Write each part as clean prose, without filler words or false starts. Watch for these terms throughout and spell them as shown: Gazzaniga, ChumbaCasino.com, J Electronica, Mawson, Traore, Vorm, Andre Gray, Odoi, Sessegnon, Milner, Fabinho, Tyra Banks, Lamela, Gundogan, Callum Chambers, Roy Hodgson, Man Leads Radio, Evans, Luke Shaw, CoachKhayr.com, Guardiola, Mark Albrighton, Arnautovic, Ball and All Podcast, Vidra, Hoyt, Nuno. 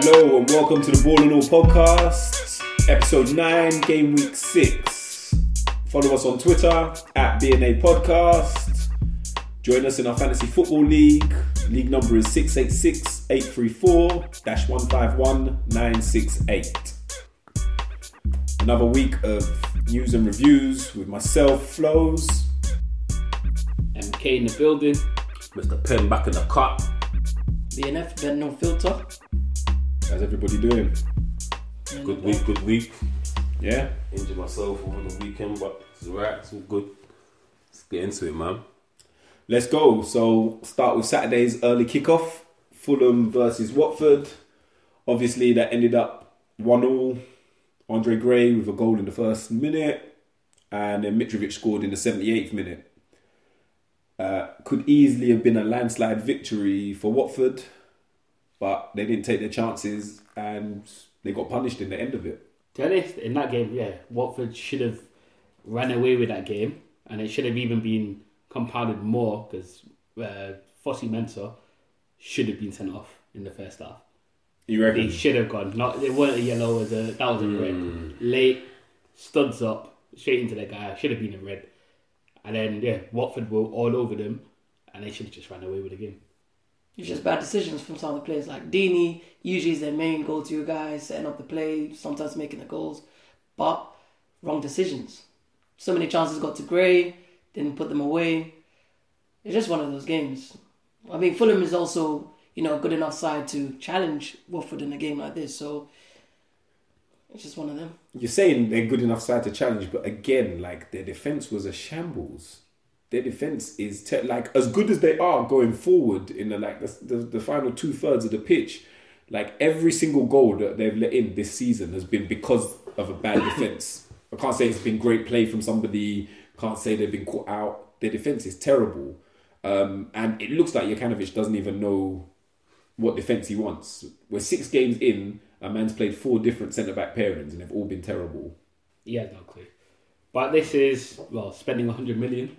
Hello and welcome to the Ball and All Podcast, episode 9, game week 6. Follow us on Twitter at BNA Podcast. Join us in our Fantasy Football League. League number is 686-834-151968. Another week of news and reviews with myself, Flows. MK in the building. Mr. Penn back in the cut. BNF, Ben No Filter. How's everybody doing? Good week. Yeah? Injured myself over the weekend, but it's alright, it's all good. Let's get into it, man. Let's go. So, start with Saturday's early kickoff. Fulham versus Watford. Obviously, that ended up 1-1. Andre Gray with a goal in the first minute. And then Mitrovic scored in the 78th minute. Could easily have been a landslide victory for Watford. But they didn't take their chances and they got punished in the end of it. To be honest, in that game, yeah, Watford should have ran away with that game and it should have even been compounded more because Fosu-Mensah should have been sent off in the first half. You reckon? They should have gone. It wasn't a yellow, that was a red. Late, studs up, straight into the guy, should have been a red. And then, yeah, Watford were all over them and they should have just ran away with the game. It's just bad decisions from some of the players. Like Deeney, usually is their main go-to guy, setting up the play, sometimes making the goals. But wrong decisions. So many chances got to Gray, didn't put them away. It's just one of those games. I mean, Fulham is also, a good enough side to challenge Watford in a game like this. So it's just one of them. You're saying they're good enough side to challenge, but again, their defence was a shambles. Their defence is as good as they are going forward in the final 2/3 of the pitch. Every single goal that they've let in this season has been because of a bad defence. I can't say it's been great play from somebody. Can't say they've been caught out. Their defence is terrible, and it looks like Iheanacho doesn't even know what defence he wants. We're 6 games in. A man's played 4 different centre back pairings, and they've all been terrible. Yeah, exactly. But this is spending 100 million.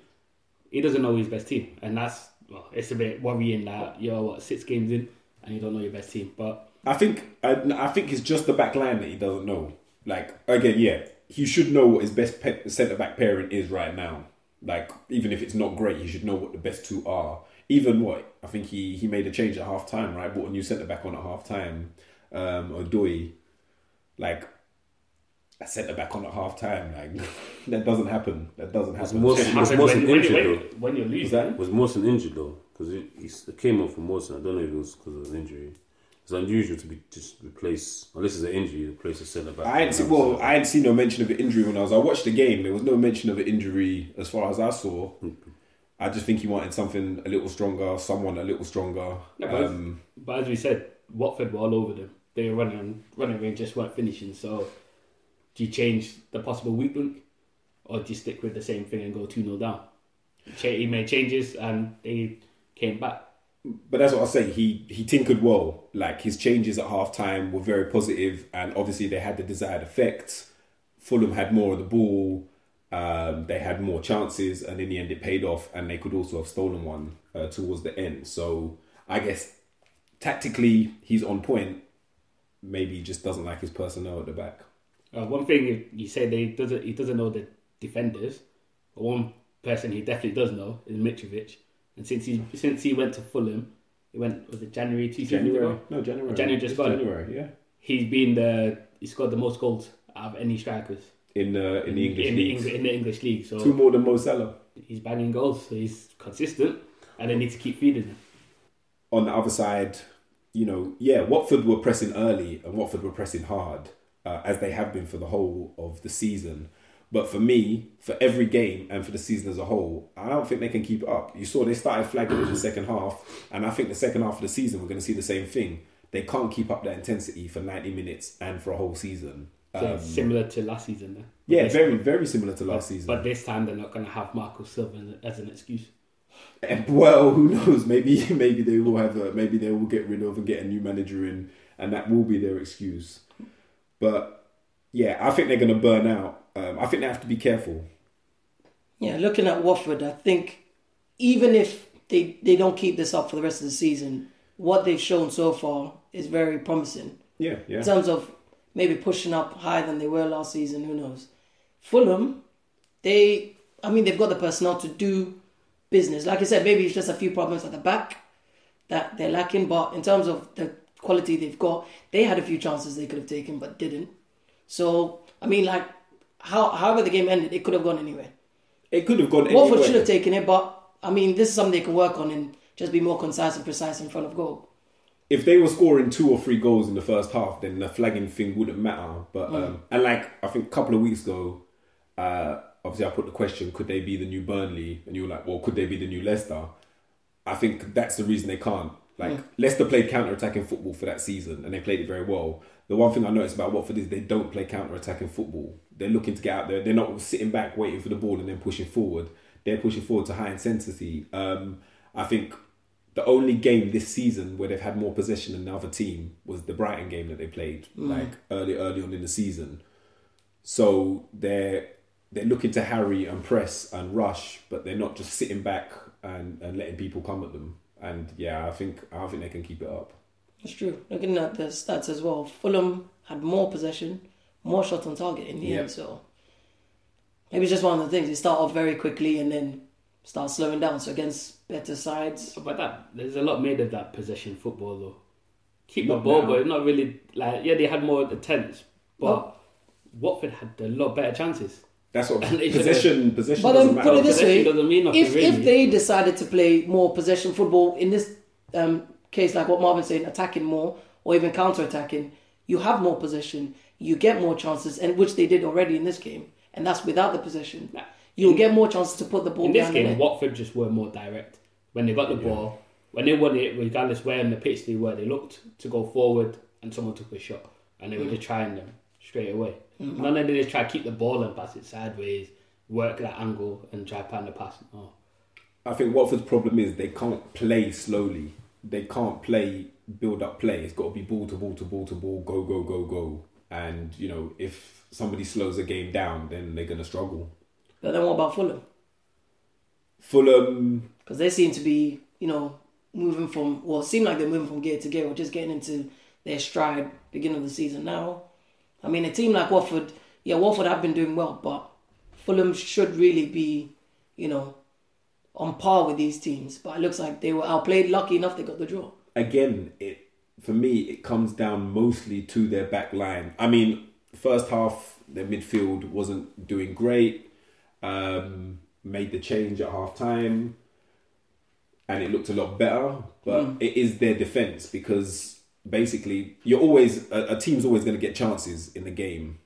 He doesn't know his best team. And that's, it's a bit worrying that you're, 6 games in and you don't know your best team. But I think it's just the back line that he doesn't know. He should know what his best centre-back pairing is right now. Even if it's not great, he should know what the best two are. I think he made a change at half-time, right? Bought a new centre-back on at half-time. Odoi. A centre-back on at half-time, that doesn't happen. Was Mawson injured, when you're losing. Was Mawson injured, though? Because it came on for Mawson. I don't know if it was because of an injury. It's unusual to replace, unless it's an injury, replace a centre-back. I hadn't seen no mention of an injury I watched the game. There was no mention of an injury as far as I saw. Mm-hmm. I just think he wanted something a little stronger, someone a little stronger. No, but as we said, Watford were all over them. They were running and just weren't finishing, so... Do you change the possible weak link or do you stick with the same thing and go 2-0 down? He made changes and they came back. But that's what I say. He tinkered well. His changes at half-time were very positive and obviously they had the desired effect. Fulham had more of the ball. They had more chances and in the end it paid off and they could also have stolen one towards the end. So I guess tactically he's on point. Maybe he just doesn't like his personnel at the back. One thing you said he doesn't know the defenders, but one person he definitely does know is Mitrovic. And since he went to Fulham, January 2 seasons ago. Yeah, he scored the most goals out of any strikers in the English league. So 2 more than Mo Salah. He's banging goals, so he's consistent, and they need to keep feeding him. On the other side, Watford were pressing early and Watford were pressing hard. As they have been for the whole of the season. But for me, for every game and for the season as a whole, I don't think they can keep it up. You saw they started flagging in the second half, and I think the second half of the season we're going to see the same thing. They can't keep up that intensity for 90 minutes and for a whole season. So similar to last season, then? Yeah, very, very similar to last season. But this time they're not going to have Marco Silva as an excuse. Well, who knows? Maybe they will have. Maybe they will get rid of and get a new manager in, and that will be their excuse. But, yeah, I think they're going to burn out. I think they have to be careful. Yeah, looking at Watford, I think even if they don't keep this up for the rest of the season, what they've shown so far is very promising. Yeah. In terms of maybe pushing up higher than they were last season, who knows? Fulham, they've got the personnel to do business. Like I said, maybe it's just a few problems at the back that they're lacking, but in terms of the quality they've got, they had a few chances they could have taken but didn't. So, however the game ended, it could have gone anywhere. Watford should have taken it, but, this is something they can work on and just be more concise and precise in front of goal. If they were scoring 2 or 3 goals in the first half, then the flagging thing wouldn't matter. But I think a couple of weeks ago, obviously I put the question, could they be the new Burnley? And you were like, well, could they be the new Leicester? I think that's the reason they can't. Leicester played counter-attacking football for that season, and they played it very well. The one thing I noticed about Watford is they don't play counter-attacking football. They're looking to get out there. They're not sitting back waiting for the ball and then pushing forward. They're pushing forward to high intensity. I think the only game this season where they've had more possession than the other team was the Brighton game that they played, early on in the season. So they're looking to harry and press and rush, but they're not just sitting back and letting people come at them. And yeah, I think they can keep it up. That's true. Looking at the stats as well, Fulham had more possession, more shots on target in the end. So maybe it's just one of the things. They start off very quickly and then start slowing down. So against better sides, but there's a lot made of that possession football though. Keep the ball, but not really. They had more attempts, but Watford had a lot better chances. That's what possession. But then put it this way: if they decided to play more possession football in this case, like what Marvin's saying, attacking more or even counter-attacking, you have more possession, you get more chances, and which they did already in this game, and that's without the possession. You'll get more chances to put the ball down. In this game, Watford just were more direct when they got the ball. When they won it, regardless where on the pitch they were, they looked to go forward, and someone took a shot, and they were just trying them straight away. Mm-hmm. None of them just try to keep the ball and pass it sideways, work that angle and try to pan the pass. No. I think Watford's problem is they can't play slowly. They can't play build-up play. It's got to be ball to ball to ball to ball, go, go, go, go. And, if somebody slows a game down, then they're going to struggle. But then what about Fulham? Fulham... Because they seem to be, seem like they're moving from gear to gear, or just getting into their stride beginning of the season now. A team like Watford, Watford have been doing well, but Fulham should really be, on par with these teams. But it looks like they were outplayed. Lucky enough, they got the draw. Again, for me, it comes down mostly to their back line. First half, their midfield wasn't doing great. Made the change at half time, and it looked a lot better. But it is their defense, because basically, you're always a team's always going to get chances in the game,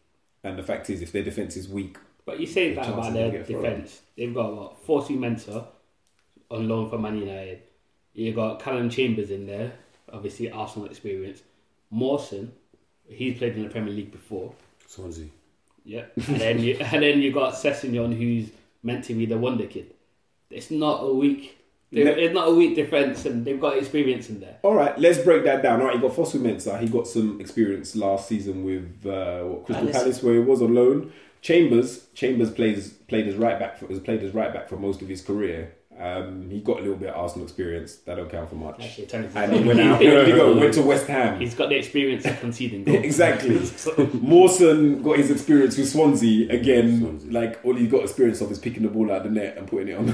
and the fact is, if their defense is weak, but you say that about their defense, they've got what Fosu-Mensah on loan for Man United. You got Callum Chambers in there, obviously Arsenal experience. Mawson, he's played in the Premier League before. Swansea. Yeah, and then you got Sessegnon, who's meant to be the wonder kid. It's not a weak defence, and they've got experience in there. All right, let's break that down. All right, you got Fosu-Mensah. He got some experience last season with Crystal Palace, where he was on loan. Chambers played as right back for most of his career. He got a little bit of Arsenal experience. That don't count for much. Actually, and he went out. Went to West Ham. He's got the experience of conceding goals. Exactly. Mawson got his experience with Swansea again. All he got experience of is picking the ball out of the net and putting it in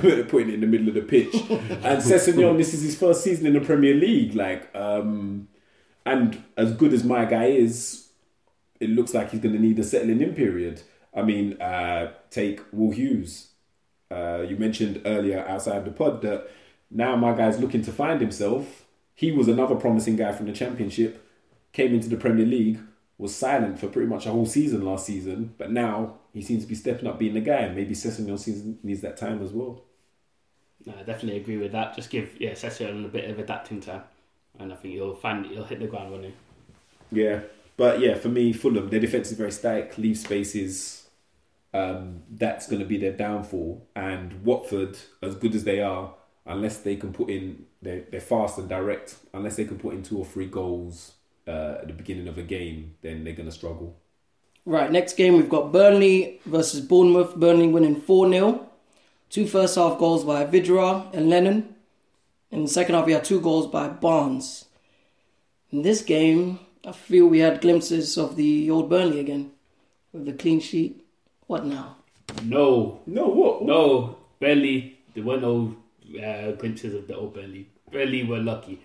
the middle of the pitch. And Sessegnon, this is his first season in the Premier League. And as good as my guy is, it looks like he's going to need a settling in period. Take Will Hughes. You mentioned earlier outside the pod that now my guy's looking to find himself. He was another promising guy from the Championship, came into the Premier League, was silent for pretty much a whole season last season, but now he seems to be stepping up being the guy, and maybe Sessegnon needs that time as well. No, I definitely agree with that. Just give Sessegnon a bit of adapting time, and I think he'll hit the ground running. Yeah, but for me, Fulham, their defence is very static, leave spaces. That's going to be their downfall. And Watford, as good as they are, they're fast and direct, unless they can put in 2 or 3 goals at the beginning of a game, then they're going to struggle. Right, next game we've got Burnley versus Bournemouth. Burnley winning 4-0. 2 first half goals by Vidra and Lennon. In the second half we had 2 goals by Barnes. In this game, I feel we had glimpses of the old Burnley again. With the clean sheet. What now? No, Burnley, there were no glimpses of the old Burnley. Burnley were lucky.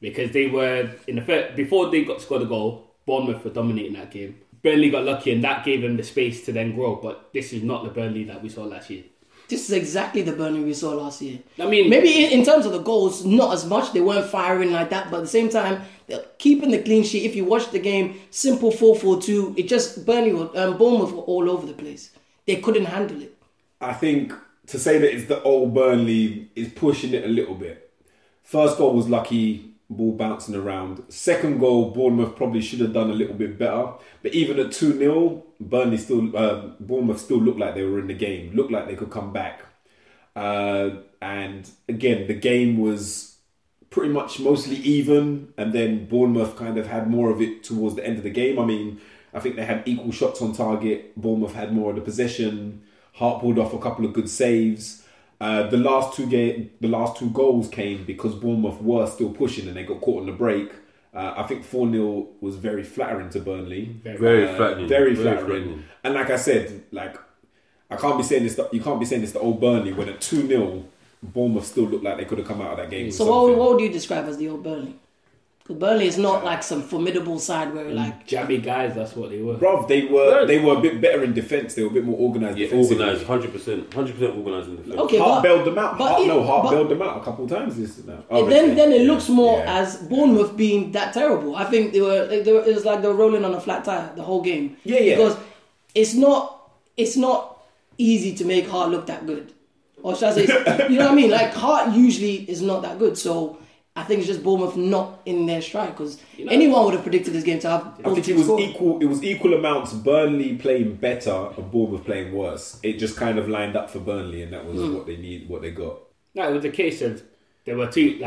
Because they were, in the first, before they got scored a goal, Bournemouth were dominating that game. Burnley got lucky and that gave them the space to then grow. But this is not the Burnley that we saw last year. This is exactly the Burnley we saw last year. I mean, maybe in terms of the goals, not as much. They weren't firing like that. But at the same time, they're keeping the clean sheet. If you watch the game, simple 4-4-2. It just, Bournemouth were all over the place. They couldn't handle it. I think to say that it's the old Burnley is pushing it a little bit. First goal was lucky, ball bouncing around. Second goal, Bournemouth probably should have done a little bit better. But even at 2-0, Bournemouth still looked like they were in the game, looked like they could come back. And again, the game was pretty much mostly even. And then Bournemouth kind of had more of it towards the end of the game. I mean, I think they had equal shots on target. Bournemouth had more of the possession. Hart pulled off a couple of good saves. The last two goals came because Bournemouth were still pushing and they got caught on the break. I think 4-0 was very flattering to Burnley. Very flattering. And like I said, you can't be saying this to old Burnley when at 2-0, Bournemouth still looked like they could have come out of that game. So what would you describe as the old Burnley? Because Burnley is not like some formidable side where like jammy guys. That's what they were. Bruv, they were a bit better in defence. They were a bit more organised. Yeah, organised, 100% organised in defence. Okay, Hart bailed them out. Hart bailed them out a couple of times this now. Then it looks more as Bournemouth being that terrible. I think they were. It was like they were rolling on a flat tire the whole game. Yeah. Because it's not easy to make Hart look that good, or should I say, you know what I mean? Like Hart usually is not that good, so. I think it's just Bournemouth not in their stride because anyone would have predicted this game to have. I think it was equal amounts. Burnley playing better and Bournemouth playing worse. It just kind of lined up for Burnley, and that was what they got. No, it was a case of there were two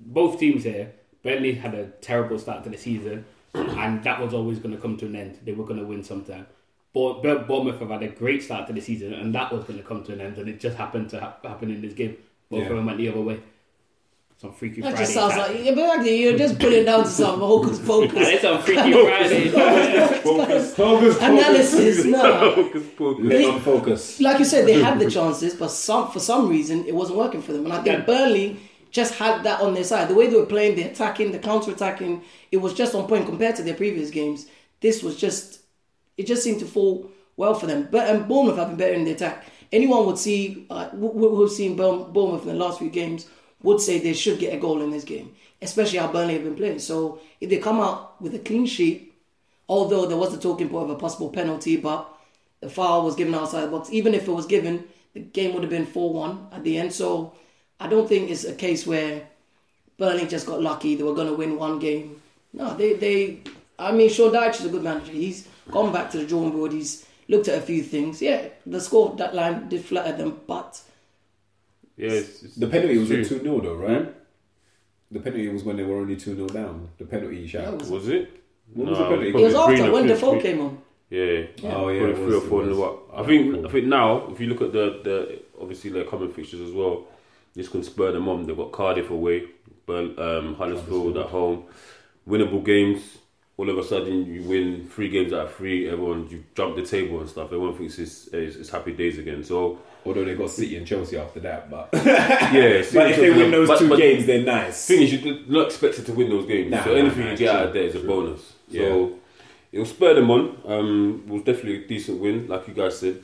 both teams here. Burnley had a terrible start to the season, and that was always going to come to an end. They were going to win sometime. Bournemouth have had a great start to the season, and that was going to come to an end, and it just happened to happen in this game. Both of them went the other way. Some Freaky Friday. That just sounds like you're just putting it down to some hocus pocus. It's on Freaky Friday. Focus. Analysis. No. Hocus pocus. They, focus. Like you said, they had the chances, but for some reason it wasn't working for them. And I think Burnley just had that on their side. The way they were playing, the attacking, the counter-attacking, it was just on point compared to their previous games. This was just, it just seemed to fall well for them. But and Bournemouth have been better in the attack. Anyone would see, who've seen Bournemouth in the last few games, would say they should get a goal in this game, especially how Burnley have been playing. So if they come out with a clean sheet, although there was the talking point of a possible penalty, but the foul was given outside the box. Even if it was given, the game would have been 4-1 at the end. So I don't think it's a case where Burnley just got lucky. They were going to win one game. No, Sean Dyche is a good manager. He's gone back to the drawing board. He's looked at a few things. Yeah, the score that line did flatter them, but... Yeah, the penalty was at 2-0 though, right? Mm-hmm. The penalty was when they were only 2-0 down. The penalty shout. Was it? What was the penalty? It was after when Defoe came on. Yeah. Oh yeah. 3 or 4-0 up. I think now, if you look at the obviously the coming fixtures as well, this can spur them on. They've got Cardiff away, Huddersfield at home, winnable games. All of a sudden, you win 3 games out of 3. Everyone, you jump the table and stuff. Everyone thinks it's happy days again. So, although they got City and Chelsea after that, but but if they win those two games, they're nice. Thing is, you're not expected to win those games. Nah, so anything you get out of there is a bonus. Yeah. So it'll spur them on. It was definitely a decent win, like you guys said.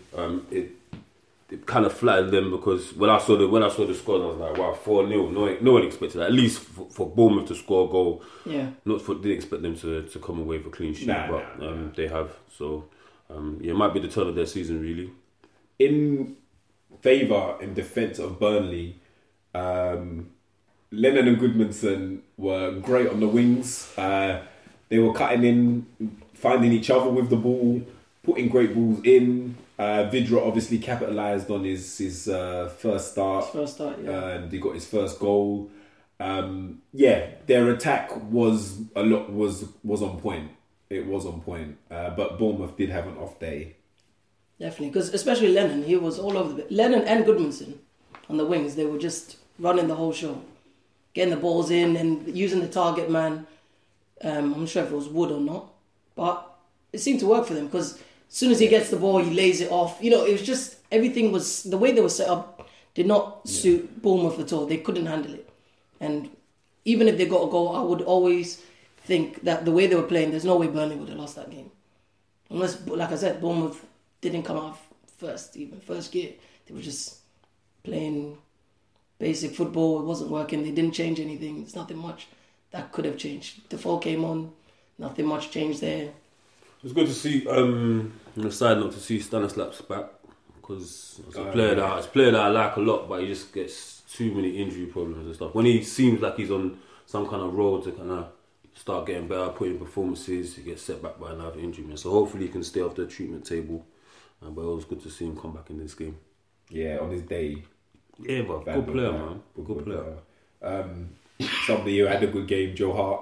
It kind of flattered them because when I saw the score, I was like, wow, 4-0. No one expected that. At least for Bournemouth to score a goal. Yeah. Didn't expect them to come away with a clean sheet, but they have. So it might be the turn of their season really. In favour and defence of Burnley, Lennon and Goodmanson were great on the wings. They were cutting in, finding each other with the ball, putting great balls in. Vidra obviously capitalised on his first start. His first start, yeah. And he got his first goal. Their attack was on point. It was on point. But Bournemouth did have an off day. Definitely, because especially Lennon, he was all over the... Lennon and Goodmanson on the wings, they were just running the whole show. Getting the balls in and using the target man. I'm not sure if it was Wood or not, but it seemed to work for them because as soon as he gets the ball, he lays it off. You know, it was just everything was the way they were set up did not suit Bournemouth at all. They couldn't handle it, and even if they got a goal, I would always think that the way they were playing, there's no way Burnley would have lost that game, unless, like I said, Bournemouth didn't come out first. Even first gear, they were just playing basic football. It wasn't working. They didn't change anything. It's nothing much that could have changed. The fall came on. Nothing much changed there. It was good to see, on the side note, to see Stanislav's back, because it's a player that I like a lot, but he just gets too many injury problems and stuff. When he seems like he's on some kind of road to kind of start getting better, putting performances, he gets set back by another injury. So hopefully he can stay off the treatment table. But it was good to see him come back in this game. Yeah, on his day. Yeah, but good player, man. Good player. Somebody who had a good game, Joe Hart.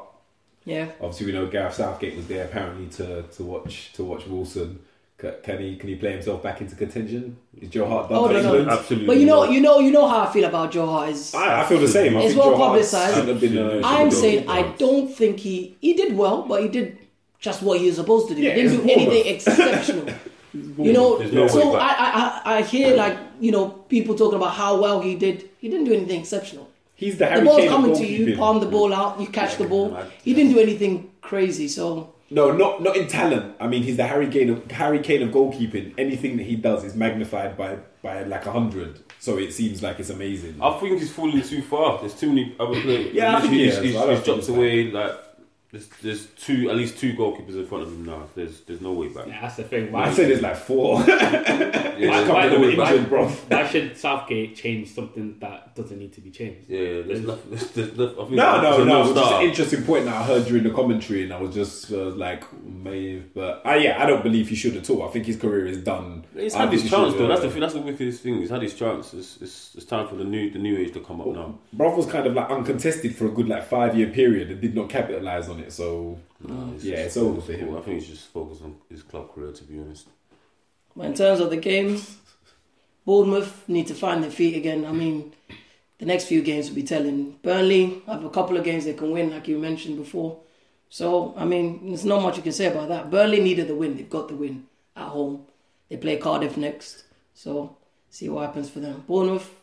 Yeah. Obviously, we know Gareth Southgate was there apparently to watch Wilson. Can he play himself back into contention? Is Joe Hart done for England? No. Absolutely. But you know how I feel about Joe Hart. I feel the same. It's well publicised. I'm saying I don't think he did well, but he did just what he was supposed to do. Yeah, he didn't do anything exceptional. You know, no so I hear people talking about how well he did. He didn't do anything exceptional. He's the Harry Kane. The ball's coming to you, palm the ball out, you catch the ball. He didn't do anything crazy. So no, not in talent. I mean, he's the Harry Kane of goalkeeping. Anything that he does is magnified by like 100. So it seems like it's amazing. I think he's falling too far. There's too many other players. Yeah, I think he's dropped away like. There's at least two goalkeepers in front of him now. There's no way back. Yeah, that's the thing. Why I say there's like four. Why should Southgate change something that doesn't need to be changed? Yeah, there's just an interesting point that I heard during the commentary, and I was just I don't believe he should at all. I think his career is done. He's had his chance though. That's the thing. That's the wickedest thing. He's had his chance. It's time for the new age to come up now. Bruv was kind of like uncontested for a good 5-year period and did not capitalise on it, so it's over for him. I think he's just focused on his club career, to be honest. But in terms of the game, Bournemouth need to find their feet again. I mean, the next few games will be telling. Burnley have a couple of games they can win, like you mentioned before. So, I mean, there's not much you can say about that. Burnley needed the win. They've got the win at home. They play Cardiff next, so see what happens for them. Bournemouth,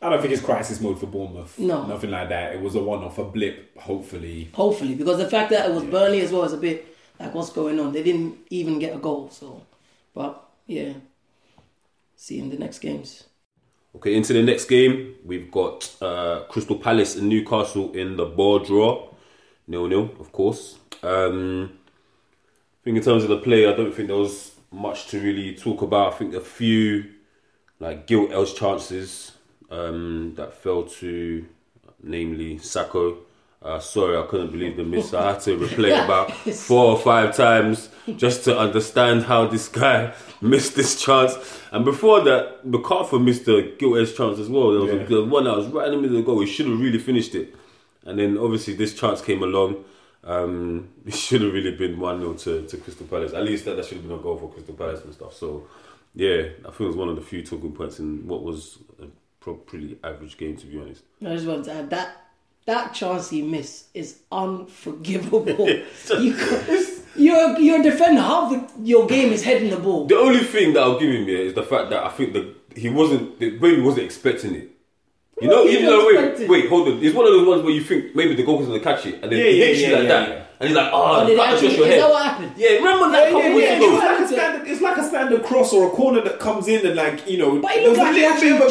I don't think it's crisis mode for Bournemouth. No. Nothing like that. It was a one-off, a blip, hopefully. Hopefully, because the fact that it was Burnley as well is a bit like, what's going on? They didn't even get a goal, so. But, yeah. See you in the next games. Okay, into the next game. We've got Crystal Palace and Newcastle in the ball draw. 0-0, of course. I think in terms of the play, I don't think there was much to really talk about. I think a few, gilt-edged chances that fell to, namely, Sakho. Sorry, I couldn't believe the miss. I had to replay about 4 or 5 times just to understand how this guy missed this chance. And before that, McCarthy missed the gilt-edged chance as well. There was a one that was right in the middle of the goal. He should have really finished it. And then, obviously, this chance came along. It should have really been 1-0 to Crystal Palace. At least that should have been a goal for Crystal Palace and stuff. So, yeah, I think it was one of the few talking points in what was pretty average game, to be honest. I just wanted to add that chance he missed is unforgivable. You're defending, half your game is heading the ball. The only thing that I'll give him here is the fact that I think he wasn't expecting it. You know, hold on. It's one of those ones where you think maybe the goalkeeper's gonna catch it, and then that. And he's like, is that what happened? Yeah, remember that couple of it's like a standard cross or a corner that comes in and but it looked like he actually had a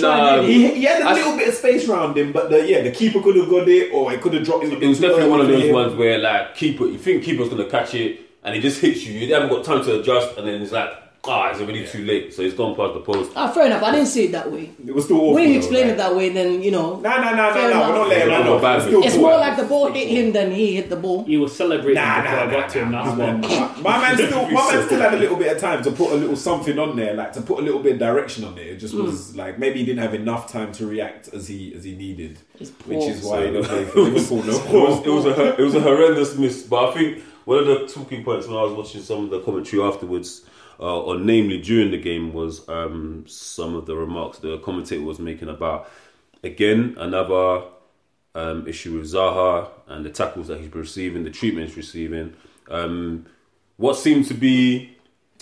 crowd. He had a little bit of space around him, but the keeper could have got it or it could have dropped him. It was definitely one of those ones where you think keeper's going to catch it and it just hits you. You haven't got time to adjust and then it's like, it's already too late, so he's gone past the post. Fair enough, I didn't see it that way. It was still awful. When you explain it that way, then, No, we're not letting him know. It's more like the ball hit him than he hit the ball. He was celebrating before I got to him, that's one. My man still had a little bit of time to put a little something on there, to put a little bit of direction on it. It just was maybe he didn't have enough time to react as he needed. Which is why he didn't play for Liverpool. It was a horrendous miss, but I think one of the talking points when I was watching some of the commentary afterwards, or namely during the game, was some of the remarks the commentator was making about, again, another issue with Zaha and the tackles that he's receiving, the treatment he's receiving. What seemed to be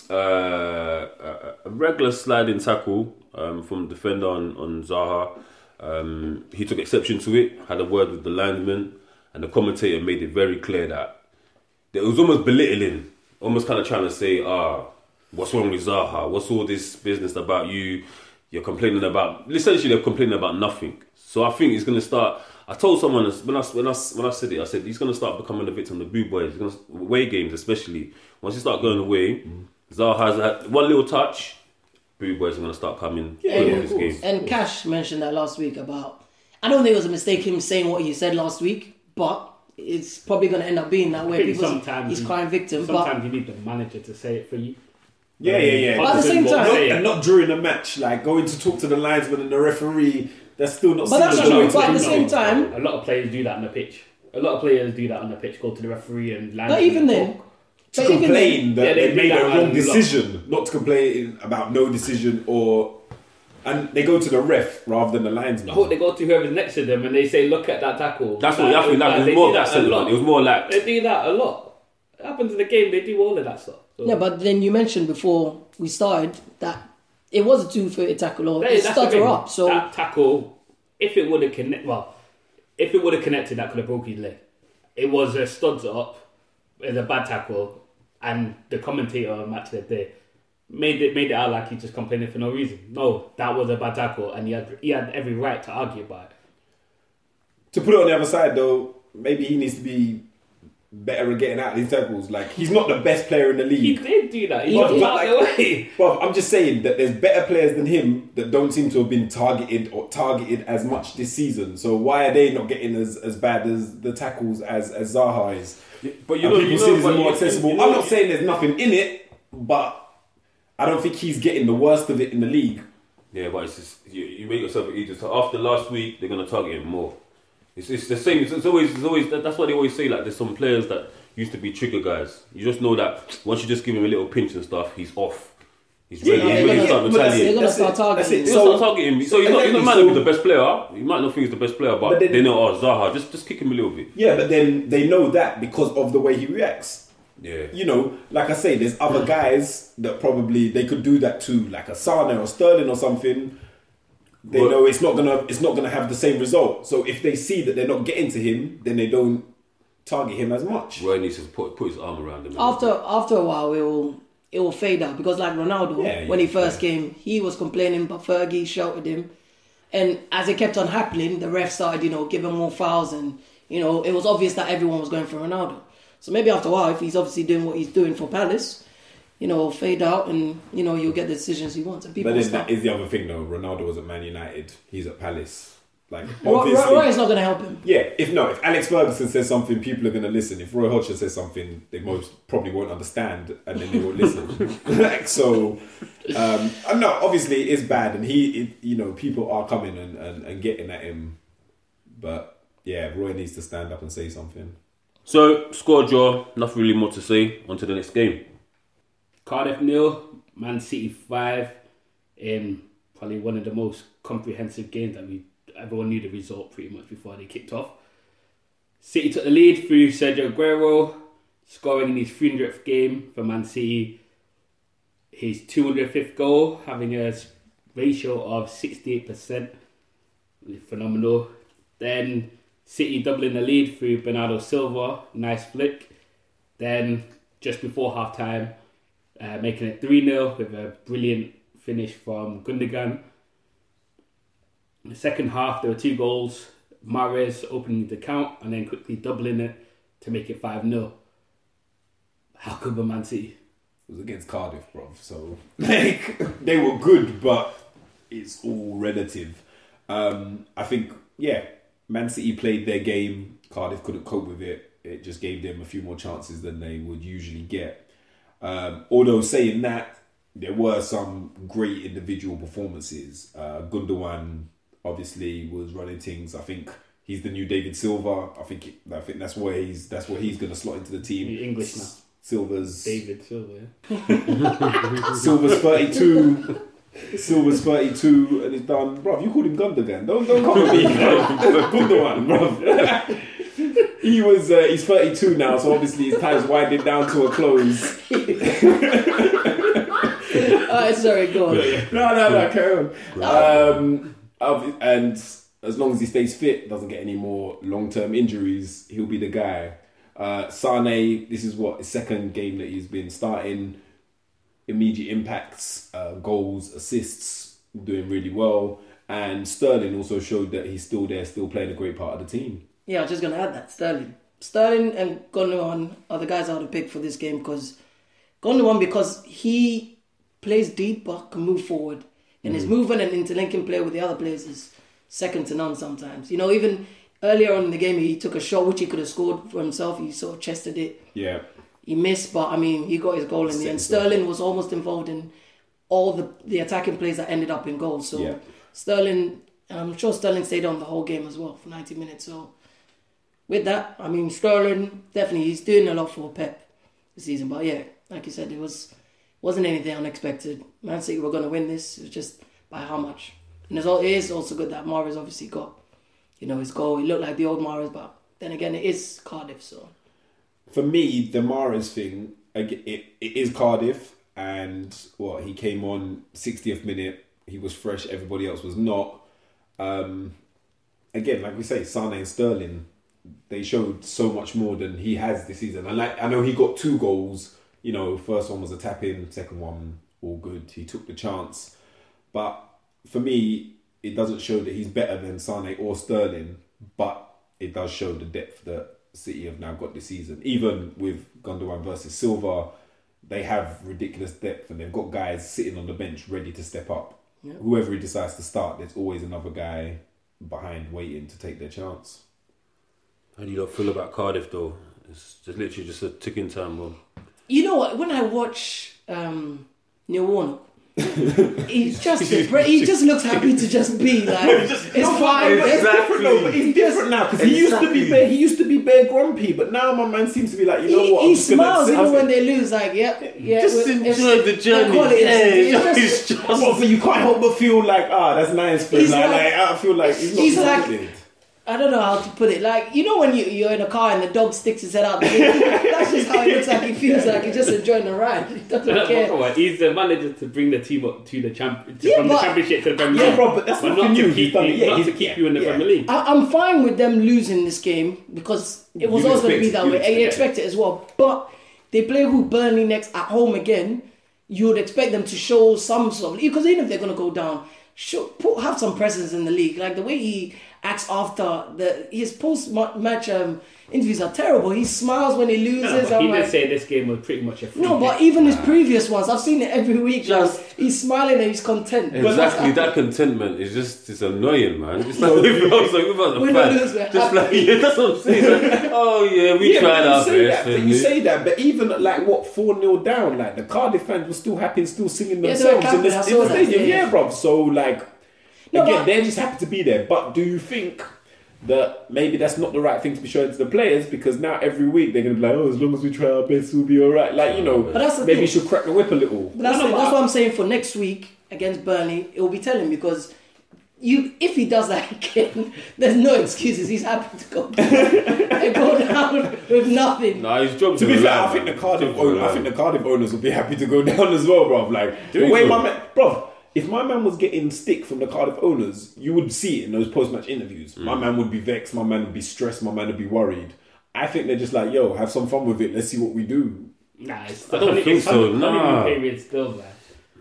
a regular sliding tackle from the defender on Zaha. He took exception to it, had a word with the linesman, and the commentator made it very clear that it was almost belittling, almost kind of trying to say, what's wrong with Zaha? What's all this business about you? You're complaining about... Essentially, they're complaining about nothing. So I think he's going to start... I told someone, when I said it, I said, he's going to start becoming a victim of the boo boys. Away games, especially. Once you start going away, Zaha has had one little touch, boo boys are going to start coming. Game. And Cash mentioned that last week about... I don't think it was a mistake him saying what he said last week, but... It's probably going to end up being that way. He's crying victim. Sometimes you need the manager to say it for you. Yeah. But at the same time... Not during a match. Like, going to talk to the linesman and the referee, they're still not... But that's true, but at the same time... A lot of players do that on the pitch. Go to the referee and linesman. Not even then. To complain that they made a wrong decision. Not to complain about no decision or... And they go to the ref rather than the linesman. But they go to whoever's next to them and they say, "Look at that tackle." That's what happened. Like, it was more that lot. It was more like they do that a lot. It happens in the game. They do all of that stuff. So. Yeah, but then you mentioned before we started that it was a two-footed tackle or it stutter up. So that tackle, if it would have connected, that could have broken his leg. It was a studs up, it's a bad tackle, and the commentator on Match of the Day made it out like he just complaining for no reason. No, that was a bad tackle, and he had every right to argue about it. To put it on the other side, though, maybe he needs to be better at getting out of these tackles. Like, he's not the best player in the league. He did do that. He got out of the way. But I'm just saying that there's better players than him that don't seem to have been targeted as much this season. So why are they not getting as bad as the tackles as Zaha is? But more accessible. I'm not saying there's nothing in it, but. I don't think he's getting the worst of it in the league. Yeah, but it's just, you make yourself an idiot. So after last week, they're going to target him more. It's the same. It's always that's why they always say, like, there's some players that used to be trigger guys. You just know that once you just give him a little pinch and stuff, he's off. He's ready. He's ready to start retaliating. They're going to start targeting him. So he might not be the best player. You might not think he's the best player, but then, they know, Zaha, just kick him a little bit. Yeah, but then they know that because of the way he reacts. Yeah. You know, like I say, there's other guys that probably they could do that to, like a Sane or Sterling or something. They know it's not gonna have the same result. So if they see that they're not getting to him, then they don't target him as much. Roy needs to put his arm around him. After a while, it will fade out because, like Ronaldo, when he first came, he was complaining, but Fergie sheltered him, and as it kept on happening, the ref started giving more fouls, and it was obvious that everyone was going for Ronaldo. So maybe after a while, if he's obviously doing what he's doing for Palace, fade out and, you'll get the decisions he wants. And people but then that is the other thing, though. Ronaldo was at Man United. He's at Palace. Like, obviously... Roy's not going to help him. Yeah. If Alex Ferguson says something, people are going to listen. If Roy Hodgson says something, they most probably won't understand and then they won't listen. No, obviously it's bad. And people are coming and getting at him. But, yeah, Roy needs to stand up and say something. So, score draw, nothing really more to say. On to the next game. Cardiff 0, Man City 5. Probably one of the most comprehensive games that everyone knew the result pretty much before they kicked off. City took the lead through Sergio Aguero, scoring in his 300th game for Man City. His 205th goal, having a ratio of 68%. Phenomenal. Then... City doubling the lead through Bernardo Silva, nice flick. Then, just before half-time, making it 3-0 with a brilliant finish from Gundogan. In the second half, there were two goals. Mahrez opening the count and then quickly doubling it to make it 5-0. How good were Man City? It was against Cardiff, bruv, so... they were good, but it's all relative. I think, yeah... Man City played their game. Cardiff couldn't cope with it. It just gave them a few more chances than they would usually get. Although saying that, there were some great individual performances. Gundogan obviously was running things. I think he's the new David Silva. I think that's where he's going to slot into the team. You're English now. Silva's David Silva. Yeah. Silva's 32. Silva's 32 and he's done. Bruv, you called him Gundogan. Don't call me Gundogan, bruv. He was, he's 32 now, so obviously his time's winding down to a close. Oh, sorry, go on. No, carry on. And as long as he stays fit, doesn't get any more long-term injuries, he'll be the guy. Sane, this is what, his second game that he's been starting. Immediate impacts, goals, assists, doing really well. And Sterling also showed that he's still there, still playing a great part of the team. Yeah, I was just going to add that, Sterling and Gundogan are the guys I would pick for this game because Gundogan, because he plays deep but can move forward. And his movement and interlinking play with the other players is second to none sometimes. You know, even earlier on in the game, he took a shot which he could have scored for himself. He sort of chested it. Yeah. He missed, but I mean, he got his goal in the end. Sterling was almost involved in all the attacking plays that ended up in goals. So yeah. Sterling, and I'm sure Sterling stayed on the whole game as well for 90 minutes. So with that, I mean, Sterling, definitely, he's doing a lot for Pep this season. But yeah, like you said, it wasn't anything unexpected. Man City were going to win this. It was just by how much. And it is also good that Mahrez obviously got, you know, his goal. He looked like the old Mahrez, but then again, it is Cardiff. So for me, the Mahrez thing, it is Cardiff. And well, he came on 60th minute. He was fresh. Everybody else was not. Again, like we say, Sane and Sterling, they showed so much more than he has this season. And like, I know he got 2 goals. You know, first one was a tap-in, second one, all good. He took the chance. But for me, it doesn't show that he's better than Sane or Sterling, but it does show the depth that City have now got this season. Even with Gundogan versus Silva, they have ridiculous depth and they've got guys sitting on the bench ready to step up. Yeah. Whoever he decides to start, there's always another guy behind waiting to take their chance. How do you lot feel about Cardiff though? It's just literally just a ticking time bomb. You know what? When I watch Neil Warnock, he just looks happy to just be like it's fine. Exactly. No, but he's different now because he used to be bare grumpy, but now my man seems to be like, you know what? He smiles even when they lose. Like yeah. Just enjoy the journey. But you can't help but feel like that's nice. But like I feel like he's not like. I don't know how to put it. Like, you know when you're in a car and the dog sticks his head out the window? That's just how it looks like he feels like he's just enjoying the ride. He doesn't care. He's the manager to bring the team up to the Championship to the Premier League. Yeah, bro, but that's not to keep you in the Premier League. I'm fine with them losing this game because it was always going to be that way. And you expect it as well. But they play Burnley next at home again. You would expect them to show some sort of... Because even if they're going to go down, have some presence in the league. Like the way he acts after his post-match interviews are terrible. He smiles when he loses. He did say this game was pretty much a free game. But even his previous ones, I've seen it every week. Just, he's smiling and he's content. Exactly, that contentment is it's annoying, man. It's like that's what I'm saying. Like, we tried our best. You say that, but even like what 4-0 down, like the Cardiff fans were still happy and still singing themselves in the stadium. Yeah, bro. So like. Again, they're just happy to be there. But do you think that maybe that's not the right thing to be showing to the players? Because now every week they're going to be like, as long as we try our best, we'll be all right. Like, you know, maybe you should crack the whip a little. But that's what I'm saying for next week against Burnley. It will be telling because if he does that again, there's no excuses. He's happy to go down and go down with nothing. Nah, he's dropped to be fair, I think the Cardiff owners will be happy to go down as well, bruv. Like, the way my man... Bruv, if my man was getting stick from the Cardiff owners, you would see it in those post-match interviews. My man would be vexed, my man would be stressed, my man would be worried. I think they're just like, yo, have some fun with it, let's see what we do. Nah, I don't think so. Period still, man.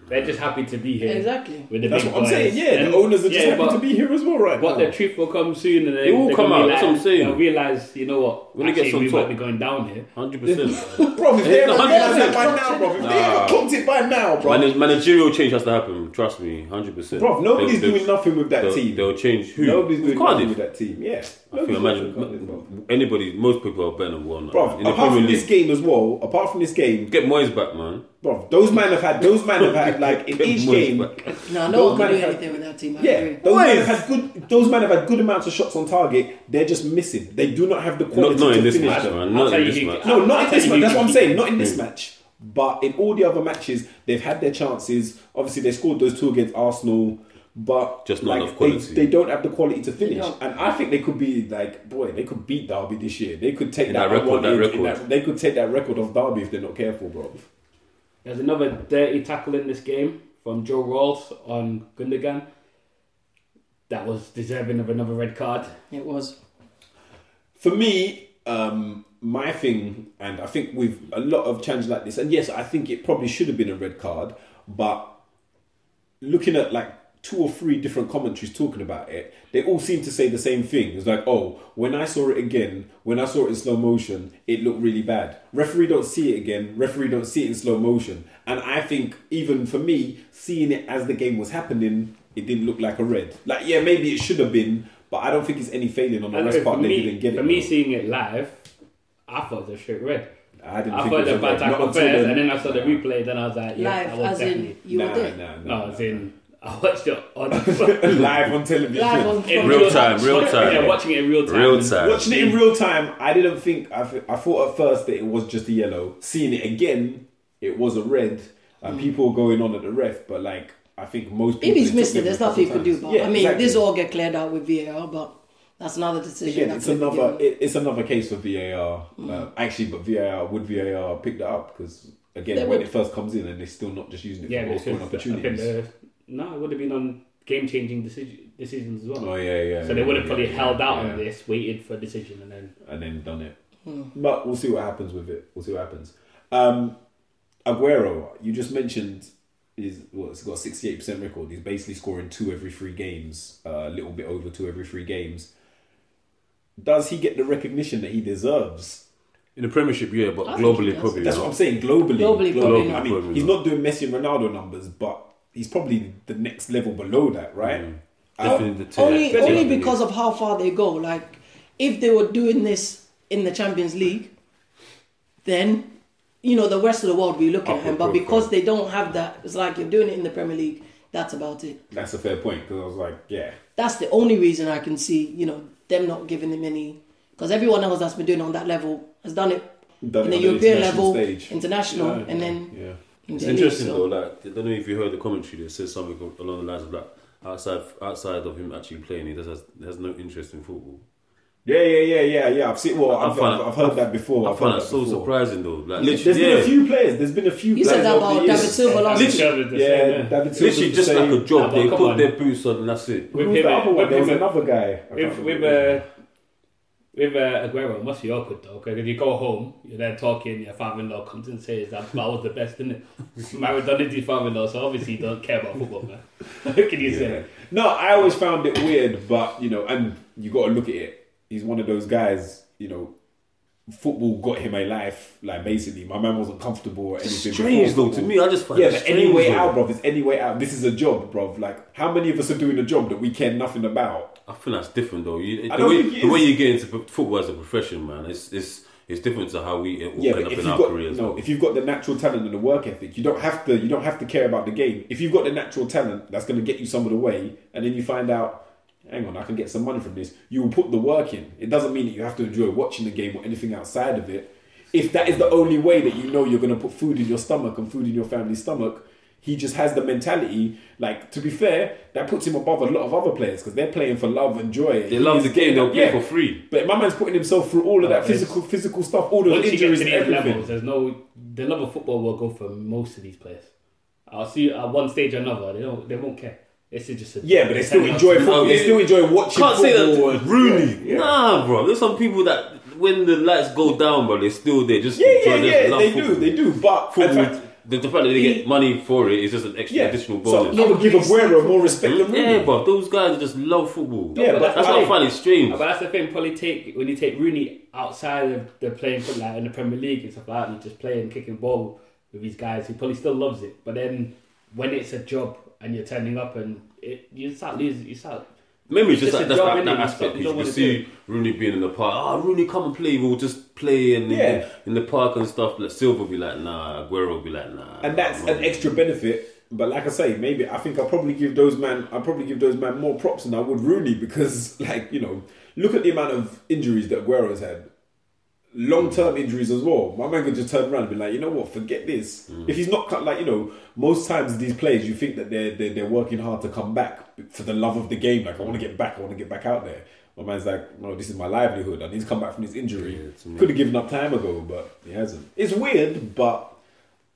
They're just happy to be here. Exactly. That's what I'm saying, the owners are just happy to be here as well right now. But the truth will come soon and it will come out, that's what I'm saying. They'll realise, you know what, when actually, we might be going down here. 100%. Bro, if they haven't realised it by now, bro. If they haven't clocked it by now, bro. Managerial change has to happen, trust me, 100%. Bro, nobody's doing nothing with that team. They'll change who? Nobody's doing nothing with that team, yeah. I think most people are better than one. Bro, apart from this game... Get Moyes back, man. Bro, those men have had like in each game. No one can do anything with that team. Yeah, those men have had good amounts of shots on target. They're just missing. They do not have the quality to finish. Not in this match, man. Not in this match. That's what I'm saying. Not in this match. But in all the other matches, they've had their chances. Obviously, they scored those two against Arsenal, but just not enough quality. They don't have the quality to finish. And I think they could be like, boy, they could beat Derby this year. They could take they could take that record of Derby if they're not careful, bro. There's another dirty tackle in this game from Joe Rawls on Gundogan. That was deserving of another red card. It was. For me, my thing, and I think with a lot of changes like this, and yes, I think it probably should have been a red card, but looking at like two or three different commentaries talking about it, they all seem to say the same thing. It's like, oh, when I saw it again, when I saw it in slow motion, it looked really bad. Referee don't see it again. Referee don't see it in slow motion. And I think even for me, seeing it as the game was happening, it didn't look like a red. Like, yeah, maybe it should have been, but I don't think it's any failing on the rest part. They didn't get it. For me, seeing it live, I thought the shit red. I thought it was bad tackle first, and then I saw the replay. Then I was like, yeah, live, that was definitely. I watched it on live on television. Real time. Yeah, watching it in real time. Watching it in real time, I didn't think. I thought at first that it was just a yellow. Seeing it again, it was a red. And people going on at the ref, but like I think most people. If he's missed it, there's nothing you can do. But yeah, I mean, this all get cleared out with VAR, but that's another decision. Again, it's another case for VAR. But VAR picked it up? Because again, it first comes in, and they're still not just using it for scoring opportunities. No, it would have been on game-changing decisions as well. Oh, yeah. So they would have probably held out on this, waited for a decision, and then done it. But we'll see what happens with it. We'll see what happens. Aguero, you just mentioned, he's got a 68% record. He's basically scoring two every 3 games, a little bit over two every 3 games. Does he get the recognition that he deserves? In the Premiership, yeah, but globally probably. That's what I'm saying, globally. I mean, he's not doing Messi and Ronaldo numbers, but he's probably the next level below that, right? Only because of how far they go. Like, if they were doing this in the Champions League, then, you know, the rest of the world would be looking at him. But because they don't have that, it's like you're doing it in the Premier League, that's about it. That's a fair point, because I was like, yeah. That's the only reason I can see, you know, them not giving him any. Because everyone else that's been doing it on that level has done it in the European level, international, and then... Yeah. It's interesting though, like, I don't know if you heard the commentary that says something along the lines of like, outside of him actually playing, he has no interest in football. Yeah. I've seen. Well, I've heard that before. I found that so surprising though. Like, there's been a few players. You said that about David Silva last year. Yeah, David Silva. Literally just like a job. They put their boots on and that's it. There's another guy. With Aguero, it must be awkward though, because if you go home, you're there talking, your father-in-law comes and says that was the best, isn't it? Maradona did father-in-law, so obviously he doesn't care about football, man. What can you say? No, I always found it weird, but, you know, and you got to look at it. He's one of those guys, you know, football got him a life, like basically. My man wasn't comfortable or anything. Strange though, to me, I just find it strange. Yeah, but any way out, bruv, it's any way out. This is a job, bruv. Like, how many of us are doing a job that we care nothing about? I feel that's different though. The way you get into football as a profession, man, it's different to how we all end up in our careers. No, if you've got the natural talent and the work ethic, you don't have to care about the game. If you've got the natural talent, that's going to get you some of the way, and then you find out, hang on, I can get some money from this. You will put the work in. It doesn't mean that you have to enjoy watching the game or anything outside of it. If that is the only way that you know you're going to put food in your stomach and food in your family's stomach. He just has the mentality, like, to be fair, that puts him above a lot of other players because they're playing for love and joy. They love the game, they'll play for free. But my man's putting himself through all of that physical stuff, all those injuries and everything. Levels, the love of football will go for most of these players. I'll see at one stage or another, they won't care. This is just but they still enjoy football. They still enjoy watching football. Can't say that, Rooney. Yeah. Nah, bro, there's some people that, when the lights go down, bro, they're still there. Just they do, but... The fact that they get money for it is just an extra additional bonus. So I would give Aguero more respect than Rooney. Yeah, but those guys just love football. Yeah, but that's what I find it strange. But that's the thing, probably when you take Rooney outside of the playing football, like in the Premier League and stuff like that, and just playing, kicking ball with these guys, he probably still loves it. But then when it's a job and you're turning up and you start losing, Maybe it's just like that aspect. You can see Rooney being in the park. Oh, Rooney, come and play. We'll just play in the park and stuff. Like Silva will be like, nah. Aguero will be like, nah. And that's an extra benefit. But like I say, maybe I think I'll probably give those man more props than I would Rooney because, like, you know, look at the amount of injuries that Aguero's had. long-term injuries as well. My man could just turn around and be like, you know what, forget this. If he's not cut, like, you know, most times these players, you think that they're working hard to come back for the love of the game. Like, I want to get back. I want to get back out there. My man's like, no, this is my livelihood. I need to come back from this injury. Yeah, could have given up time ago, but he hasn't. It's weird, but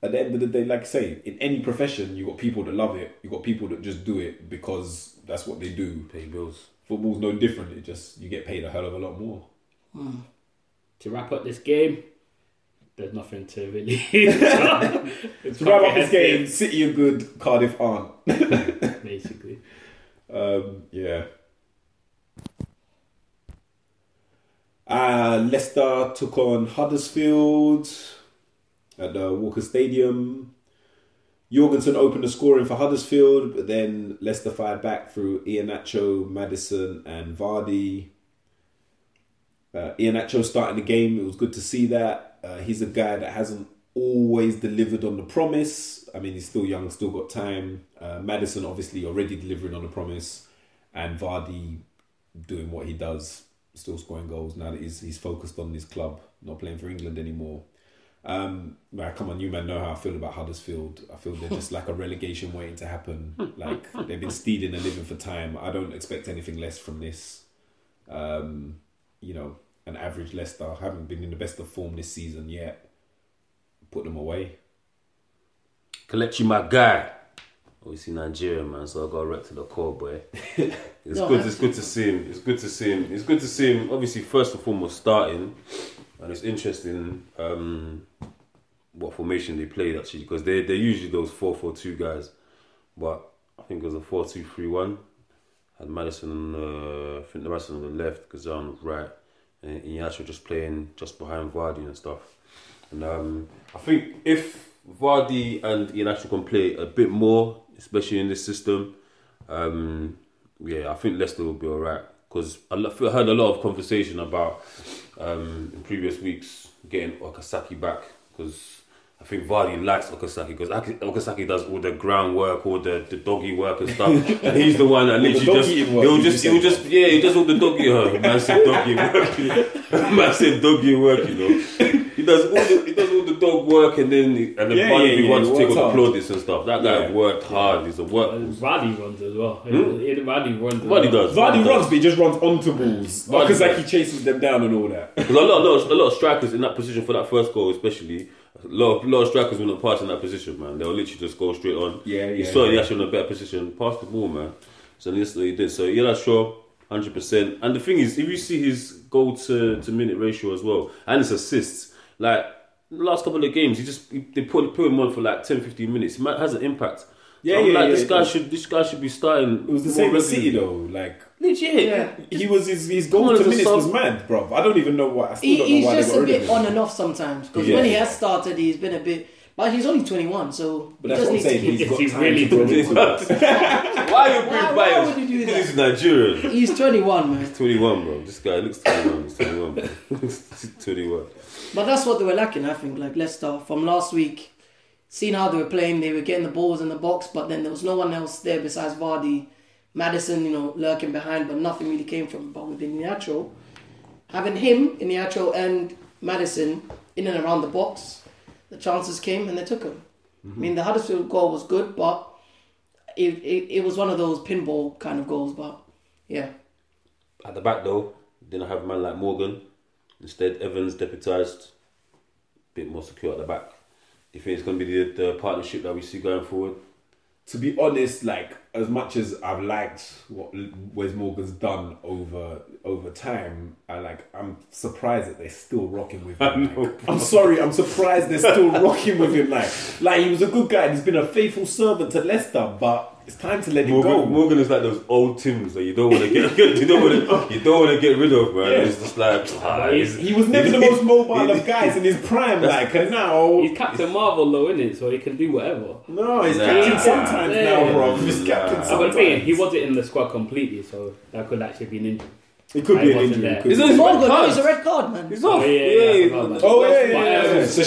at the end of the day, like I say, in any profession, you've got people that love it. You've got people that just do it because that's what they do. Pay bills. Football's no different. It just, you get paid a hell of a lot more. Mm. To wrap up this game, there's nothing to really... to wrap up this game, City are good, Cardiff aren't. Basically. Yeah. Leicester took on Huddersfield at the Walker Stadium. Jorgensen opened the scoring for Huddersfield, but then Leicester fired back through Iheanacho, Madison and Vardy. Iheanacho starting the game, it was good to see that. He's a guy that hasn't always delivered on the promise. I mean, he's still young, still got time. Madison obviously already delivering on the promise, and Vardy doing what he does, still scoring goals now that he's focused on his club, not playing for England anymore. Come on, you man know how I feel about Huddersfield. I feel they're just like a relegation waiting to happen. Like, they've been stealing and living for time. I don't expect anything less from this. You know, an average Leicester, haven't been in the best of form this season yet. Put them away. Kelechi, my guy. Obviously Nigerian, man, so I got wrecked to the core, boy. It's good to see him, obviously, first and foremost, starting. And it's interesting what formation they played, actually, because they're usually those 4-4-2 guys. But I think it was a 4-2-3-1. Had Madison on the left, Gazan on the right. And Iheanacho just playing just behind Vardy and stuff. And I think if Vardy and Iheanacho can play a bit more, especially in this system, I think Leicester will be alright, because I heard a lot of conversation about in previous weeks getting Okazaki back, because I think Vardy likes Okazaki, because Okazaki does all the groundwork, all the doggy work and stuff, and he's the one that literally he does all the doggy work. Man said doggy work, you know. He does all the dog work, and then Vardy wants to take all the plaudits and stuff. That guy worked hard. He's a work. Vardy runs as well. Vardy runs, but he just runs onto balls. Because like he chases them down and all that. Because a lot of strikers in that position for that first goal, especially. A lot of strikers were not passing that position, man. They'll literally just go straight on. He saw Iheanacho in a better position, pass the ball, man. So that's what he did. So Iheanacho, 100%. And the thing is, if you see his goal to minute ratio as well, and his assists, like the last couple of games, they put him on for like 10-15 minutes. He has an impact. This guy should be starting. It was the same with City though, like legit. Yeah. He was his goal to minutes was mad, bro. I don't even know why. I still don't know why he's just a bit on and off sometimes, because when he has started, he's been a bit. But he's only 21, so. But that's what I'm saying. He's really doing this. Why would you do that? He's Nigerian. He's 21, man. He's 21, bro. This guy looks 21. He's 21, bro. He's 21. But that's what they were lacking, I think. Like Leicester from last week. Seeing how they were playing, they were getting the balls in the box, but then there was no one else there besides Vardy, Madison, you know, lurking behind, but nothing really came from. But with Iheanacho, having him, Iheanacho and Madison in and around the box, the chances came and they took them. Mm-hmm. I mean, the Huddersfield goal was good, but it was one of those pinball kind of goals. But yeah, at the back though, didn't have a man like Morgan. Instead, Evans deputised, a bit more secure at the back. Do you think it's going to be the partnership that we see going forward? To be honest, like, as much as I've liked what Wes Morgan's done over time, I'm surprised that they're still rocking with him. I'm surprised they're still rocking with him. Like he was a good guy and he's been a faithful servant to Leicester, but it's time to let him go. Morgan is like those old Tims that you don't want to get you don't want to get rid of, man. Yeah. It's just like he was never the most mobile of guys in his prime, like, and now he's Captain Marvel though, isn't it? So he can do whatever. No, he's captain sometimes now, bro. He's captain sometimes. He wasn't in the squad completely, so that could actually be an injury. It could be an injury. It's a red card, man. He's off. Yeah. Oh yeah. It's a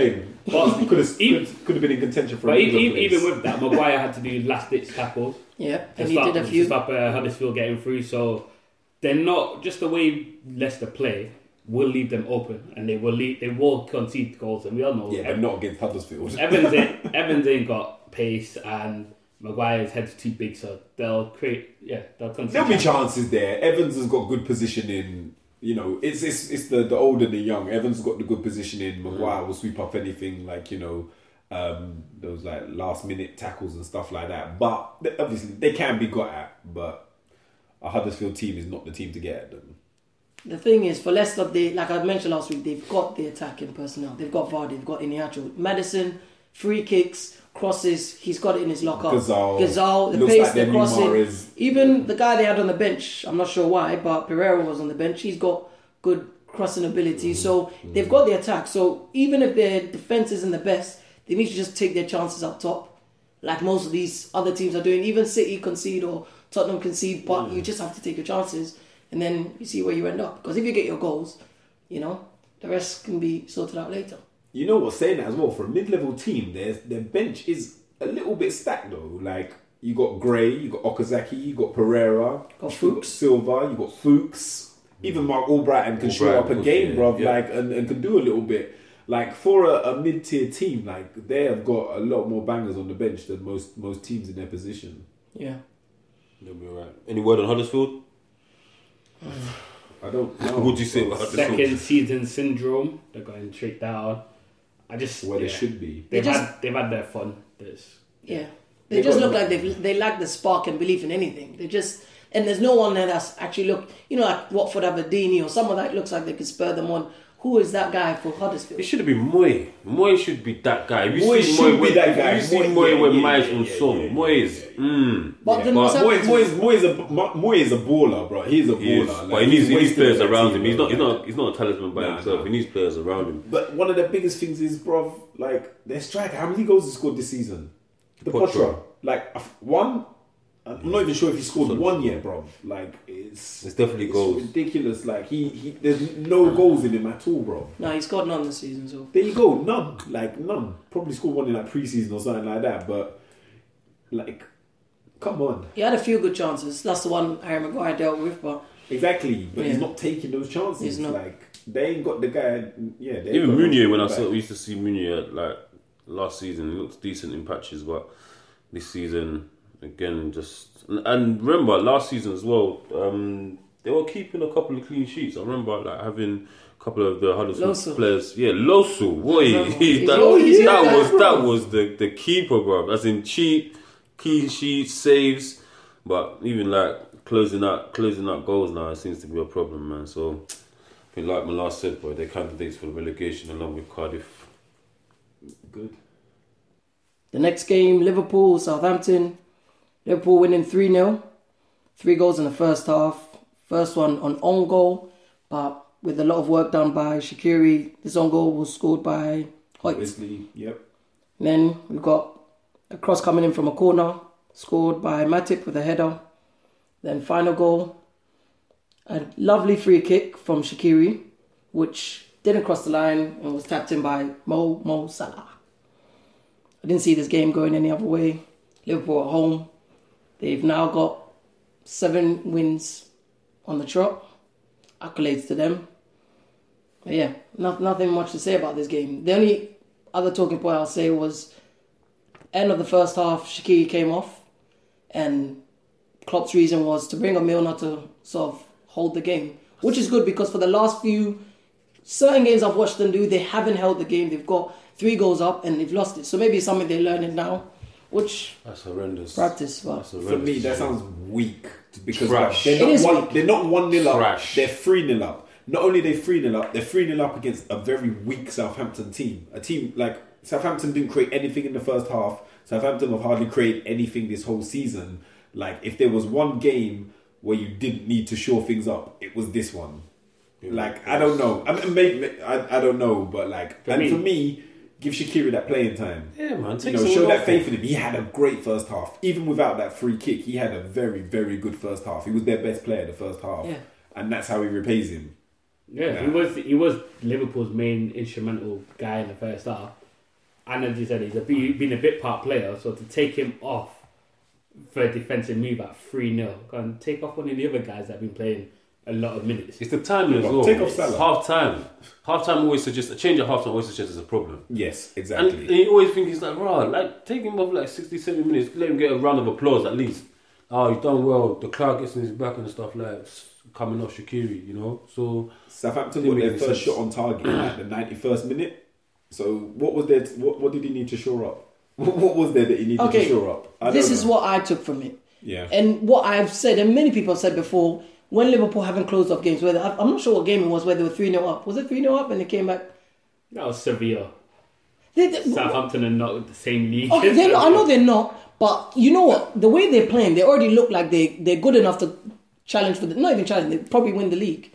shame. But could have been in contention for. But even with that, Maguire had to do last-ditch tackles. Yeah, and he did a few. To stop Huddersfield getting through. So they're not just the way Leicester play. will leave them open, and they will concede goals, and we all know. Yeah, but not against Huddersfield. Evans ain't got pace, and Maguire's head's too big, so they'll create. Yeah, they'll concede. There'll be chances there. Evans has got good positioning. You know, it's the old and the young. Evans got the good positioning. Maguire will sweep up anything, like, you know, those like last minute tackles and stuff like that. But obviously they can be got at, but a Huddersfield team is not the team to get at them. The thing is, for Leicester, they, like I mentioned last week, they've got the attacking personnel. They've got Vardy, they've got Iheanacho. Madison, free kicks, crosses, he's got it in his locker. Gazal, the pace, like the crossing. Even the guy they had on the bench, I'm not sure why, but Pereira was on the bench. He's got good crossing ability. So they've got the attack. So even if their defence isn't the best, they need to just take their chances up top, like most of these other teams are doing. Even City concede or Tottenham concede, but you just have to take your chances. And then you see where you end up. Because if you get your goals, you know, the rest can be sorted out later. You know what, saying that as well, for a mid-level team, their bench is a little bit stacked though. Like, you got Gray, you got Okazaki, you got Pereira, you got Silva, you got Fuchs. Even Mark Albrighton can show up a game, bruv, like, and can do a little bit. Like, for a mid-tier team, like, they have got a lot more bangers on the bench than most teams in their position. Yeah. They'll be all right. Any word on Huddersfield? I don't know. What do you say about second season syndrome? They're going straight down. They should be. They've had their fun. They just look like they lack the spark and belief in anything. They just, and there's no one there that's actually look. You know, like Watford, Aberdeen, or someone that looks like they could spur them on. Who is that guy for Huddersfield? It should have been Moy. Moy should be that guy. You see Moy with Mahrez on song. Moy is. Moy is a baller, bro. He's a baller. But he needs players around him. He's not a talisman by himself. He needs players around him. But one of the biggest things is, bro, like their striker. How many goals he scored this season? The Potra. Like one. I'm not even sure if he scored one yet, bro. Like, it's definitely goals. Ridiculous. Like, he there's no goals in him at all, bro. No, he's got none this season, so. There you go, none. Like, none. Probably scored one in, like, pre-season or something like that, but, like, come on. He had a few good chances. That's the one Harry Maguire dealt with, but. Exactly, but he's not taking those chances. He's not. Like, they ain't got the guy, Even Mounier, we used to see Mounier, like, last season, he looked decent in patches, but this season. Again, just... And remember, last season as well, they were keeping a couple of clean sheets. I remember having a couple of the Huddersfield players... Yeah, Losu. Boy, that was the keeper, bro. As in cheap, clean sheets, saves. But even, like, closing out goals now, it seems to be a problem, man. So, I think like Milan said, boy, they're candidates for relegation along with Cardiff. Good. The next game, Liverpool, Southampton... Liverpool winning 3-0. 3 goals in the first half. First one on own goal. But with a lot of work done by Shaqiri, this own goal was scored by Hoyt. Obviously, yep. And then we've got a cross coming in from a corner. Scored by Matip with a header. Then final goal. A lovely free kick from Shaqiri, which didn't cross the line and was tapped in by Mo Salah. I didn't see this game going any other way. Liverpool at home. They've now got 7 wins on the trot. Accolades to them. But yeah, nothing much to say about this game. The only other talking point I'll say was end of the first half, Shaqiri came off. And Klopp's reason was to bring on Milner to sort of hold the game. Which is good because for the last few certain games I've watched them do, they haven't held the game. They've got 3 goals up and they've lost it. So maybe it's something they're learning now. Which that's horrendous. Practice, but that's horrendous. For me, that sounds weak because they're not 1-0 up. They're 3-0 up. Not only are they 3-0 up, they're 3-0 up against a very weak Southampton team. A team like Southampton didn't create anything in the first half. Southampton have hardly created anything this whole season. Like if there was one game where you didn't need to shore things up, it was this one. Yeah, like I don't know. I mean, maybe I don't know, but like for me. Give Shaqiri that playing time. Yeah, man. Show that faith in him. He had a great first half. Even without that free kick, he had a very, very good first half. He was their best player the first half. Yeah. And that's how he repays him. Yeah, he was Liverpool's main instrumental guy in the first half. And as you said, he's been a bit part player. So to take him off for a defensive move at 3-0, go and take off one of the other guys that have been playing a lot of minutes. It's the timing as well. Take off Salah. Half time always suggests a change at half time always suggests is a problem. Yes, exactly. And you always think he's like, rah, like take him off like 67 minutes, let him get a round of applause at least. Oh, you've done well. The crowd gets in his back and stuff like coming off Shaqiri, you know. So Southampton got their first shot on target at the 91st minute. So what was there? What did he need to shore up? What was there that he needed to shore up? This is what I took from it. Yeah. And what I've said, and many people have said before, when Liverpool haven't closed off games, whether I'm not sure what game it was, whether they were 3-0 up. Was it 3-0 up and they came back? That was Sevilla. Southampton are not the same league. Okay, I know they're not, but you know what? The way they're playing, they already look like they're good enough to challenge for the... Not even challenge, they probably win the league.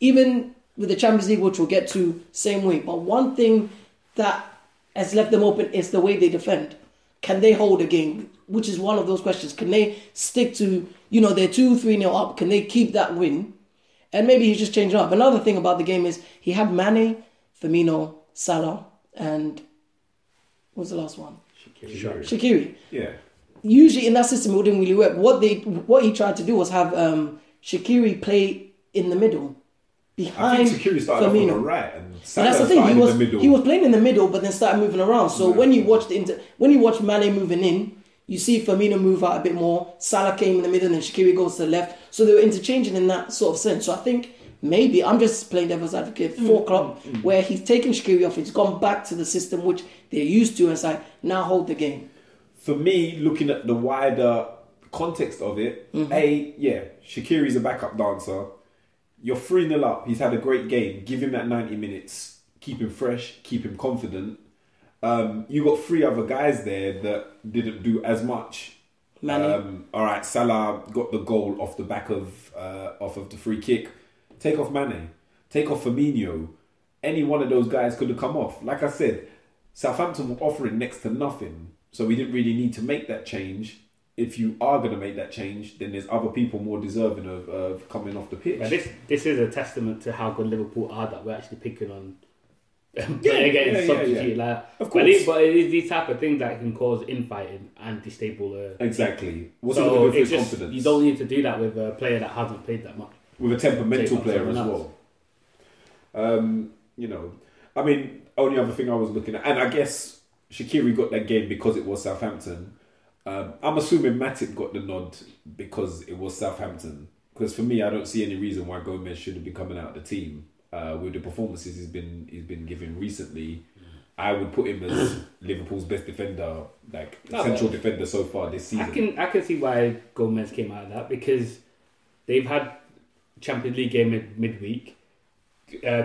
Even with the Champions League, which we'll get to, same way. But one thing that has left them open is the way they defend. Can they hold a game? Which is one of those questions. Can they stick to, you know, they're 2-3-0 up. Can they keep that win? And maybe he's just changing up. Another thing about the game is he had Mane, Firmino, Salah, and what was the last one? Shaqiri. Yeah. Usually in that system, it didn't really work. What he tried to do was have Shaqiri play in the middle. Behind Shaqiri started Firmino. Off on the right, and that's the thing. He was playing in the middle, but then started moving around. So when you watch Mane moving in, you see Firmino move out a bit more. Salah came in the middle, and then Shaqiri goes to the left. So they were interchanging in that sort of sense. So I think maybe I'm just playing devil's advocate for Klopp, where he's taken Shaqiri off. He's gone back to the system which they're used to, and it's like now hold the game. For me, looking at the wider context of it, Shaqiri's a backup dancer. You're 3-0 up. He's had a great game. Give him that 90 minutes. Keep him fresh. Keep him confident. You got three other guys there that didn't do as much. All right, Salah got the goal off the back of the free kick. Take off Mane. Take off Firmino. Any one of those guys could have come off. Like I said, Southampton were offering next to nothing. So we didn't really need to make that change. If you are going to make that change, then there's other people more deserving of coming off the pitch. Yeah, this is a testament to how good Liverpool are that we're actually picking on. Like, of course. But it is these type of things that can cause infighting and destabilize. Exactly. What's so it's just, confidence? You don't need to do that with a player that hasn't played that much. With a temperamental player as well. You know, I mean, only other thing I was looking at, and I guess Shaqiri got that game because it was Southampton. I'm assuming Matip got the nod because it was Southampton. Because for me, I don't see any reason why Gomez shouldn't be coming out of the team with the performances he's been giving recently. I would put him as Liverpool's best defender, central defender so far this season. I can see why Gomez came out of that because they've had Champions League game midweek.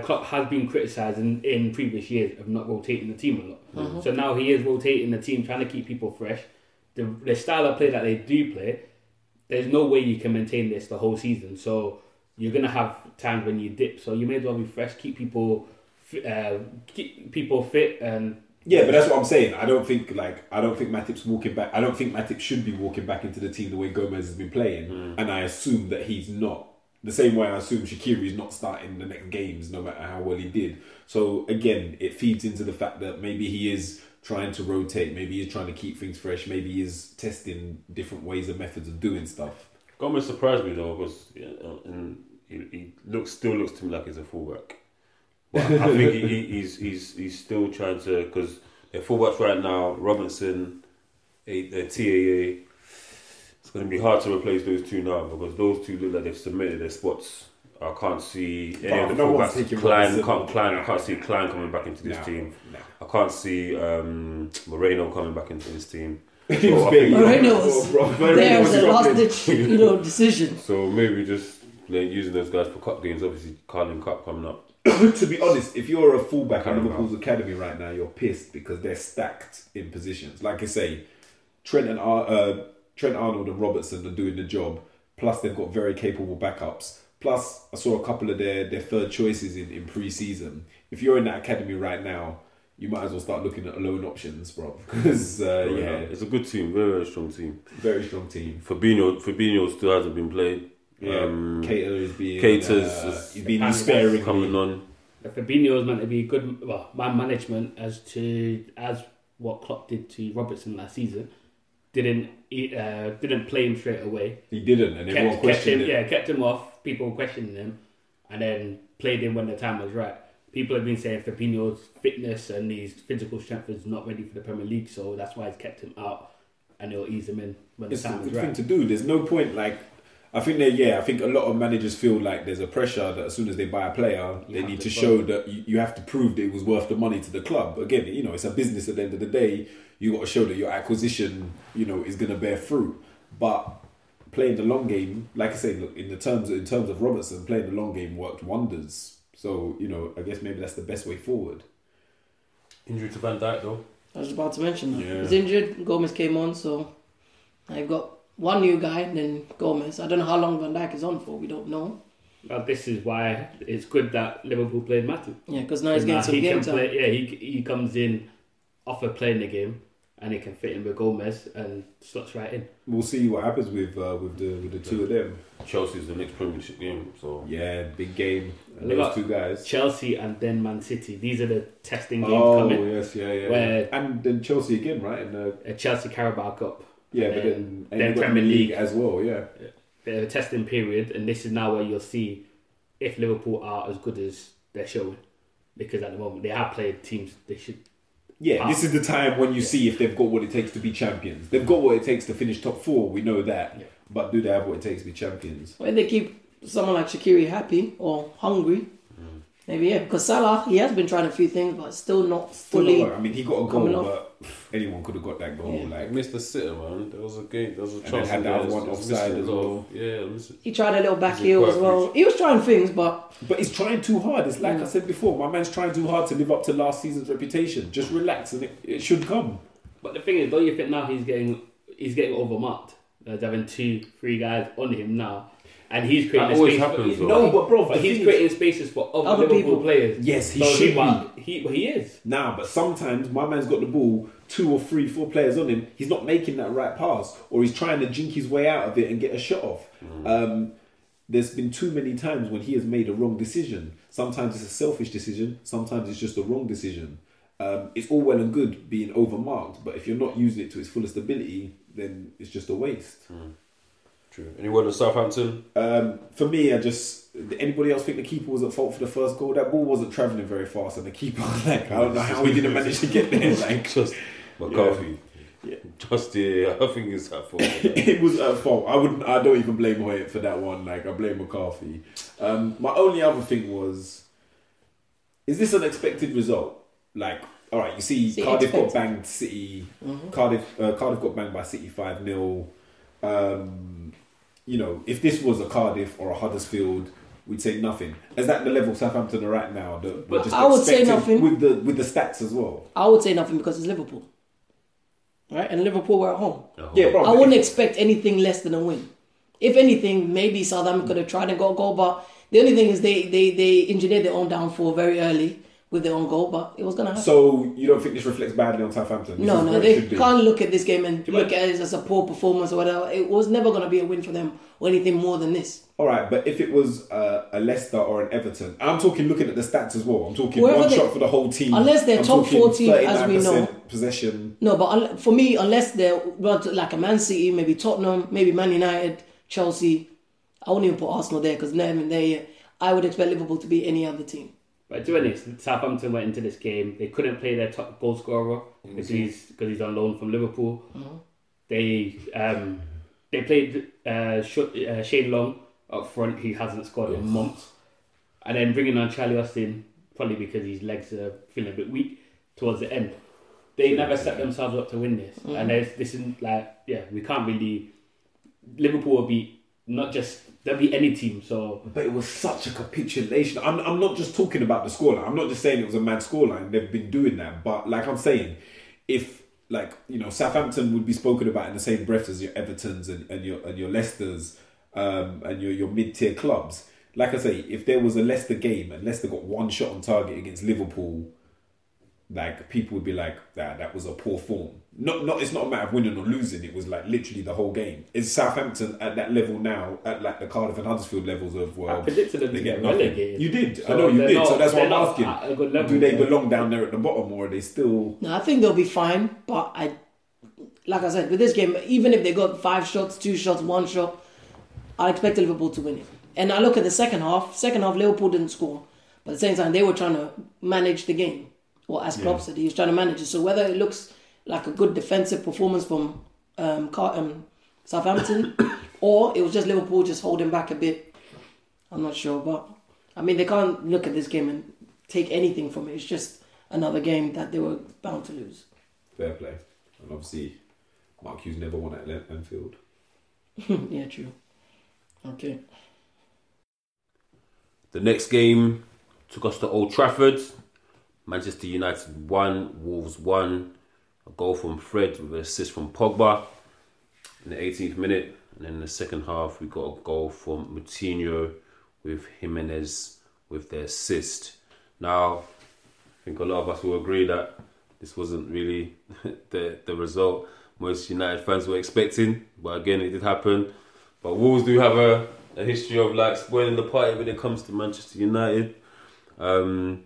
Klopp has been criticised in previous years of not rotating the team a lot. So now he is rotating the team, trying to keep people fresh. The style of play that they do play, there's no way you can maintain this the whole season. So you're going to have times when you dip. So you may as well be fresh, keep people fit. And yeah, but that's what I'm saying. I don't think Matip's walking back. I don't think Matip should be walking back into the team the way Gomez has been playing. And I assume that he's not. The same way I assume Shaqiri's not starting the next games, no matter how well he did. So again, it feeds into the fact that maybe he is trying to rotate, maybe he's trying to keep things fresh, maybe he's testing different ways and methods of doing stuff. Gomez surprised me though, because he still looks to me like he's a fullback. But I think he's still trying to, because they're fullbacks right now, Robinson, TAA. It's going to be hard to replace those two now because those two look like they've submitted their spots. I can't see any of the fullbacks. I can't see Klein coming back into this team. No. I can't see Moreno coming back into this team. Moreno was a last-ditch, decision. So maybe just using those guys for cup games. Obviously, Carling Cup coming up. To be honest, if you're a fullback at Liverpool's academy right now, you're pissed because they're stacked in positions. Like I say, Trent Arnold and Robertson are doing the job. Plus, they've got very capable backups. Plus, I saw a couple of their third choices in pre-season. If you're in that academy right now, you might as well start looking at loan options, bro. Because, it's a good team. Very, very strong team. Very strong team. Fabinho still hasn't been played. Yeah. Cater's been sparingly coming on. Fabinho is meant to be good. Well, man management as what Klopp did to Robertson last season. Didn't he didn't play him straight away. He didn't, and everyone questioned him. Yeah, kept him off, people questioning him, and then played him when the time was right. People have been saying Fabinho's fitness and his physical strength is not ready for the Premier League, so that's why he's kept him out, and he'll ease him in when the time is right. It's a good thing to do. There's no point, like... I think a lot of managers feel like there's a pressure that as soon as they buy a player, they need to show that you have to prove that it was worth the money to the club. Again, you know, it's a business at the end of the day. You got to show that your acquisition, you know, is going to bear fruit. But playing the long game, like I say, look, in terms of Robertson, playing the long game worked wonders. So, you know, I guess maybe that's the best way forward. Injury to Van Dijk, though. I was about to mention that. Yeah. He's injured. Gomez came on, so I've got... one new guy, and then Gomez. I don't know how long Van Dijk is on for. We don't know. Well, this is why it's good that Liverpool played Matip. Yeah, because now he's getting some game time. He comes in off of playing the game, and he can fit in with Gomez and slots right in. We'll see what happens with the two of them. Chelsea's the next Premiership game, so yeah, big game. And those two guys, Chelsea and then Man City. These are the testing games coming. Oh yes, yeah. Where and then Chelsea again, right? And a Chelsea Carabao Cup. Yeah, but then Premier League as well, yeah. Bit of a testing period, and this is now where you'll see if Liverpool are as good as they're showing. Because at the moment, they have played teams they should... Yeah, this is the time when you see if they've got what it takes to be champions. They've got what it takes to finish top four, we know that. Yeah. But do they have what it takes to be champions? Well, if they keep someone like Shaqiri happy or hungry... Maybe, yeah, because Salah, he has been trying a few things, but still not fully. I mean, he got a goal, but anyone could have got that goal. Yeah. Like missed the sitter, man. There was a game, there was a chance. And had that one offside as well. Yeah, he tried a little back heel as well. He was trying things, but he's trying too hard. It's like I said before, my man's trying too hard to live up to last season's reputation. Just relax, and it should come. But the thing is, don't you think now he's getting overmarked? There's having 2-3 guys on him now. And he's creating spaces. He's creating spaces for other Liverpool players. Yes, he is. Nah, but sometimes my man's got the ball, 2 or 3, 4 players on him. He's not making that right pass, or he's trying to jink his way out of it and get a shot off. There's been too many times when he has made a wrong decision. Sometimes it's a selfish decision. Sometimes it's just a wrong decision. It's all well and good being overmarked, but if you're not using it to its fullest ability, then it's just a waste. True. Any word on Southampton? For me, anybody else think the keeper was at fault for the first goal? That ball wasn't travelling very fast, and the keeper, I don't know how we didn't manage to get there. Just McCarthy. Yeah. I think it's at fault. It was at fault. I don't even blame Hoyt for that one. I blame McCarthy. My only other thing was, is this an expected result? All right, you see, Cardiff got banged City. Mm-hmm. Cardiff got banged by City 5-0. You know, if this was a Cardiff or a Huddersfield, we'd say nothing. Is that the level Southampton are at now? I would say nothing with the stats as well. I would say nothing because it's Liverpool, right? And Liverpool were at home. Yeah, bro, I wouldn't expect anything less than a win. If anything, maybe Southampton could have tried and got a goal, but the only thing is they engineered their own downfall very early with their own goal, but it was going to happen. So you don't think this reflects badly on Southampton? No, they can't look at this game and look at it as a poor performance or whatever. It was never going to be a win for them or anything more than this. All right, but if it was a Leicester or an Everton, I'm talking looking at the stats as well. I'm talking shot for the whole team. Unless they're top 14, as we know. Possession. No, but for me, unless they're like a Man City, maybe Tottenham, maybe Man United, Chelsea. I wouldn't even put Arsenal there because they're not even there yet. I would expect Liverpool to be any other team. But to be honest, Southampton went into this game. They couldn't play their top goal scorer because he's on loan from Liverpool. Mm-hmm. They played Shane Long up front. He hasn't scored in months. And then bringing on Charlie Austin, probably because his legs are feeling a bit weak towards the end. They never set themselves up to win this. Mm-hmm. And this isn't we can't really... Liverpool will be... Not just there'll be any team, but it was such a capitulation. I'm not just talking about the scoreline. I'm not just saying it was a mad scoreline. They've been doing that, but I'm saying, if Southampton would be spoken about in the same breath as your Evertons and your Leicesters, and your mid-tier clubs. Like I say, if there was a Leicester game and Leicester got one shot on target against Liverpool, people would be that was a poor form. Not it's not a matter of winning or losing. It was literally the whole game. Is Southampton at that level now, at the Cardiff and Huddersfield levels of I predicted them to get relegated. You did. So I know you did. So that's what I'm asking. Do they belong down there at the bottom, or are they still? No, I think they'll be fine. But like I said, with this game, even if they got 5 shots, 2 shots, 1 shot, I expect Liverpool to win it. And I look at the second half. Second half, Liverpool didn't score. But at the same time, they were trying to manage the game. Or as Klopp said, he was trying to manage it. So whether it looks like a good defensive performance from Southampton, or it was just Liverpool just holding back a bit, I'm not sure. But, I mean, they can't look at this game and take anything from it. It's just another game that they were bound to lose. Fair play. And obviously, Mark Hughes never won at Anfield. Yeah, true. Okay. The next game took us to Old Trafford. Manchester United 1, Wolves 1. A goal from Fred with an assist from Pogba in the 18th minute. And then in the second half, we got a goal from Moutinho with Jimenez with their assist. Now, I think a lot of us will agree that this wasn't really the result most United fans were expecting. But again, it did happen. But Wolves do have a history of like spoiling the party when it comes to Manchester United. Don't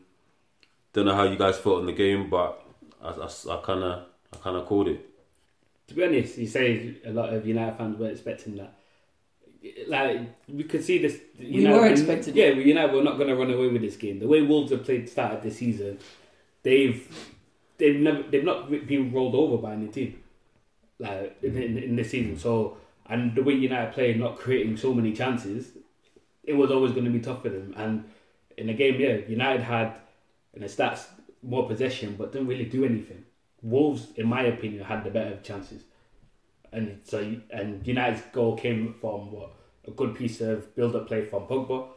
know how you guys felt on the game, but I kind of called it. To be honest, you say a lot of United fans weren't expecting that. Like, we could see this. We were expecting it. Yeah, United were not going to run away with this game. The way Wolves have started this season, they've not been rolled over by any team, like in this season. So, and the way United played, not creating so many chances, it was always going to be tough for them. And in the game, United had, in the stats, more possession, but didn't really do anything. Wolves, in my opinion, had the better chances. And so, and United's goal came from a good piece of build-up play from Pogba.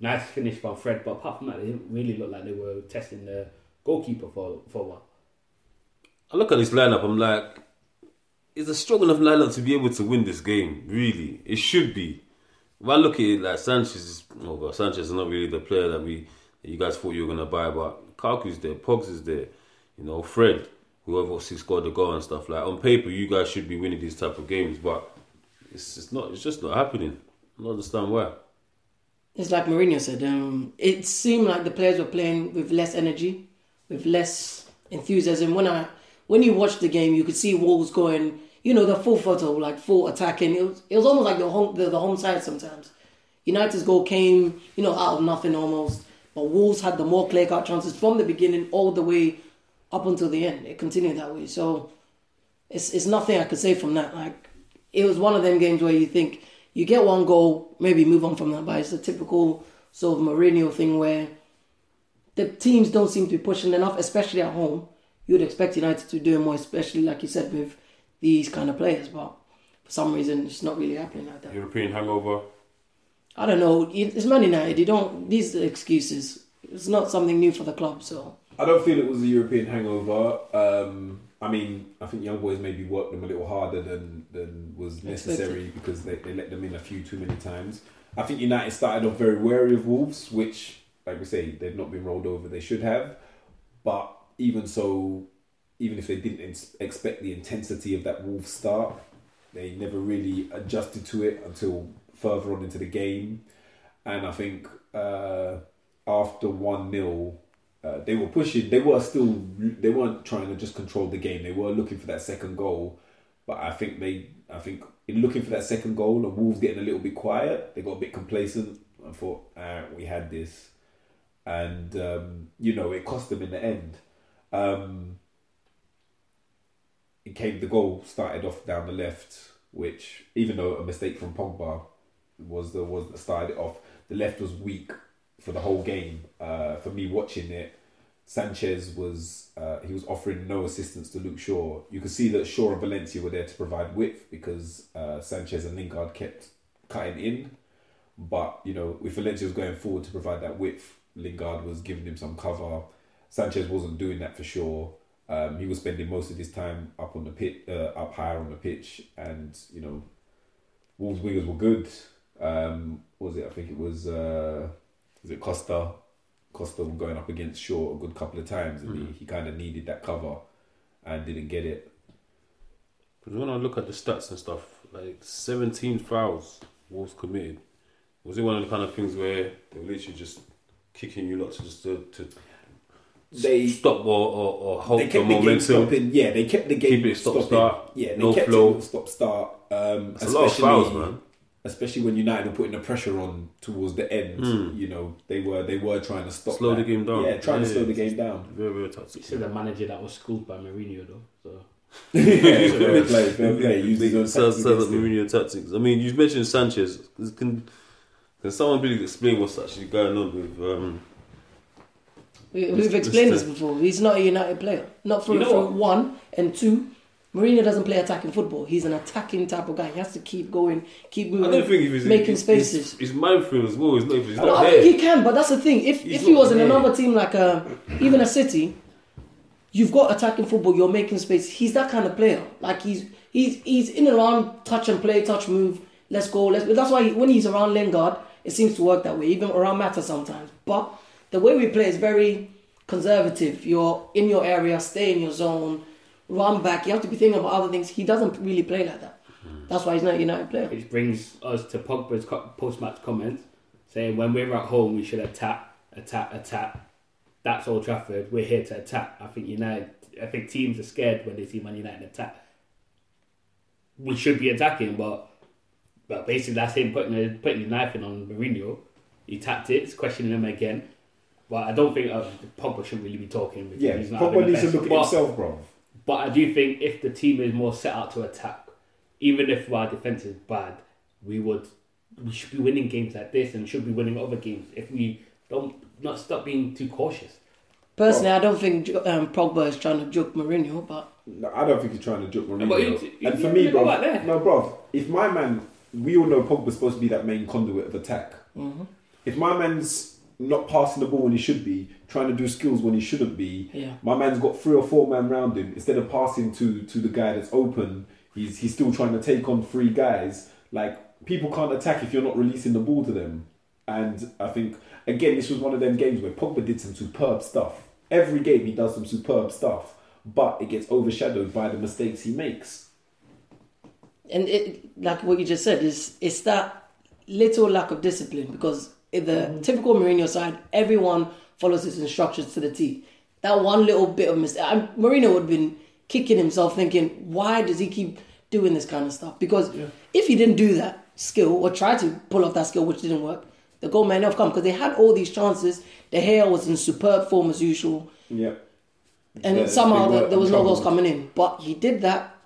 Nice finish from Fred, but apart from that, they didn't really look like they were testing the goalkeeper for a while. I look at this lineup, I'm like, it's a strong enough lineup to be able to win this game, really. It should be. If I look at it, like Sanchez is not really the player that you guys thought you were going to buy, but Kaku's there, Pogs is there, Fred, whoever obviously scored the goal and stuff. Like, on paper, you guys should be winning these type of games, but it's just not happening. I don't understand why. It's like Mourinho said, it seemed like the players were playing with less energy, with less enthusiasm. When you watched the game, you could see Wolves going, the full photo, like full attacking. It was almost like the home side sometimes. United's goal came, out of nothing almost. But Wolves had the more clear-cut chances from the beginning all the way up until the end. It continued that way. So it's nothing I could say from that. Like, it was one of them games where you think you get one goal, maybe move on from that. But it's a typical sort of Mourinho thing where the teams don't seem to be pushing enough, especially at home. You'd expect United to do more, especially like you said with these kind of players, but for some reason it's not really happening like that. European hangover. I don't know. It's Man United. These are excuses. It's not something new for the club. So I don't feel it was a European hangover. I think young boys maybe worked them a little harder than was necessary because they let them in a few too many times. I think United started off very wary of Wolves, which, like we say, they've not been rolled over. They should have, but. Even so, even if they didn't expect the intensity of that Wolves start, they never really adjusted to it until further on into the game. And I think after 1-0, they were pushing. They weren't trying to just control the game. They were looking for that second goal. But I think in looking for that second goal and Wolves getting a little bit quiet, they got a bit complacent and thought, we had this. And, it cost them in the end. The goal started off down the left, which, even though a mistake from Pogba was the started off, the left was weak for the whole game. For me watching it, Sanchez was offering no assistance to Luke Shaw. You could see that Shaw and Valencia were there to provide width because Sanchez and Lingard kept cutting in, but if Valencia was going forward to provide that width, Lingard was giving him some cover. Sanchez wasn't doing that for sure. He was spending most of his time up higher on the pitch, and Wolves wingers were good. Was it Costa? Costa was going up against Shaw a good couple of times, and he kind of needed that cover and didn't get it. Because when I look at the stats and stuff, like 17 fouls Wolves committed. Was it one of the kind of things where they were literally just kicking you lot to just to they stop or hold the momentum. Yeah, they kept the game stop-start. Yeah, they no kept flow. It stop-start. That's a lot of fouls, man. Especially when United were putting the pressure on towards the end, you know, they were trying to slow the game down. Yeah, trying to slow the game down. Very, very toxic. This is a manager that was schooled by Mourinho, though. So fair play. Sounds like Mourinho tactics. I mean, you've mentioned Sanchez. Can someone really explain what's actually going on with? We've explained this before. He's not a United player. Not for one and two. Mourinho doesn't play attacking football. He's an attacking type of guy. He has to keep going, keep moving, making spaces. His mind frame as well. I think he can, but that's the thing. If he was in another team, like even a City, you've got attacking football. You're making space. He's that kind of player. Like he's in and around, touch and play, touch move. Let's go. That's why when he's around Lingard, it seems to work that way. Even around Mata sometimes. But the way we play is very conservative. You're in your area, stay in your zone. Run back. You have to be thinking about other things. He doesn't really play like that. That's why he's not a United player. Which brings us to Pogba's post-match comments saying, when we're at home, we should attack. That's Old Trafford. We're here to attack. I think teams are scared when they see Man United attack. We should be attacking, but basically that's him putting a knife in on Mourinho. He tapped it. He's questioning him again. But I don't think Pogba should really be talking. Yeah, Pogba needs to look at himself, bro. But I do think if the team is more set out to attack, even if our defence is bad, we should be winning games like this and should be winning other games if we don't stop being too cautious. Personally, I don't think Pogba is trying to juke Mourinho, but... No, I don't think he's trying to juke Mourinho. But and for me, bro, if my man... We all know Pogba's supposed to be that main conduit of attack. Mm-hmm. If my man's not passing the ball when he should be, trying to do skills when he shouldn't be. Yeah. My man's got 3 or 4 men round him. Instead of passing to the guy that's open, he's still trying to take on 3 guys. Like, people can't attack if you're not releasing the ball to them. And I think, again, this was one of them games where Pogba did some superb stuff. Every game he does some superb stuff, but it gets overshadowed by the mistakes he makes. And like what you just said, it's that little lack of discipline, because in the typical Mourinho side, everyone follows his instructions to the T. That one little bit of mistake, Mourinho would have been kicking himself thinking, why does he keep doing this kind of stuff? Because if he didn't do that skill or try to pull off that skill, which didn't work, the goal may not have come, because they had all these chances. De Gea was in superb form as usual. Yeah. And somehow there was no goals coming in. But he did that.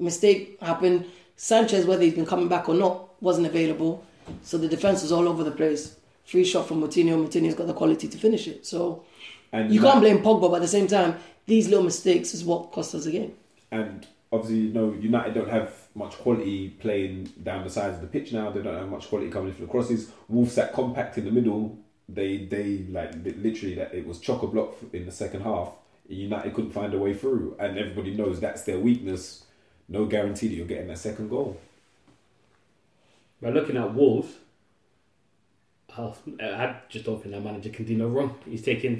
Mistake happened. Sanchez, whether he's been coming back or not, wasn't available. So the defence was all over the place. Free shot from Moutinho. Moutinho's got the quality to finish it. So you can't blame Pogba, but at the same time, these little mistakes is what cost us a game. And obviously, United don't have much quality playing down the sides of the pitch now. They don't have much quality coming in for the crosses. Wolves sat compact in the middle. They it was chock-a-block in the second half. United couldn't find a way through. And everybody knows that's their weakness. No guarantee that you're getting that second goal. By looking at Wolves, I just don't think that manager can do no wrong. He's taking a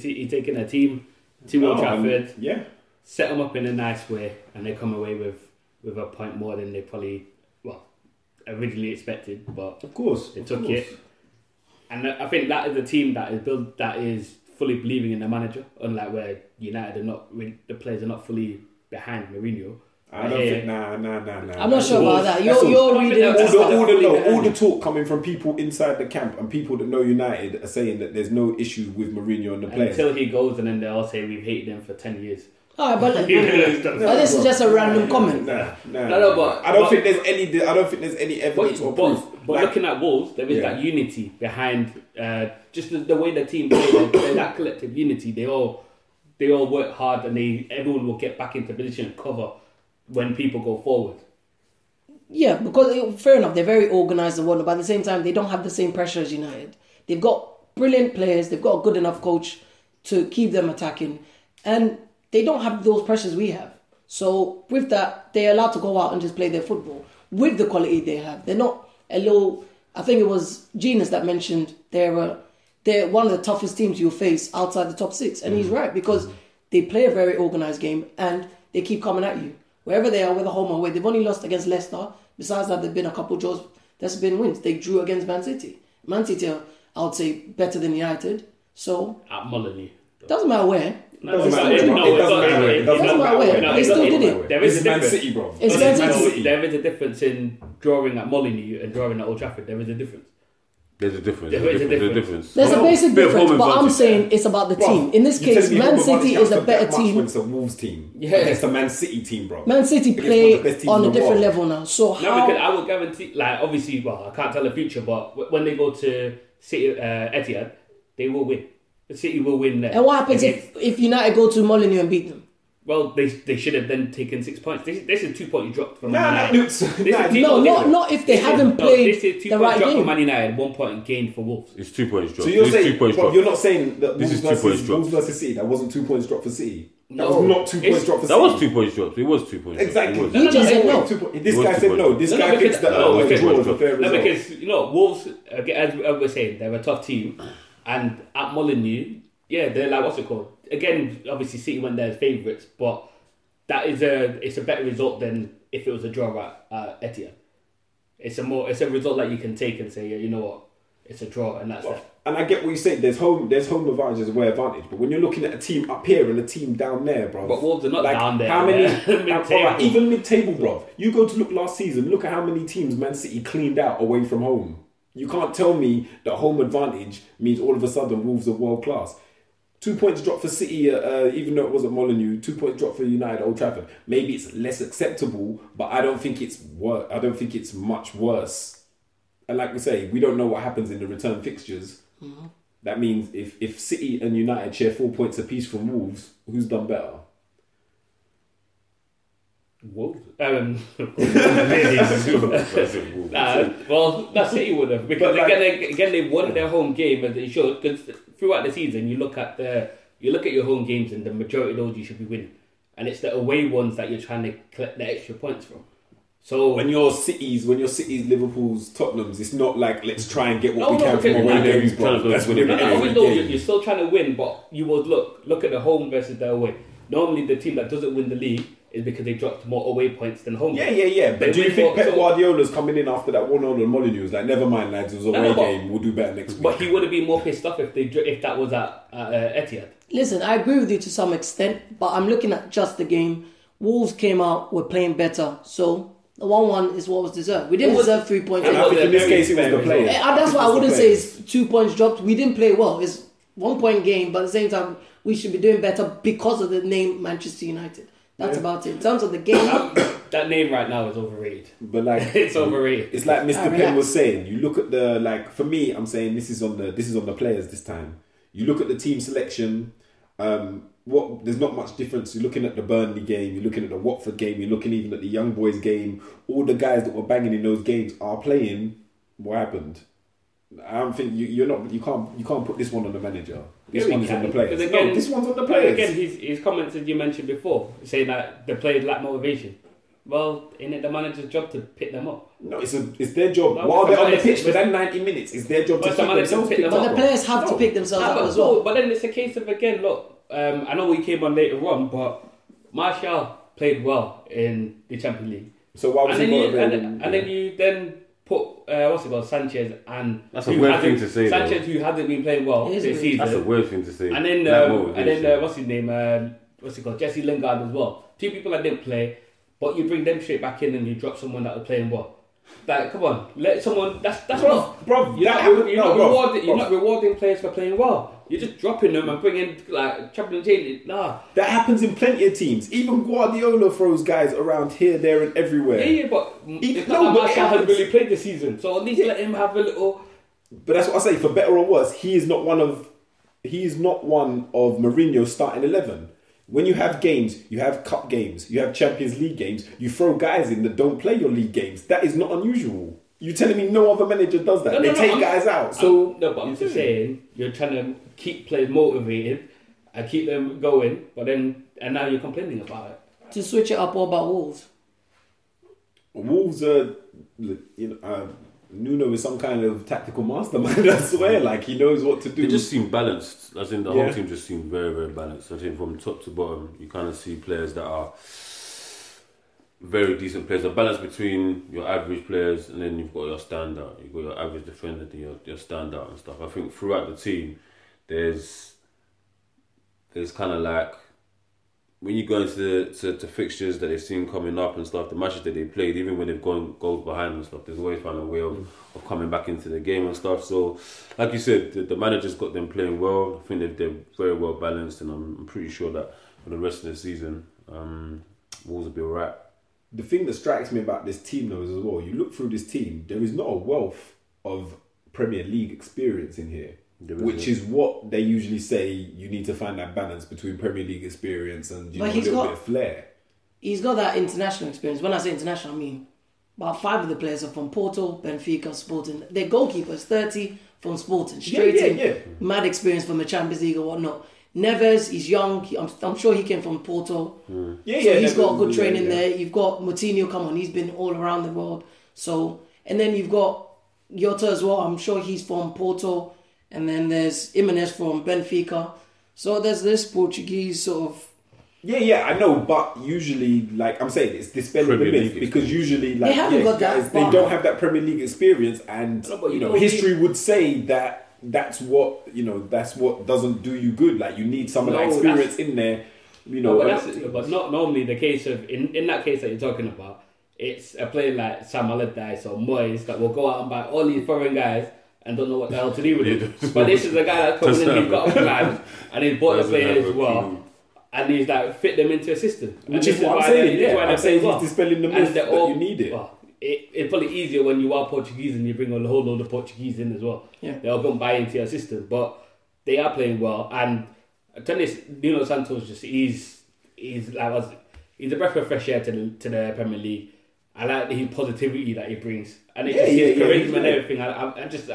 team to Old Trafford, set them up in a nice way, and they come away with a point more than they probably originally expected. But of course, they took it, and I think that is a team that is built, that is fully believing in the manager. Unlike where United are not, the players are not fully behind Mourinho. I don't think, nah. I'm not sure about that. You're reading all the talk coming from people inside the camp and people that know United are saying that there's no issue with Mourinho and the players. Until he goes, and then they'll say we've hated him for 10 years. Alright, but this is just a random comment. I don't think there's any evidence or proof. But looking at Wolves, there is that unity behind just the way the team plays, that collective unity. They all work hard, and everyone will get back into position and cover when people go forward. Yeah, because fair enough, they're very organised and whatnot, but at the same time, they don't have the same pressure as United. They've got brilliant players, they've got a good enough coach to keep them attacking, and they don't have those pressures we have. So with that, they're allowed to go out and just play their football with the quality they have. They're not a little... I think it was Genius that mentioned they're one of the toughest teams you'll face outside the top 6, and he's right, because they play a very organised game and they keep coming at you. Wherever they are, whether home or away, they've only lost against Leicester. Besides that, there've been a couple of draws. There's been wins. They drew against Man City. Man City are, I would say, better than United. So at Molineux, Doesn't matter where. It doesn't matter where. They still did it. There is a difference. Man City, bro. There is a difference in drawing at Molineux and drawing at Old Trafford. There is a difference. There's a difference. There's a basic difference, but I'm saying it's about the team. In this case, Man City is a better team. It's a Wolves team. Yeah, it's the Man City team, bro. Man City play on a different level now. So how? I would guarantee, like, obviously, well, I can't tell the future, but when they go to City Etihad, they will win. The City will win there. And what happens if United go to Molineux and beat them? Well, they should have then taken 6 points. This is 2 points you dropped from Man United. Not if they haven't played the right game. From Man United, 1 point gained for Wolves. It's 2 points dropped. So you're saying, you're not saying that Wolves versus City, that wasn't 2 points dropped for City. That was 2 points dropped. It was 2 points. Exactly. You just said no. This guy said no. This guy thinks that draw was a fair result. No, because Wolves, as we're saying, they're a tough team, and at Molineux, they're like what's it called. Again, obviously City went there as favourites, but that is it's a better result than if it was a draw at Etihad. It's a result that you can take and say, yeah, you know what, it's a draw and that's it. And I get what you're saying. There's home advantage, there's away advantage, but when you're looking at a team up here and a team down there, bro. But Wolves are not down there. How many? Even mid-table, bro. You go to look last season. Look at how many teams Man City cleaned out away from home. You can't tell me that home advantage means all of a sudden Wolves are world class. 2 points dropped for City, even though it wasn't Molineux. 2 points dropped for United, Old Trafford. Maybe it's less acceptable, but I don't think it's I don't think it's much worse. And like we say, we don't know what happens in the return fixtures. Mm-hmm. That means if City and United share 4 points apiece from Wolves, who's done better? Wolves. That City would have, because again they won their home game as they should. Because throughout the season, you look at your home games and the majority of those you should be winning, and it's the away ones that you're trying to collect the extra points from. So when your cities, Liverpool's, Tottenham's, it's not like let's try and get what we can from away games, bro. That's what you're still trying to win, but you would look at the home versus the away. Normally, the team that doesn't win the league is because they dropped more away points than home. Yeah. But do you think Pep Guardiola's coming in after that 1-0 and Molineux was like, never mind, lads, it was away game, we'll do better next week. But he would have been more pissed off if that was at Etihad. Listen, I agree with you to some extent, but I'm looking at just the game. Wolves came out, were playing better, so the 1-1 is what was deserved. We didn't deserve 3 points. And I think in this case, it was the player. That's why I wouldn't say it's 2 points dropped. We didn't play well. It's 1 point game, but at the same time, we should be doing better because of the name Manchester United. That's about it. In terms of the game, that name right now is overrated. But it's overrated. It's like Mr. Penn was saying. You look at the for me, I'm saying this is on the players this time. You look at the team selection. There's not much difference. You're looking at the Burnley game. You're looking at the Watford game. You're looking even at the Young Boys game. All the guys that were banging in those games are playing. What happened? I don't think you can't put this one on the manager. This one is on the players. Again, this one's on the players. Again, his comments as you mentioned before, saying that the players lack motivation. Well, isn't it the manager's job to pick them up? No, it's their job. While they're on the pitch for that 90 minutes, it's their job to pick themselves up. But the players have to pick themselves up as well. But then it's a case of, again, look, I know we came on later on, but Martial played well in the Champions League. So why was he motivated? And then you then put what's it called, Sanchez, and that's a weird thing to say. Sanchez, who hasn't been playing well this season, that's a weird thing to say. And then, what's his name? What's it called? Jesse Lingard as well. Two people that didn't play, but you bring them straight back in and you drop someone that was playing well. Like, come on, let someone. That's rough, bro. You're not rewarding players for playing well. You're just dropping them and bringing Champions League. Nah, that happens in plenty of teams. Even Guardiola throws guys around here, there, and everywhere. Yeah, but Martial hasn't really played this season, so at least let him have a little. But that's what I say. For better or worse, he is not one of Mourinho's starting 11. When you have games, you have cup games, you have Champions League games, you throw guys in that don't play your league games. That is not unusual. You're telling me no other manager does that? They take guys out. I'm just saying, you're trying to keep players motivated and keep them going, and now you're complaining about it. To switch it up, what about Wolves? Wolves are, Nuno is some kind of tactical mastermind, I swear. He knows what to do. They just seem balanced. As in, the whole team just seemed very, very balanced. I think from top to bottom, you kind of see players that are very decent players. A balance between your average players and then you've got your standout. You've got your average defender and your standout and stuff. I think throughout the team, there's it's kind of like when you go into to fixtures that they've seen coming up and stuff, the matches that they played, even when they've gone goals behind and stuff, they've always found a way of coming back into the game and stuff. So, like you said, the manager's got them playing well. I think they're very well balanced, and I'm pretty sure that for the rest of the season, Wolves will be all right. The thing that strikes me about this team, though, is as well, you look through this team, there is not a wealth of Premier League experience in here, which is what they usually say you need to find that balance between Premier League experience and a little bit of flair. He's got that international experience. When I say international, I mean about 5 of the players are from Porto, Benfica, Sporting. Their goalkeeper's 30 from Sporting, straight in. Mad experience from the Champions League or whatnot. Neves, he's young. I'm sure he came from Porto. Mm. So he's got good training there. You've got Moutinho, come on, he's been all around the world. So, and then you've got Jota as well. I'm sure he's from Porto. And then there's Iheanacho from Benfica. So there's this Portuguese sort of... I know, but usually, like I'm saying, it's dispelling the myth because usually like they don't have that Premier League experience, and history would say that that's what doesn't do you good. Like you need some of that experience in there. But not normally the case of in that case that you're talking about, it's a player like Sam Allardyce or Moyes that will go out and buy all these foreign guys and don't know what the hell to do with it. But this is a guy that's coming in, he's got a plan, and he's bought the players as well, and he's like fit them into a system. Which is what I'm saying. I'm saying he's dispelling the myth that you need it. Well, it's probably easier when you are Portuguese and you bring a whole load of Portuguese in as well. Yeah. They'll go and buy into your system, but they are playing well. And Nuno Santos he's a breath of fresh air to the Premier League. I like the positivity that he brings, and it's charisma and everything.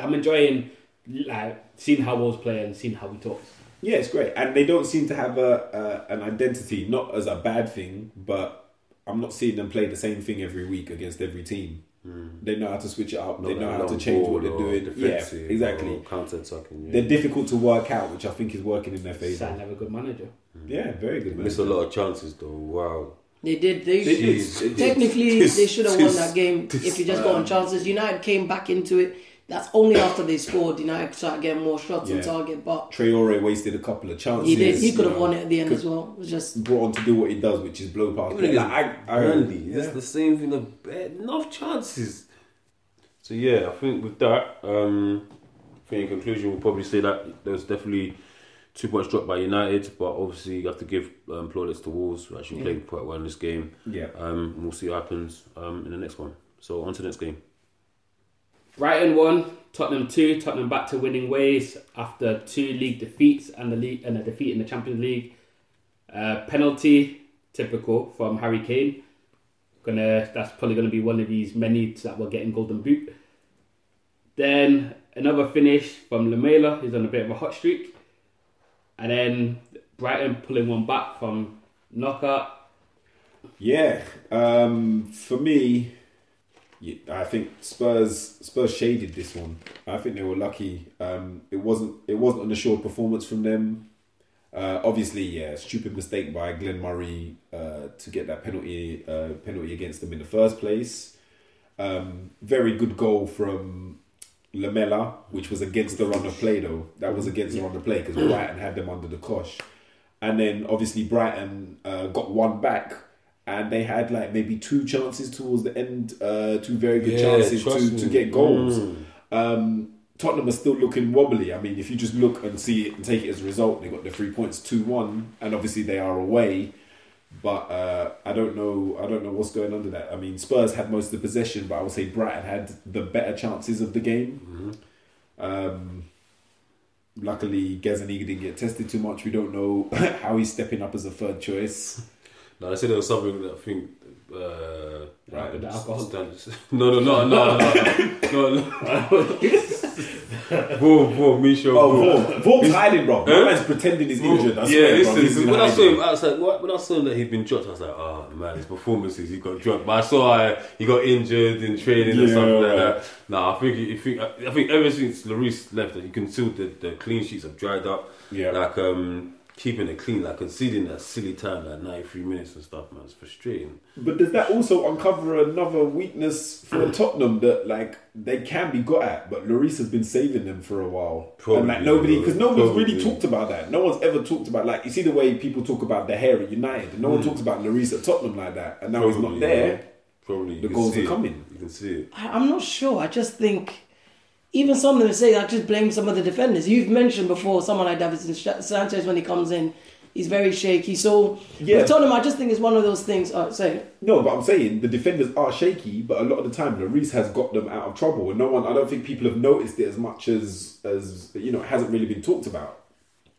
I'm enjoying like seeing how Wolves play and seeing how he talks. Yeah, it's great, and they don't seem to have an identity. Not as a bad thing, but I'm not seeing them play the same thing every week against every team. Mm. They know how to switch it up. They know how to change what they're doing. Yeah, exactly. Counter-attacking. Yeah. They're difficult to work out, which I think is working in their favour. Sane have a good manager. Mm. Yeah, very good manager. Missed a lot of chances though. Wow. They did. Technically, they should have won that game if you just got on chances. United came back into it. That's only after they scored. United started getting more shots on target. But Traore wasted a couple of chances. He did. He could have won it at the end as well. It was just brought on to do what he does, which is blow past. It's the same thing. Enough chances. So I think with that, I think in conclusion, we'll probably say that there's definitely 2 points dropped by United, but obviously you have to give plaudits to Wolves, who actually played quite well in this game. Yeah. We'll see what happens in the next one. So on to the next game. Brighton 1, Tottenham 2. Tottenham back to winning ways after 2 league defeats and a defeat in the Champions League. Penalty, typical from Harry Kane. That's probably going to be one of these many that will get in Golden Boot. Then another finish from Lamela, who's on a bit of a hot streak. And then Brighton pulling one back from knockout. Yeah, for me, I think Spurs shaded this one. I think they were lucky. It wasn't an assured performance from them. Obviously, stupid mistake by Glenn Murray to get that penalty against them in the first place. Very good goal from Lamela, which was against the run of play though. That was against the run of play because Brighton had them under the cosh. And then obviously Brighton got one back and they had like maybe 2 chances towards the end, 2 very good chances to get goals. Tottenham are still looking wobbly. I mean, if you just look and see it and take it as a result, they got the 3 points, 2-1, and obviously they are away. But I don't know what's going under that. I mean, Spurs had most of the possession, but I would say Brighton had the better chances of the game. Mm-hmm. Luckily, Gazzaniga didn't get tested too much. We don't know how he's stepping up as a third choice. No, I said there was something that I think... right, the alcohol standards. No. Vorm, Micho. Vorm's hiding, bro. The man's pretending he's injured. When I saw him, I was like, what? When I saw him that he'd been dropped, I was like, oh man, his performances, he got dropped. But I saw he got injured in training or something like that. No, I think ever since Lloris left, you can see the clean sheets have dried up. Yeah. Like keeping it clean, like conceding that silly time, like 93 minutes and stuff, man. It's frustrating. But does that also uncover another weakness for Tottenham that, like, they can be got at, but Lloris has been saving them for a while. Probably. And, like, nobody, because no one's really talked about that. No one's ever talked about, like, you see the way people talk about De Gea at United. No one talks about Lloris at Tottenham like that. And now he's not there. Yeah. Probably. The goals are coming. You can see it. I'm not sure. I just think... Even some of them say, I just blame some of the defenders. You've mentioned before someone like Davidson Sanchez when he comes in, he's very shaky. So, with Tottenham, I just think it's one of those things. No, but I'm saying the defenders are shaky, but a lot of the time, Lloris has got them out of trouble. And I don't think people have noticed it as much as you know, it hasn't really been talked about.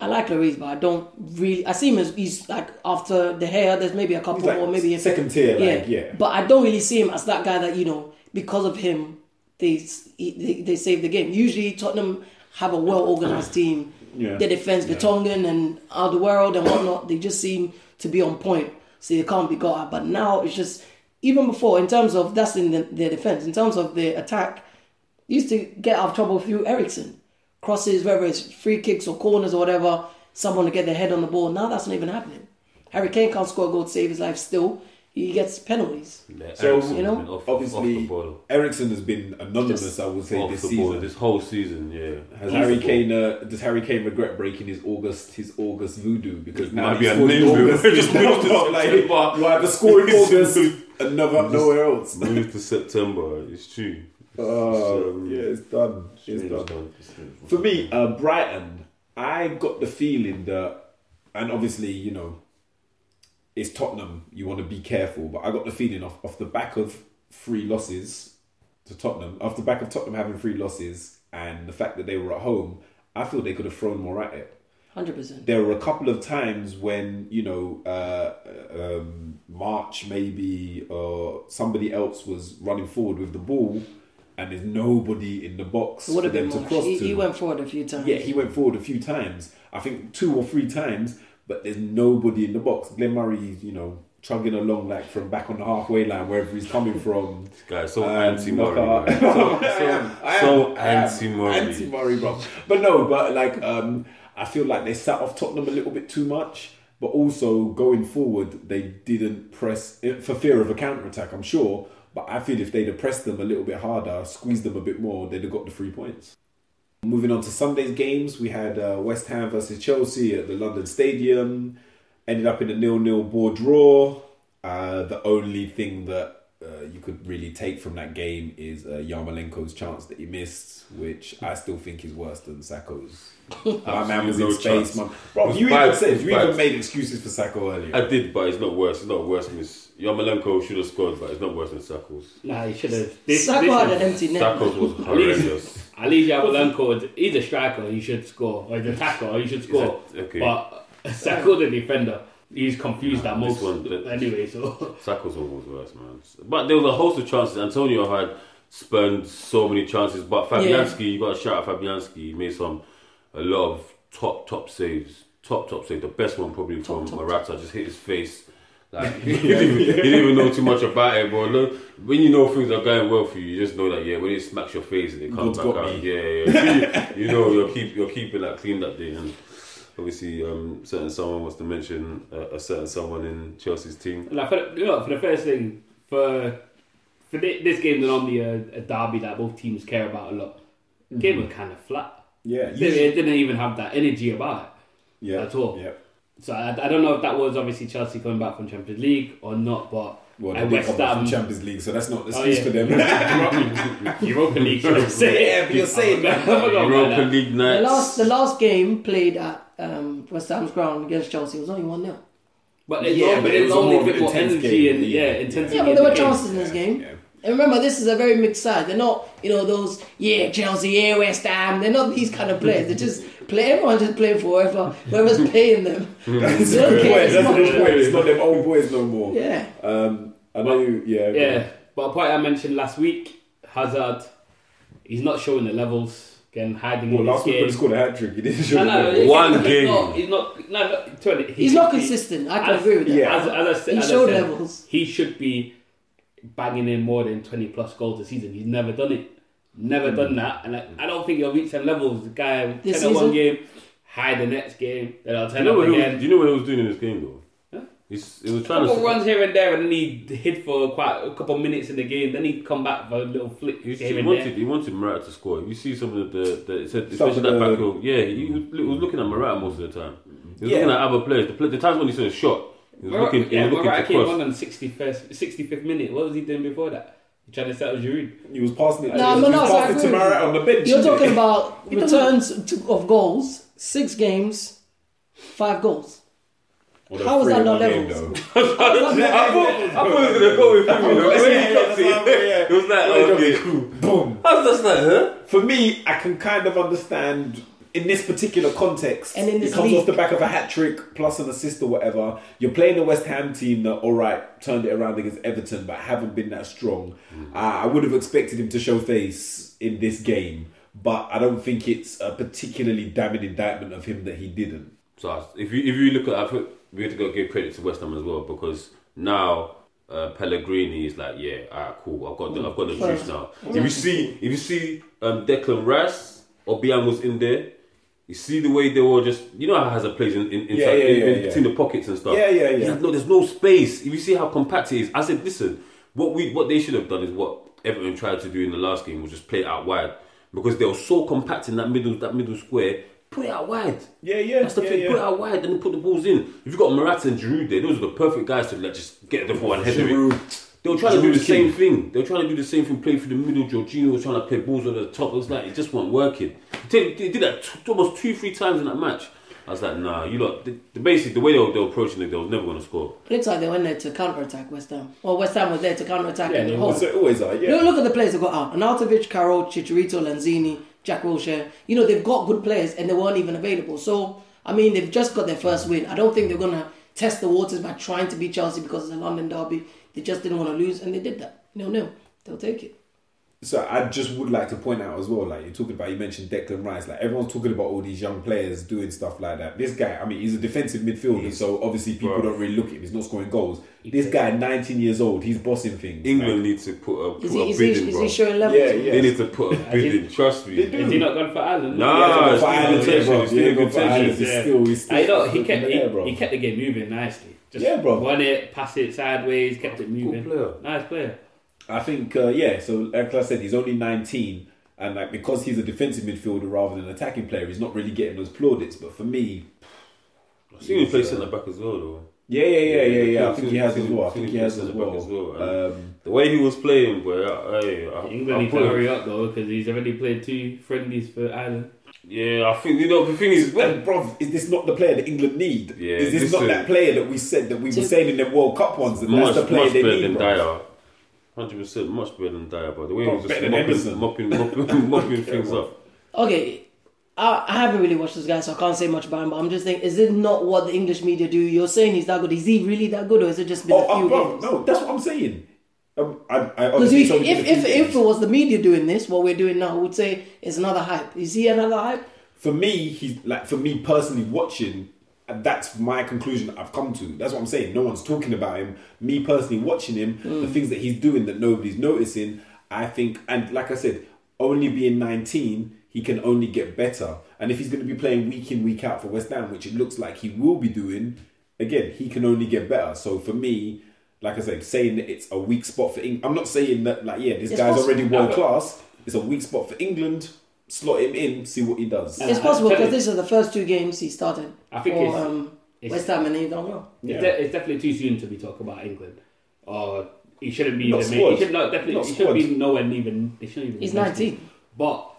I like Lloris, but I don't really... I see him as he's like after De Gea, there's maybe a couple or maybe... Second tier, But I don't really see him as that guy that, you know, because of him, they save the game. Usually Tottenham have a well-organised team. Yeah. Their defence, Vertonghen and Alderweireld and whatnot, they just seem to be on point. So they can't be got at. But now it's just, even before, in terms of, that's in their defence. In terms of their attack, used to get out of trouble through Eriksen. Crosses, whether it's free kicks or corners or whatever, someone to get their head on the ball. Now that's not even happening. Harry Kane can't score a goal to save his life still. He gets penalties. Yeah, so, Eriksen, you know, obviously, Eriksen has been anonymous, I would say, this season. This whole season, yeah. Does Harry Kane regret breaking his August voodoo? Because it now might be a new August. Just moved to September. Like, the score in August and nowhere else. Moved to September, it's true. It's done. It's done. For me, Brighton, I got the feeling that, and obviously, you know, it's Tottenham, you want to be careful. But I got the feeling off the back of three losses to Tottenham, off the back of Tottenham having three losses and the fact that they were at home, I feel they could have thrown more at it. 100%. There were a couple of times when, you know, March maybe, or somebody else was running forward with the ball and there's nobody in the box for them to cross to. He went forward a few times. Yeah, he went forward a few times. I think 2 or 3 times. But there's nobody in the box. Glenn Murray, you know, chugging along like from back on the halfway line, wherever he's coming from. This guy's so anti-Murray. So anti-Murray. Anti-Murray, bro. I feel like they sat off Tottenham a little bit too much. But also, going forward, they didn't press, for fear of a counter-attack, I'm sure. But I feel if they'd have pressed them a little bit harder, squeezed them a bit more, they'd have got the 3 points. Moving on to Sunday's games, we had West Ham versus Chelsea at the London Stadium. Ended up in a 0-0 board draw. The only thing that you could really take from that game is Yarmolenko's chance that he missed, which I still think is worse than Sacco's. My man was in space. Bro, you even made excuses for Sacco earlier. I did, but it's not worse. It's not a worse miss. Yarmolenko should have scored, but it's not worse than Sacco's. Nah, he should have. Sacco had an empty net. Sacco's was horrendous. At least Yarmolenko, he's a striker, he should score. Or he's an attacker, he should score. But Sacco, the defender, he's confused at most. Sacco's one was worse, man. But there was a host of chances. Antonio had spurned so many chances. But Fabianski, you got to shout out Fabianski. He made a lot of top saves. Top save. The best one probably from Morata. Just hit his face. Like, you didn't even know too much about it, but look, when you know things are going well for you, you just know that when it smacks your face and it comes back out, you're keeping that clean that day. And obviously, certain someone wants to mention a certain someone in Chelsea's team. Like for the first thing, for this game, they're normally a derby that both teams care about a lot. The game was kind of flat. Yeah, it didn't even have that energy about it. Yeah, at all. Yeah. So I don't know if that was obviously Chelsea coming back from Champions League or not, but they did come back from Champions League, so that's not the excuse for them. Europa League, you're saying that. Europa League night. The last game played at West Ham's ground against Chelsea was only 1-0. But it was only more intensity and intensity. Yeah, but there were chances in this game. Yeah. And remember, this is a very mixed side. They're not, those, Chelsea, West Ham. They're not these kind of players. They're just everyone's just playing for whoever's paying them. That's a good point. It's not them old boys no more. Yeah. But a point I mentioned last week, Hazard, he's not showing the levels. Again, hiding in this game. Last week he scored a hat-trick. He didn't show one game. He's not consistent. I can agree with that. Yeah. As I said, levels. He should be banging in more than 20 plus goals a season. He's never done it. Never done that. And I don't think he'll reach them levels. The guy, 10-1 game, hide the next game, then I'll turn up again. Do you know what he was doing in this game though? It was trying a couple runs here and there, and then he hid for quite a couple minutes in the game. Then he'd come back for a little flick. He wanted Morata to score. You see some of the it said, especially that back row. Yeah, he was looking at Morata most of the time. He was looking at other players. The times when he said a shot, he was looking. Yeah, Morata came on in the 65th minute. What was he doing before that? He tried to settle Giroud. He was passing it. He was passing it to Morata on the bench. You're talking about returns of goals. 6 games, 5 goals. How was that not levels? I thought it was going to go with him, it was like, okay, cool. Boom. I was just like, huh? For me, I can kind of understand in this particular context. And in this league, off the back of a hat trick plus an assist or whatever. You're playing a West Ham team that, all right, turned it around against Everton, but haven't been that strong. I would have expected him to show face in this game, but I don't think it's a particularly damning indictment of him that he didn't. So if you look at, I think we have to go give credit to West Ham as well, because now Pellegrini is like, yeah, alright, cool. I've got the juice now. If you see Declan Rice, Obiang was in there. You see the way they were just, you know how Hazard plays in between the pockets and stuff. Yeah. No, there's no space. If you see how compact it is, I said, listen, what they should have done is what Everton tried to do in the last game, was just play it out wide, because they were so compact in that middle square. Put it out wide. Yeah. That's the thing. Yeah. Put it out wide and then put the balls in. If you've got Morata and Giroud there, those are the perfect guys to like just get the ball and head it. They were trying to do the same thing. Play through the middle. Jorginho was trying to play balls over the top. It was like, it just wasn't working. They did that almost 2-3 times in that match. I was like, nah, you lot. Basically, the way they were approaching it, they were never going to score. It looks like they went there to counter-attack West Ham. Well, West Ham was there to counter-attack. Yeah, they always are, yeah. Look at the players that got out. Arnautovic, Carroll, Chicharito, Lanzini, Jack Wilshere. You know, they've got good players and they weren't even available. So, I mean, they've just got their first win. I don't think they're going to test the waters by trying to beat Chelsea because it's a London derby. They just didn't want to lose and they did that. No, they'll take it. So I just would like to point out as well, like you mentioned Declan Rice, like everyone's talking about all these young players doing stuff like that. This guy, I mean, he's a defensive midfielder, so obviously people don't really look at him. He's not scoring goals. This guy, 19 years old, he's bossing things. England needs to put a bid in, bro. Is he showing levels? Yeah. They need to put a bid in, trust me. Is he not gone for Ireland? No, he's not gone for Ireland. He kept the game moving nicely. Just won it, passed it sideways, kept it moving. Nice player. I think, so like I said, he's only 19, and like because he's a defensive midfielder rather than an attacking player, he's not really getting those plaudits. But for me, I've seen him play centre-back as well, though. Yeah. I think he has as well. The way he was playing, boy, England need to hurry up, though, because he's already played 2 friendlies for Ireland. Yeah, I think, the thing is, bro, is this not the player that England need? Yeah, is this not that player that we said that we were saying in the World Cup ones, and that's the player they need, bro? 100% much better than Dyer, by the way. He was just mopping things up. Okay, I haven't really watched this guy, so I can't say much about him, but I'm just thinking, is it not what the English media do? You're saying he's that good. Is he really that good, or is it just been a few games? No, that's what I'm saying. Because if it was the media doing this, what we're doing now, I would say it's another hype. Is he another hype? For me, personally watching, that's my conclusion I've come to. That's what I'm saying. No one's talking about him. Me personally watching him, the things that he's doing that nobody's noticing, I think, and like I said, only being 19, he can only get better. And if he's going to be playing week in, week out for West Ham, which it looks like he will be doing, again, he can only get better. So for me, like I said, saying that it's a weak spot for England, I'm not saying that, this guy's already world class. It's a weak spot for England. Slot him in, see what he does. It's possible because these are the first 2 games he started. I think it's West Ham and he don't know. It's definitely too soon to be talking about England. Or he shouldn't be not in the main. He shouldn't be nowhere even. He's 19. But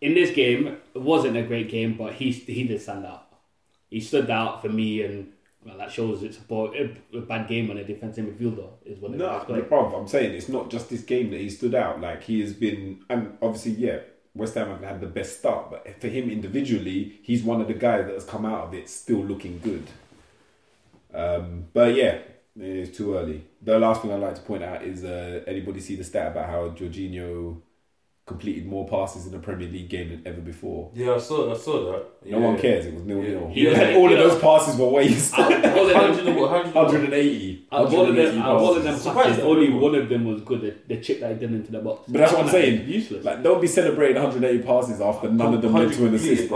in this game, it wasn't a great game, but he did stand out. He stood out for me, and well, that shows it's a bad game on a defensive midfielder is what it is. No, problem. I'm saying it's not just this game that he stood out. Like he has been, and obviously, West Ham have had the best start, but for him individually, he's one of the guys that has come out of it still looking good. But it's too early. The last thing I'd like to point out is anybody see the stat about how Jorginho completed more passes in a Premier League game than ever before? Yeah, I saw that. No one cares. It was 0-0. All of those passes were waste. Out of all of them, 180. Passes, only one of them was good. The chip that he did into the box. But that's what I'm saying. Useless. Like, don't be celebrating 180 passes after none of them led to an assist.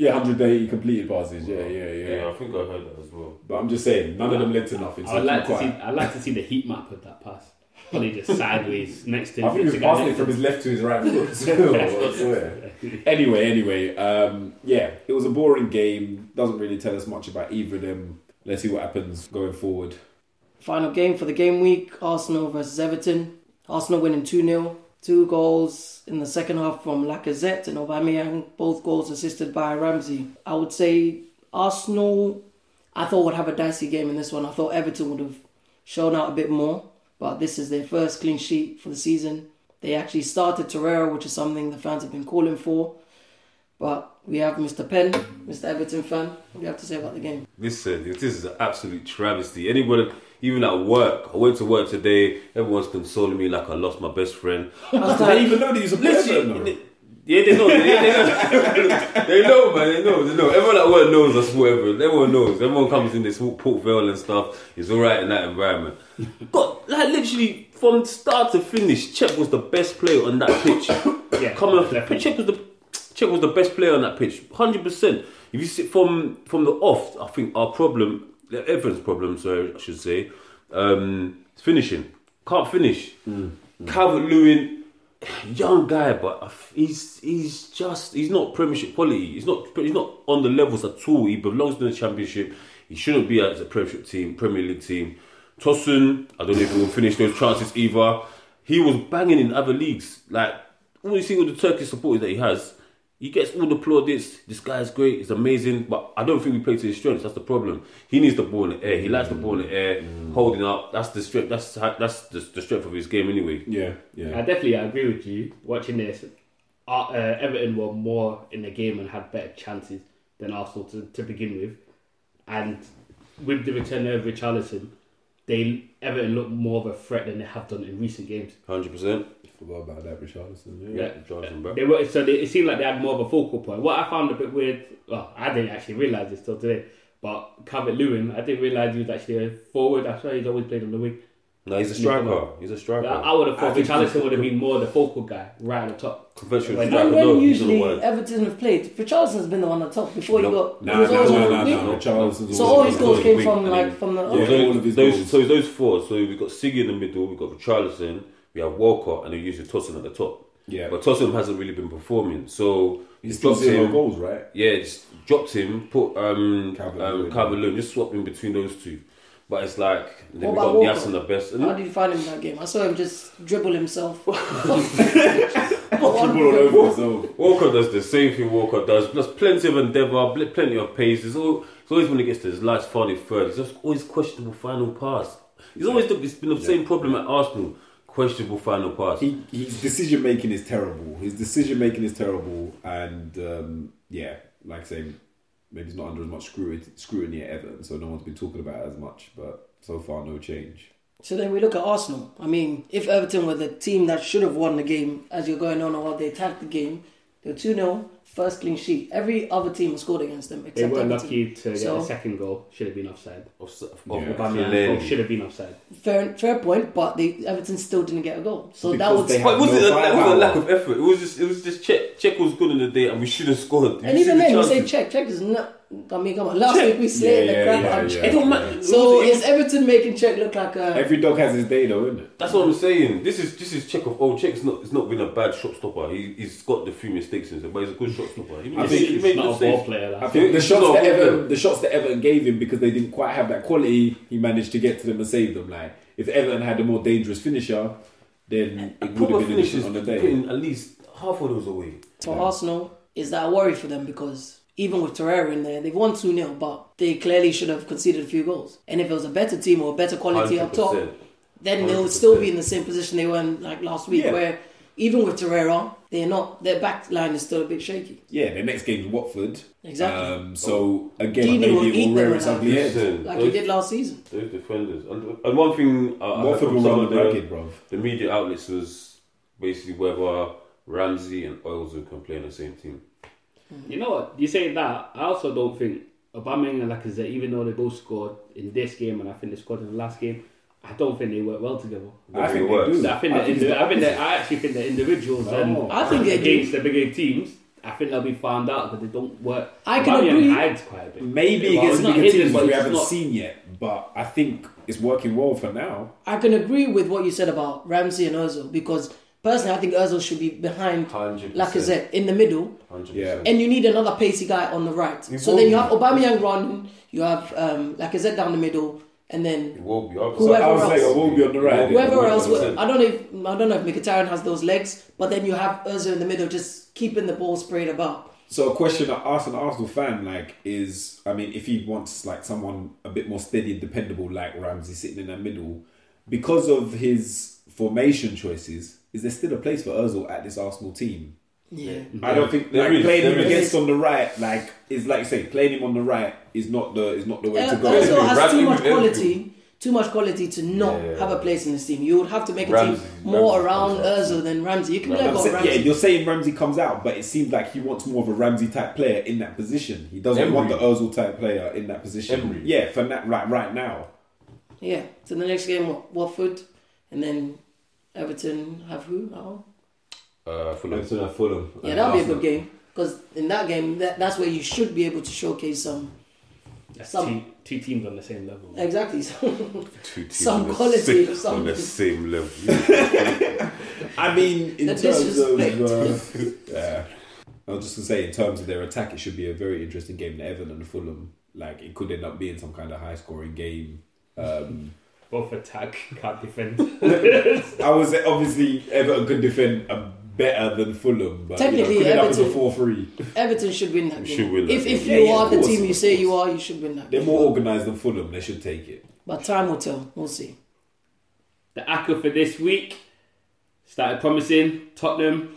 Yeah, 180 completed passes. Yeah. I think I heard that as well. But I'm just saying, none of them led to nothing. So I'd like to see the heat map of that pass. Probably just sideways next to him. I think he was passing it from his left to his right foot. Anyway. Yeah, it was a boring game. Doesn't really tell us much about either of them. Let's see what happens going forward. Final game for the game week, Arsenal versus Everton. Arsenal winning 2-0. 2 goals in the second half from Lacazette and Aubameyang. Both goals assisted by Ramsey. I would say Arsenal, I thought, would have a dicey game in this one. I thought Everton would have shown out a bit more. But this is their first clean sheet for the season. They actually started Torreira, which is something the fans have been calling for. But we have Mr. Penn, Mr. Everton fan. What do you have to say about the game? Listen, this is an absolute travesty. Anybody... Even at work, I went to work today, everyone's consoling me like I lost my best friend. I even know that he's a person. Yeah, they know. They know, man. Everyone at work knows us, whatever. Everyone knows. Everyone comes in this Port Vale and stuff. It's all right in that environment. God, like literally from start to finish, Czech was the best player on that pitch. Yeah, coming off the pitch, Czech was the best player on that pitch, 100%. If you sit from the off, I think our problem. Everyone's problem, so I should say, finishing. Can't finish. Calvert-Lewin, young guy, but he's not Premiership quality. He's not on the levels at all. He belongs to the Championship. He shouldn't be as a Premiership team, Premier League team. Tosun, I don't know if he will finish those chances either. He was banging in other leagues. Like all you see with the Turkish supporters that he has. He gets all the plaudits. This guy's great. He's amazing. But I don't think we play to his strengths. That's the problem. He needs the ball in the air. He likes the ball in the air, holding up. That's the strength. That's the strength of his game anyway. Yeah. I agree with you. Watching this, Everton were more in the game and had better chances than Arsenal to begin with. And with the return of Richarlison, Everton look more of a threat than they have done in recent games. 100%. Forgot about that, Richarlison. Yeah. It seemed like they had more of a focal point. What I found a bit weird, well, I didn't actually realise this till today, but Calvert-Lewin, I didn't realise he was actually a forward. I swear he's always played on the wing. No, he's a striker. I would have thought Richarlison would have been more the focal guy, right at the top. Conventional striker. And then usually Everton have played. Richarlison's been the one at the top before he got. Richarlison's. So all his goals came from the. So those four. So we've got Siggy in the middle. We've got Richarlison. We have Walcott, and they usually Tosun at the top. Yeah, but Tosun hasn't really been performing. So he's still zero goals, right? Yeah, just dropped him. Put Calvert-Lewin. Just swap him between those two. But it's like, then we got Nias and the best. How did you find him in that game? I saw him just dribble himself. Walker does the same thing Walker does. Plus plenty of endeavour, plenty of pace. It's always when he gets to his last final third, it's just always questionable final pass. It's been the same problem at Arsenal. Questionable final pass. His decision making is terrible. And like I say, maybe he's not under as much scrutiny at Everton, so no one's been talking about it as much, but so far, no change. So then we look at Arsenal. I mean, if Everton were the team that should have won the game, as you're going on about they attacked the game, they were 2-0, first clean sheet. Every other team has scored against them, except Everton. They were lucky to get a second goal. Should have been offside. Should have been offside. Fair point, but Everton still didn't get a goal. So it wasn't a lack of effort. It was just Czech. Czech was good in the day, and we should have scored. And even then, you say Czech. Czech is not... I mean, come on. Last week we slayed the crap out of Czech. So is Everton making Czech look like a... Every dog has his day though, isn't it? That's what I'm saying. This is Czech of old. Czech's not been a bad shot stopper. He's got the few mistakes in there, but he's a good shot stopper. I think he's not a ball player. I think the shots that Everton gave him, because they didn't quite have that quality, he managed to get to them and save them. Like, if Everton had a more dangerous finisher, then it would have been a shot on the day. Putting at least half of those away. For Arsenal, is that a worry for them? Because... even with Torreira in there, they've won 2-0, but they clearly should have conceded a few goals. And if it was a better team or better quality up top, then they'll still be in the same position they were in like last week, where even with Torreira, their back line is still a bit shaky. Yeah, their next game is Watford. Exactly. So again, maybe it will rear its ugly head. Like he did last season. Those defenders. And one thing Watford will run ragged, bruv. The media outlets was basically whether Ramsey and Ozil can play in the same team. You know what? You say that. I also don't think Aubameyang and Lacazette, even though they both scored in this game, and I think they scored in the last game, I don't think they work well together. I think they do. I actually think they're individuals, and I think against the bigger teams, I think they'll be found out because they don't work. I can agree. Hides quite a bit. Maybe against bigger teams we haven't seen yet, but I think it's working well for now. I can agree with what you said about Ramsey and Ozil because personally, I think Ozil should be behind 100%. Lacazette in the middle. 100%. Yeah. And you need another pacey guy on the right. So then you have Aubameyang running, you have Lacazette down the middle, and then whoever else. I don't know if Mkhitaryan has those legs, but then you have Ozil in the middle, just keeping the ball sprayed about. So a question I asked an Arsenal fan is, I mean, if he wants someone a bit more steady and dependable like Ramsey sitting in the middle, because of his formation choices, is there still a place for Ozil at this Arsenal team? Yeah, I don't think playing him on the right is not the way to go. Ozil has too much quality to not have a place in this team. You would have to make a team more around Ozil than Ramsey. You can play about Ramsey. Yeah, you're saying Ramsey comes out, but it seems like he wants more of a Ramsey type player in that position. He doesn't want the Ozil type player in that position. Yeah, for that right now. Yeah. So the next game, Watford, and then Everton have who? Oh. Fulham. Yeah, that'll be a good game because in that game, that's where you should be able to showcase two teams on the same level. Exactly. Some quality on the same level. I mean, in terms of, I was just gonna say, in terms of their attack, it should be a very interesting game. The Everton and Fulham, it could end up being some kind of high-scoring game. Both attack, can't defend. I was obviously Everton could defend better than Fulham, but technically, Everton 4-3. Everton should win that game. If you are the team you say you are, you should win that game. They're more organised than Fulham. They should take it. But time will tell. We'll see. The ACCA for this week started promising Tottenham,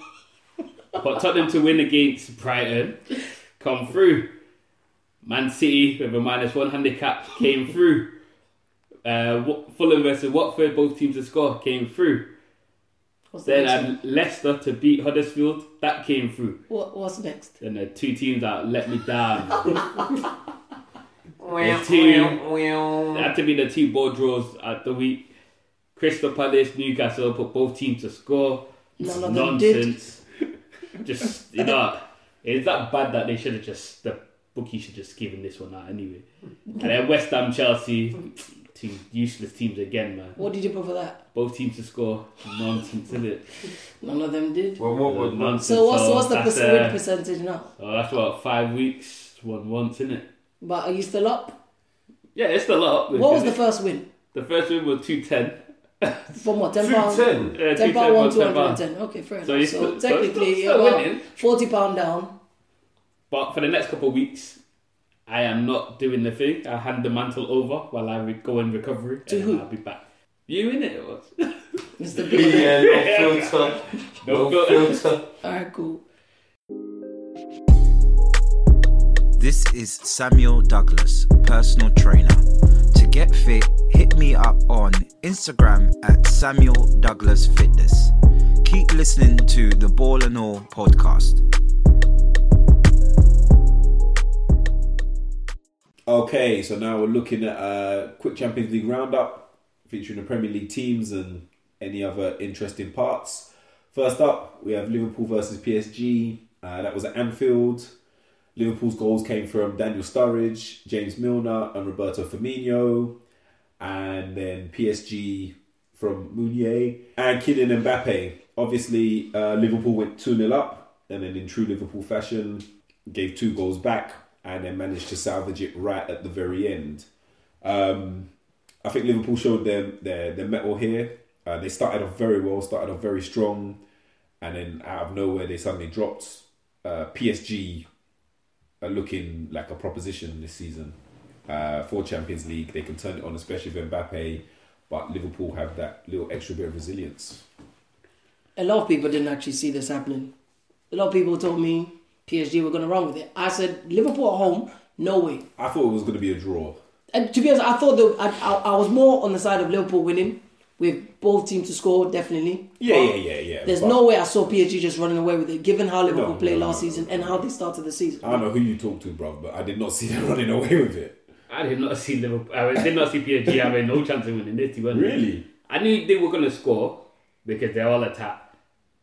but Tottenham to win against Brighton, come through. Man City with a -1 handicap came through. Fulham versus Watford, both teams to score, came through. What's then Leicester to beat Huddersfield, that came through. What's next? And the two teams that let me down. They had to be the two ball draws at the week. Crystal Palace, Newcastle, put both teams to score. Nonsense. Just it's that bad that they should have just the bookie should just given this one out anyway. And then West Ham, Chelsea. Two useless teams again, man. What did you put for that? Both teams to score. Nonsense, isn't it? None of them did. Well, what would nonsense? So what's the win percentage now? Oh, that's what, 5 weeks, won once, isn't it? But are you still up? Yeah, it's still up. What was the first win? The first win was 210. From what? £10? £10 won, £210. Okay, fair enough. So technically, you're £40 down. But for the next couple of weeks, I am not doing the thing. I'll hand the mantle over while I go in recovery. To who? I'll be back. You innit, it was. It's the big filter. No filter. Alright, cool. This is Samuel Douglas, personal trainer. To get fit, hit me up on Instagram at Samuel Douglas Fitness. Keep listening to the Ball and All podcast. Okay, so now we're looking at a quick Champions League roundup featuring the Premier League teams and any other interesting parts. First up, we have Liverpool versus PSG. That was at Anfield. Liverpool's goals came from Daniel Sturridge, James Milner and Roberto Firmino. And then PSG from Meunier and Kylian Mbappe. Obviously, Liverpool went 2-0 up and then in true Liverpool fashion, gave two goals back. And then managed to salvage it right at the very end. I think Liverpool showed their mettle here. They started off very strong. And then out of nowhere, they suddenly dropped. PSG are looking like a proposition this season for Champions League. They can turn it on, especially with Mbappe. But Liverpool have that little extra bit of resilience. A lot of people didn't actually see this happening. A lot of people told me PSG were going to run with it. I said, Liverpool at home, no way. I thought it was going to be a draw. And to be honest, I thought I was more on the side of Liverpool winning with both teams to score, definitely. Yeah. There's no way I saw PSG just running away with it, given how Liverpool played last season and how they started the season. I don't know who you talked to, bro, but I did not see them running away with it. I did not see Liverpool. I did not see PSG having no chance of winning this. Really? I knew they were going to score because they're all attack.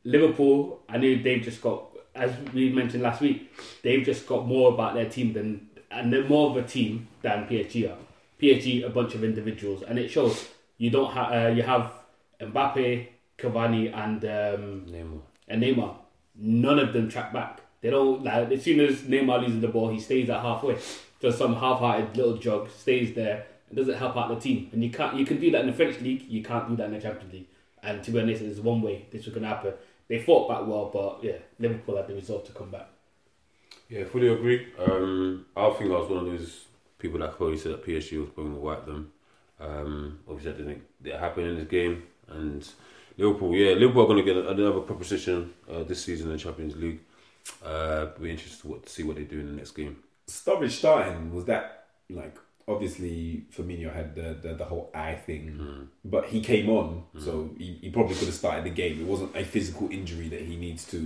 Liverpool, I knew they've just got... as we mentioned last week, they've just got more about their team than, and they're more of a team than PSG are. PSG, a bunch of individuals, and it shows. You don't have you have Mbappe, Cavani, and Neymar. None of them track back. They don't. Like, as soon as Neymar loses the ball, he stays at halfway. Does some half-hearted little jog, stays there, and doesn't help out the team. And you can't. You can do that in the French league. You can't do that in the Champions League. And to be honest, it's one way this was going to happen. They fought back well, but yeah, Liverpool had the resolve to come back. Yeah, fully agree. I think I was one of those people that probably said that PSG was going to wipe them. Obviously, I didn't think that happened in this game. And Liverpool are going to get another proposition this season in the Champions League. We're interested to see what they do in the next game. Sturridge starting, was that like? Obviously, Firmino had the whole eye thing, but he came on, so he probably could have started the game. It wasn't a physical injury that he needs to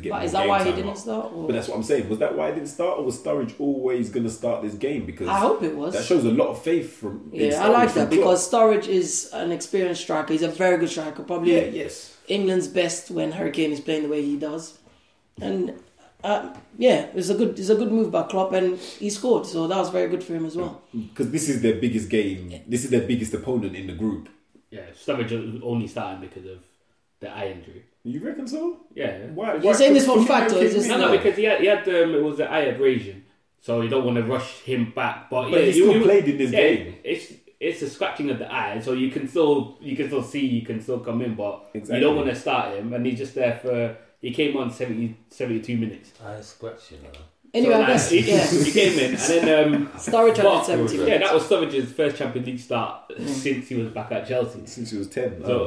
get. But is that why he didn't start? Or? But that's what I'm saying. Was that why he didn't start, or was Sturridge always going to start this game? Because I hope it was. That shows a lot of faith from. Yeah, I like that because Sturridge is an experienced striker. He's a very good striker, probably. Yeah, yes. England's best when Harry Kane is playing the way he does, and. It's a good move by Klopp, and he scored, so that was very good for him as well. Because this is their biggest game, this is their biggest opponent in the group. Yeah, Sturridge only starting because of the eye injury. You reckon so? Yeah. Why? You're saying this for a fact, or is this? No, because he had it was the eye abrasion, so you don't want to rush him back. But he still played in this game. It's a scratching of the eye, so you can still see, you can still come in, but exactly. You don't want to start him, and he's just there for. He came on 72 minutes. I scratched you now. Anyway, so, he came in and then... Sturridge at 70 minutes. Yeah, that was Sturridge's first Champions League start since he was back at Chelsea. Since he was 10. So,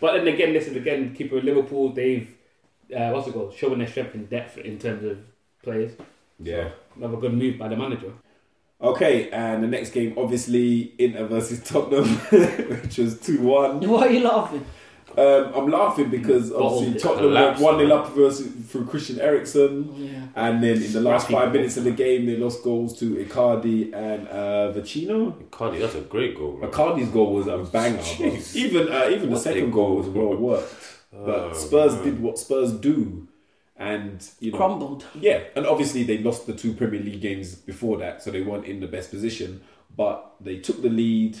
but then again, keeper of Liverpool, they've... what's it called? Showing their strength and depth in terms of players. Yeah. So, another good move by the manager. Okay, and the next game, obviously, Inter versus Tottenham, which was 2-1. Why are you laughing? I'm laughing because obviously Tottenham went 1-0 up through Christian Eriksen, and then in the last 5 minutes of the game they lost goals to Icardi and Vecino. Icardi, that's a great goal. Bro. Icardi's goal was a banger. Even the second goal was well worked. But Spurs did what Spurs do, and crumbled. Yeah, and obviously they lost the two Premier League games before that, so they weren't in the best position. But they took the lead.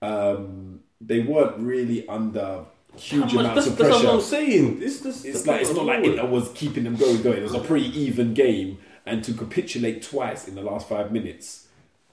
They weren't really under. Huge amounts of pressure. That's what I'm saying. It's not like Inter was keeping them going. It was a pretty even game, and to capitulate twice in the last 5 minutes,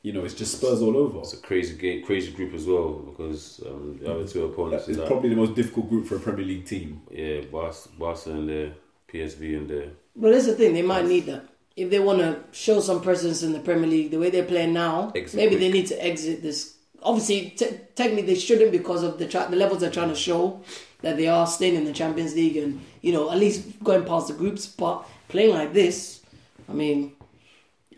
it's just Spurs all over. It's a crazy game, crazy group as well because the other two opponents. It's probably the most difficult group for a Premier League team. Yeah, Barca and there, PSV and there. Well, that's the thing. They might need that if they want to show some presence in the Premier League. The way they're playing now, maybe they need to exit this. Obviously, technically, they shouldn't because of the levels they're trying to show that they are staying in the Champions League and, at least going past the groups. But playing like this, I mean,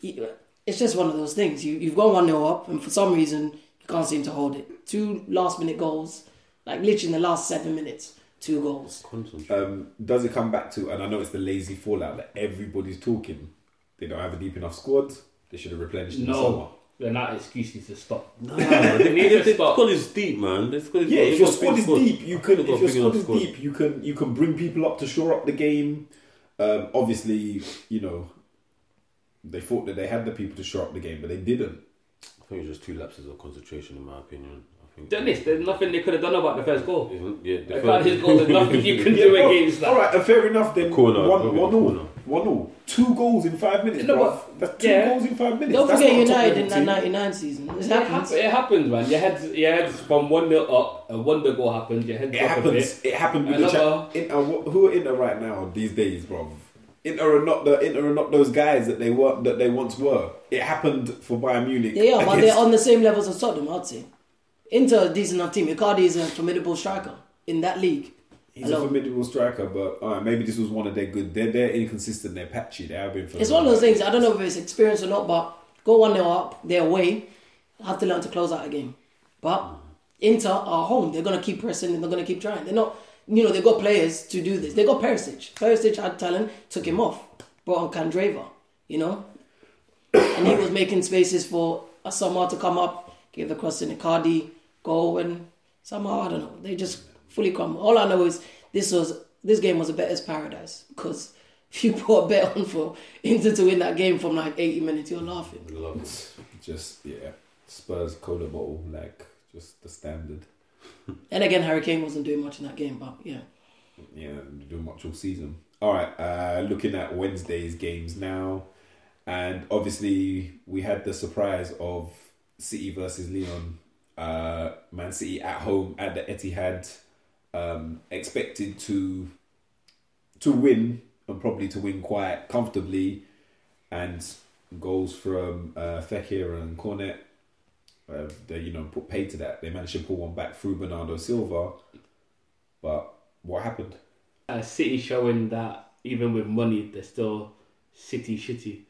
it's just one of those things. You've gone 1-0 up and for some reason, you can't seem to hold it. Two last-minute goals, like literally in the last 7 minutes, two goals. Does it come back to, and I know it's the lazy fallout that everybody's talking, they don't have a deep enough squad, they should have replenished in the summer. They're not excuses to stop. No, they need to stop. The squad is deep, man. If your squad is deep, you can bring people up to shore up the game. Obviously, they thought that they had the people to shore up the game, but they didn't. I think it was just two lapses of concentration, in my opinion. There's nothing they could have done about the first goal. His goal, there's nothing you can do against that. All right, fair enough then. Corner, 1-1. Two goals in 5 minutes. That's two goals in 5 minutes. Don't forget United in that 99 season. It happens, man. Your head's from 1-0 up. A wonder goal happens. Your head's up a bit. It happened with who are Inter right now these days, bro? Inter are not those guys that they once were. It happened for Bayern Munich. They are, but they're on the same levels as Tottenham, I'd say. Inter a decent enough team. Icardi is a formidable striker in that league. He's a formidable striker, but maybe this was one of their good... They're inconsistent, they're patchy, they have been... It's one of those things, I don't know if it's experience or not, but go 1-0 up, they're away, have to learn to close out a game. But Inter are home, they're going to keep pressing and they're going to keep trying. They're not... they've got players to do this. They've got Perisic. Perisic had talent, took him off, brought on Candreva, And he was making spaces for Asamoah to come up, give the cross to Icardi, go, and somehow, I don't know, they just... fully crumbled. All I know is this was this game was a better's paradise, because if you put a bet on for Inter to win that game from like 80 minutes, you're laughing. Love it. Just, yeah. Spurs, cola bottle, like, just the standard. And again, Harry Kane wasn't doing much in that game, but yeah. Yeah, doing much all season. All right, looking at Wednesday's games now. And obviously, we had the surprise of City versus Lyon. Man City at home at the Etihad. Expected to win, and probably to win quite comfortably. And goals from Fekir and Cornet. They, you know, put paid to that. They managed to pull one back through Bernardo Silva. But what happened? City showing that even with money, they're still City shitty.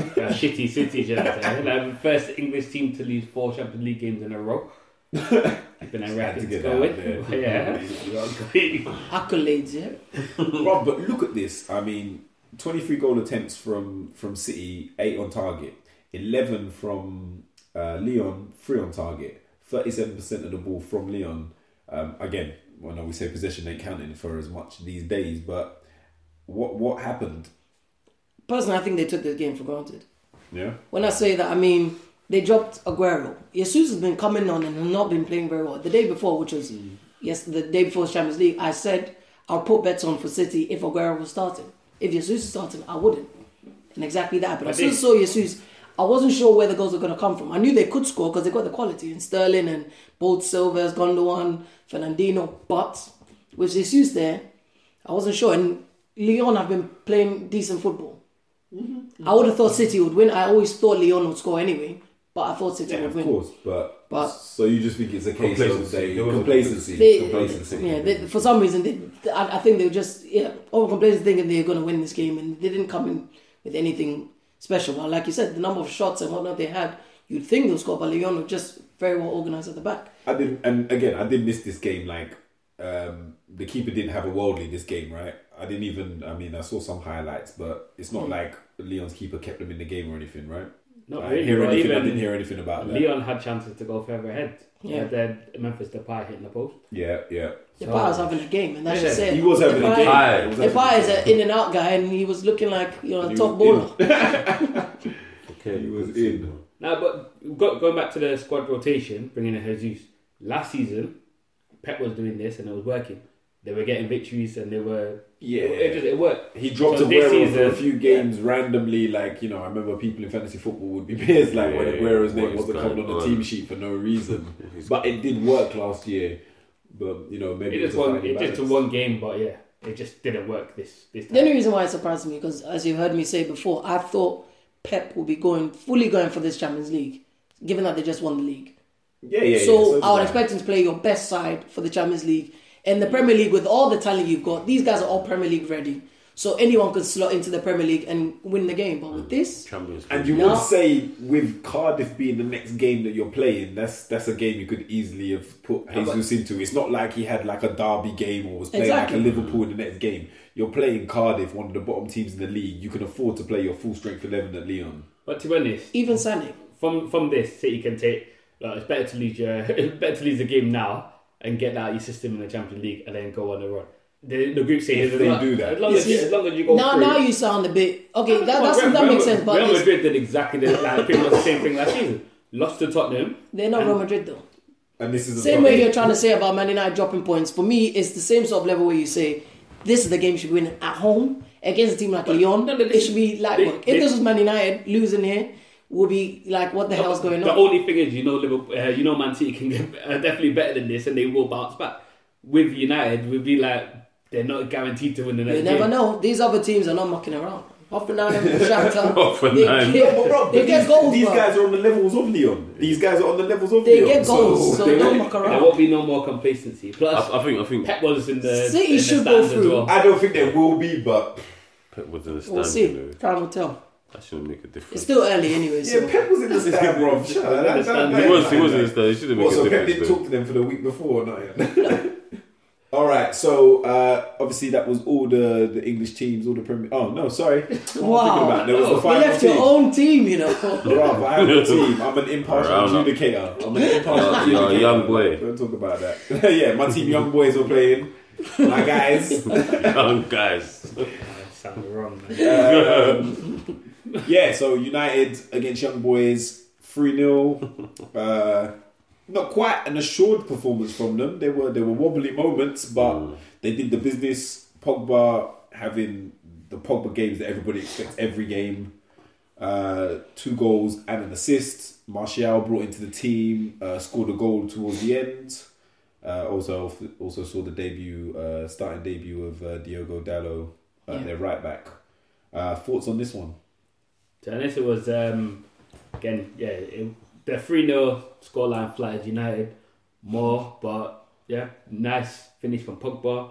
Shitty City, should I say. Like, the first English team to lose 4 Champions League games in a row. Keeping our records going. Yeah. Accolades, yeah. Rob, but look at this. I mean, 23 goal attempts from City, 8 on target. 11 from Lyon, 3 on target. 37% of the ball from Lyon. Again, well, no, we say possession ain't counting for as much these days, but what happened? Personally, I think they took the game for granted. Yeah. When I say that, I mean, they dropped Aguero. Jesus has been coming on and not been playing very well. The day before, which was, yes, the day before Champions League, I said, I'll put bets on for City if Aguero was starting. If Jesus was starting, I wouldn't. And exactly that happened. As soon as I saw Jesus, I wasn't sure where the goals were going to come from. I knew they could score because they got the quality in Sterling and both Silvers, Gundogan, Fernandino. But with Jesus there, I wasn't sure. And Lyon have been playing decent football. Mm-hmm. I would have thought City would win. I always thought Lyon would score anyway, but I thought City would win. Of course, but so you just think it's a case of complacency. Yeah, for some reason, I think they were just complacent, thinking they were going to win this game, and they didn't come in with anything special. Well, like you said, the number of shots and whatnot they had, you'd think they'll score, but Lyon were just very well organised at the back. I did miss this game. Like the keeper didn't have a worldie this game, right? I saw some highlights, but it's not like Leon's keeper kept them in the game or anything, right? Not really. I didn't hear anything about that. Lyon had chances to go further ahead. Yeah. Then Memphis Depay hitting the post. Yeah, yeah. Depay was having a game, and that's just it. He was having a game. Depay is an in-and-out guy, and he was looking like, top baller. Okay, he was in. Now, but going back to the squad rotation, bringing in Jesus. Last season, Pep was doing this, and it was working. They were getting victories and they were... Yeah. It worked. He dropped Aguero for a few games randomly. Like, I remember people in fantasy football would be pissed when Aguero's name wasn't covered on the team sheet for no reason. But it did work last year. But, maybe... It just took one game, but yeah. It just didn't work this time. The only reason why it surprised me, because as you heard me say before, I thought Pep would be fully going for this Champions League, given that they just won the league. Yeah. So I would expect him to play your best side for the Champions League. And the Premier League, with all the talent you've got, these guys are all Premier League ready. So anyone could slot into the Premier League and win the game. But with this... Champions League. And you would say, with Cardiff being the next game that you're playing, that's a game you could easily have put Jesus into. It's not like he had like a derby game or was playing like a Liverpool in the next game. You're playing Cardiff, one of the bottom teams in the league. You can afford to play your full-strength 11 at Lyon. But to be honest... Even Sane. From this, City can take... Like, it's better to lose the game now and get that out of your system in the Champions League and then go on the run. The group stage doesn't do that. As long as you go through. Now you sound a bit... Okay, that makes sense. But Real Madrid did exactly pretty much the same thing last season. Lost to Tottenham. They're not Real Madrid though. And this is the same way you're trying to say about Man United dropping points. For me, it's the same sort of level where you say, this is the game you should win at home against a team like Lyon. It should be light work. If this was Man United losing here... Will be like, what the hell's going on? The only thing is, Liverpool, Man City can get definitely better than this, and they will bounce back. With United, we'll be like, they're not guaranteed to win the next game. You never know. These other teams are not mucking around. Hoffenheim, Shakhtar. Hoffenheim. They get goals. These guys are on the levels of Lyon. They get goals, so don't muck around. There won't be no more complacency. Plus, I think Pep was in the City should go through. Well. I don't think there will be, but Pep was in the stands. We'll see. Time will tell. That shouldn't make a difference. It's still early anyway. So. Yeah, Pep was in the stand, Rob. He was in the stand. It shouldn't make a difference. Pep didn't talk to them for the week before or not yet? No. All right, so obviously that was all the English teams, all the Premier... Oh, no, sorry. Wow. There was the final you left team. Your own team, Rob, I have a team. I'm an impartial adjudicator. I'm an impartial adjudicator. Young boy. Don't talk about that. Yeah, my team young boys were playing. My guys. Sounded wrong, man. Yeah, so United against Young Boys, 3-0. Not quite an assured performance from them. There were wobbly moments, but they did the business. Pogba having the Pogba games that everybody expects every game. 2 goals and an assist. Martial brought into the team, scored a goal towards the end. Also saw the starting debut of Diogo Dalot, their right back. Thoughts on this one? To be honest, it was the 3-0 scoreline flattered United more, but yeah, nice finish from Pogba.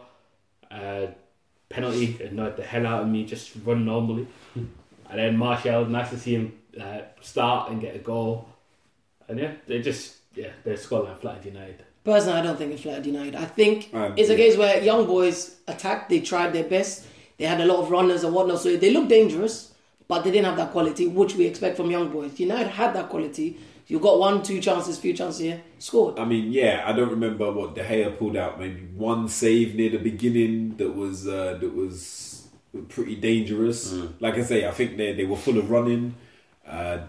Penalty annoyed the hell out of me, just run normally. And then Martial, nice to see him start and get a goal. And yeah, their scoreline flattered United. Personally, I don't think it flattered United. I think it's a case where Young Boys attacked, they tried their best, they had a lot of runners and whatnot, so they looked dangerous, but they didn't have that quality, which we expect from Young Boys. United had that quality. You got 1-2 chances, few chances here, scored. I mean, yeah, I don't remember what De Gea pulled out. Maybe one save near the beginning that was pretty dangerous. Like I say, I think they were full of running.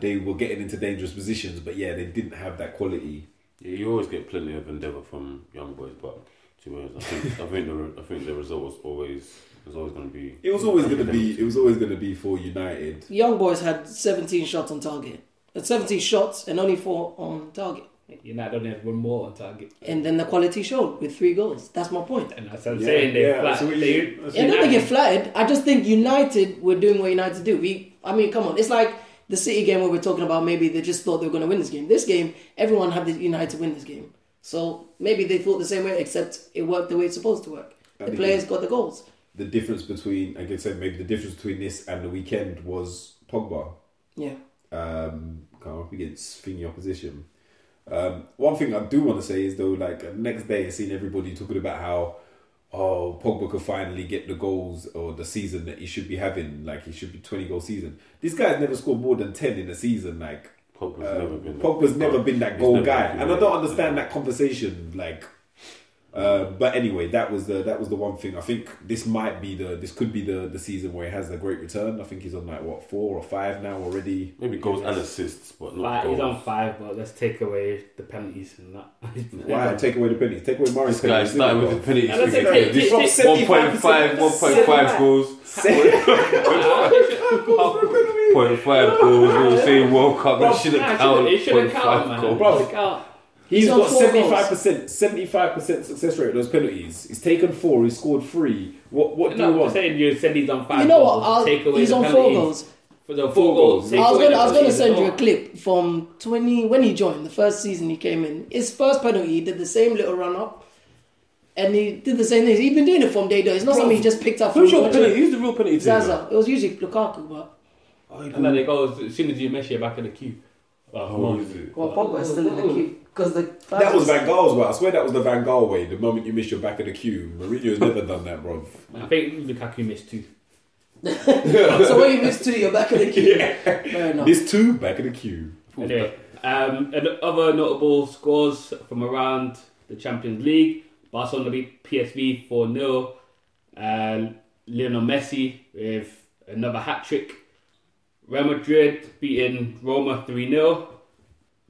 They were getting into dangerous positions, but yeah, they didn't have that quality. Yeah, you always get plenty of endeavour from Young Boys, but to be honest, I think the result was always. It was always going to be for United. Young Boys had 17 shots on target. At 17 shots and only 4 on target. United only had 1 more on target. And then the quality showed with 3 goals. That's my point. And that's what I'm saying. They get flattered. I just think United were doing what United do. Come on. It's like the City game where we're talking about maybe they just thought they were going to win this game. This game, everyone had the United to win this game. So maybe they thought the same way, except it worked the way it's supposed to work. The players got the goals. The difference between, I could say, maybe the difference between this and the weekend was Pogba. Yeah. Come up against thingy opposition. One thing I do want to say is though, like the next day I seen everybody talking about how Pogba could finally get the goals or the season that he should be having. Like he should be 20-goal season. This guy's never scored more than 10 in a season. Like Pogba's never been that goal guy, and I don't understand that conversation. Like, but anyway, that was the one thing. I think this could be the season where he has a great return. I think he's on like 4 or 5 now already. Maybe goals and assists, but not goals. He's on 5, but let's take away the penalties and that. Why take away the penalties? Take away Murray's penalties. This guy started with the penalties. 1.5 goals. 1.5 goals. We'll say World Cup. It shouldn't count. It shouldn't count, man. It shouldn't. He's got 75% success rate of those penalties. He's taken 4, he's scored 3. What do you want? I'm saying you said he's on 5 goals. You know what? He's on 4 goals. For the 4 goals. I was going to send you a clip from when he joined, the first season he came in. His first penalty, he did the same little run-up. And he did the same thing. He's been doing it from day to day. It's not something he just picked up from penalty. Who's the real penalty? Zaza. It was usually Lukaku, but... and then it goes, as soon as you mesh it back in the queue. Well, Pogba is still in the queue. That was Van Gaal's way. I swear that was the Van Gaal way. The moment you miss your back of the queue, Mourinho's never done that, bro. I think Lukaku missed 2. So when you miss 2, you're back of the queue. Yeah. Fair enough. Miss 2, back of the queue. Anyway, and other notable scores from around the Champions League: Barcelona beat PSV 4-0. Lionel Messi with another hat trick. Real Madrid beating Roma 3-0.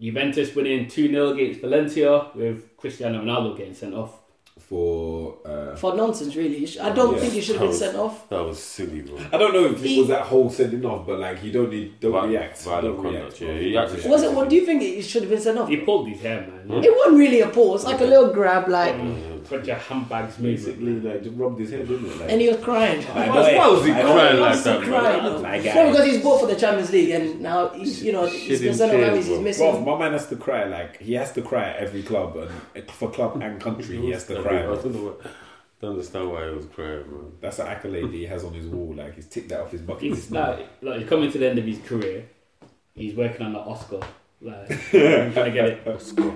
Juventus winning 2-0 against Valencia with Cristiano Ronaldo getting sent off. For nonsense, really. I don't think he should have been sent off. That was silly, bro. I don't know if it was that whole sending off, but like, don't react. Was it? What do you think he should have been sent off? He pulled his hair, man. Yeah. It wasn't really a pull. It's like a little grab, like... Put your handbags, basically, like just rubbed his head, didn't it? Like, and he was crying. Why was he crying like that? No, because he's bought for the Champions League, and now he's been sent off. He's missing. Bro, my man has to cry. Like he has to cry at every club, and for club and country, he has to cry. I don't understand why he was crying, bro. That's an accolade he has on his wall. Like he's ticked that off his bucket list. Like he's coming to the end of his career. He's working on the Oscar. Like trying to get it. Oscar.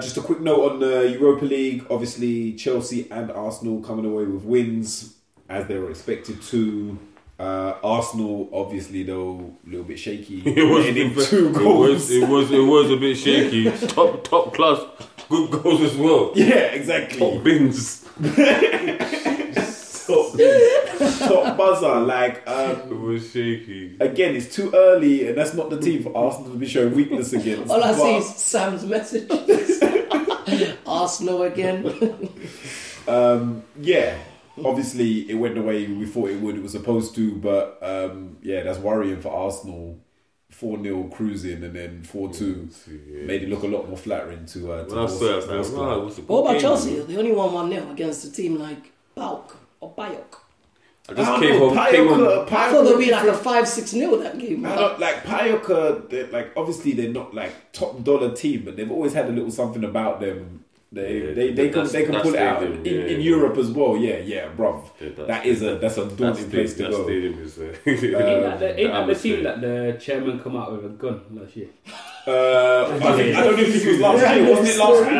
Just a quick note on the Europa League. Obviously, Chelsea and Arsenal coming away with wins as they were expected to. Arsenal, obviously, though, a little bit shaky. It was a bit shaky. Top class, good goals as well. Yeah, exactly. Top bins. Top buzzer, like it was shaky. Again, it's too early, and that's not the team for Arsenal to be showing weakness against. All I see is Sam's message. Arsenal again. Yeah, obviously it went the way we thought it would. It was supposed to, but yeah, that's worrying for Arsenal. 4-0 cruising and then 4-2 made it look a lot more flattering to. What about Chelsea? They only won 1-0 against a team like Bayok or Bayok. I thought there'd be like a 5-6-0 that game. Like Payok, like obviously they're not like top dollar team, but they've always had a little something about them. They can pull it out in Europe as well. Bruv. That's a daunting place to go. Ain't that the team that the chairman come out with a gun last year? I don't even think it was last year. Wasn't it last week?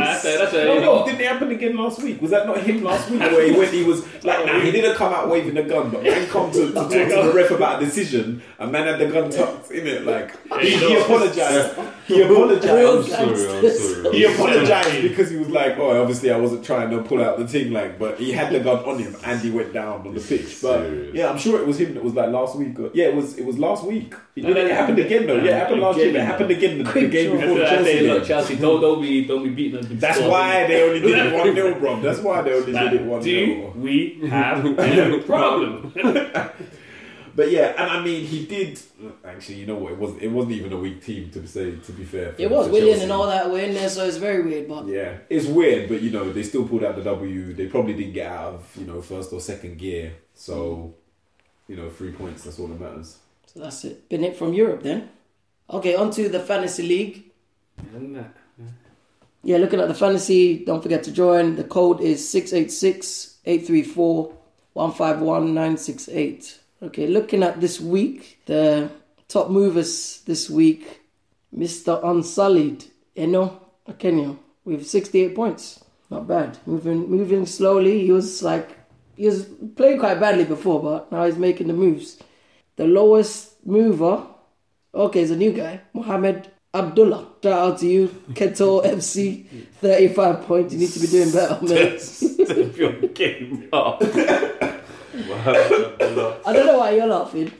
No. Didn't it happen again last week? Was that not him last week? Where he went, he was like, nah, he didn't come out waving a gun, but man come to talk to the ref about a decision, and man had the gun tucked in it. Like he apologised. He apologised because he was like, oh, obviously I wasn't trying to pull out the thing, like, but he had the gun on him and he went down on the pitch. But yeah, I'm sure it was him that was like last week. Yeah, it was last week. It happened again though. Yeah, it happened last year. It happened again the game before the Chelsea. Look, Chelsea, don't be beating them. That's why they only did it 1-0, bro. That's why they only did it 1-0. We have a problem. But yeah, and I mean, he did. Actually, you know what? It wasn't even a weak team to be fair. It was Willian and all that were in there, so it's very weird. But yeah, it's weird. But you know, they still pulled out the W. They probably didn't get out of first or second gear. So 3 points. That's all that matters. So that's it. Been it from Europe then. Okay, on to the Fantasy League. Yeah, looking at the Fantasy, don't forget to join. The code is 686-834-151-968. Okay, looking at this week, the top movers this week, Mr. Unsullied, Eno Akenyo, with 68 points. Not bad. Moving slowly. He was playing quite badly before, but now he's making the moves. The lowest mover... Okay, it's a new guy, Mohammed Abdullah. Shout out to you, Keto FC, 35 points. You need to be doing better, man. Step your game up. I don't know why you're laughing.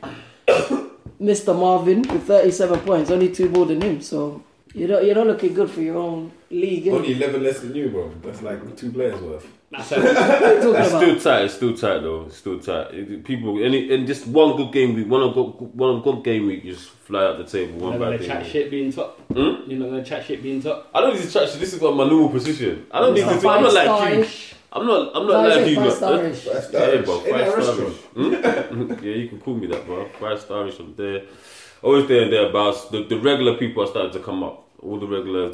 Mr. Marvin with 37 points, only 2 more than him. So you're not looking good for your own league. Only 11 less than you, bro. That's like 2 players worth. It's still tight though. People and just one good game week, one good game week, you just fly out the table. You're not gonna chat shit being top. I don't need to chat shit. This is like my normal position. I don't need to. I'm not like you. Yeah, you can call me that, bro. 5-starish. I'm there. Always there and thereabouts. The regular people are starting to come up. All the regular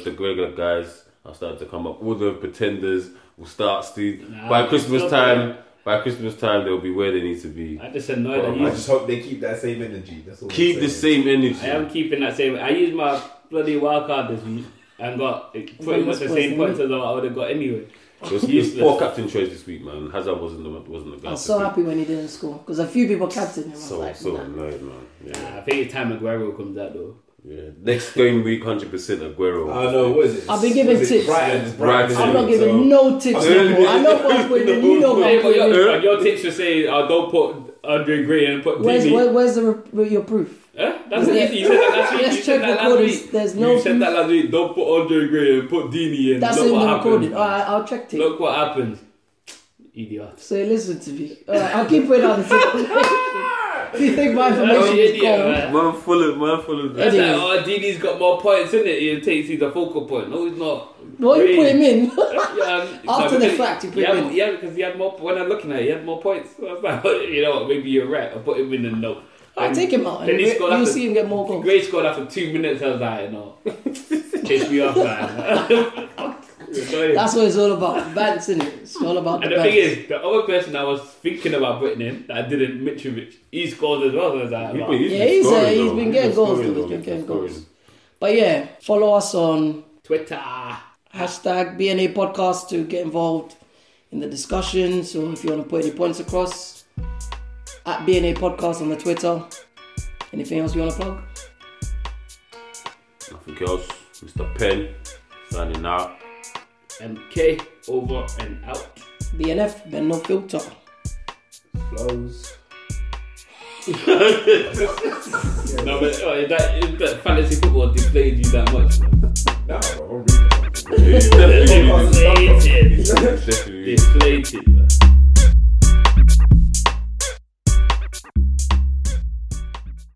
guys are starting to come up. All the pretenders. We'll start, Steve. By Christmas time, they'll be where they need to be. I just annoyed. I just hope they keep that same energy. That's all. Keep the same energy. I am keeping that same. I used my bloody wild card this week and got pretty much the same points as I would have got anyway. It was 4 captain choice this week, man. Hazard wasn't the guy. I was so happy when he didn't score because a few people captained him. So annoyed, man. Yeah. I think it's time Aguero comes out though. Yeah. Next game week, 100% Aguero. I know, what is it? I've been giving tips. Brighton. I'm not giving no tips anymore. I know what's going on. You know what's going on. Your tips were saying, don't put Andre Gray and put Timmy. Where's your proof? Huh? That's easy. You said that last week. Let's check recordings. There's no proof. You said that last week. Don't put Andre Gray and put Dini in. That's in the recording. Alright, I'll check tips. Look what happens. Idiot. So listen to me. Alright, I'll keep putting on the tips. Do you think my information is gone? Man full of that's like, Dini's got more points, isn't it? He takes, he's a focal point. No, he's not. What you put him in? After the fact, you put him in. Yeah, because he had more. When I'm looking at it, he had more points. So I was like, you know what? Maybe you're right. I put him in and no. I take him out. Then you'll see him get more goals. Gray scored after 2 minutes. I was like, no. Chase me off, man. That's what it's all about. Bants, isn't it? It's all about the bants. And the thing is, the other person I was thinking about putting in, that I didn't, Mitrovic, he scored as well. As I like, yeah, he's been getting goals. But yeah, follow us on Twitter. Hashtag BNA Podcast to get involved in the discussion. So if you want to put any points across, at BNA Podcast on the Twitter. Anything else you want to plug? Nothing else. Mr. Penn, signing out. MK over and out. BNF, then no filter. Flows. No, but that fantasy football deflated you that much. No, I don't read that.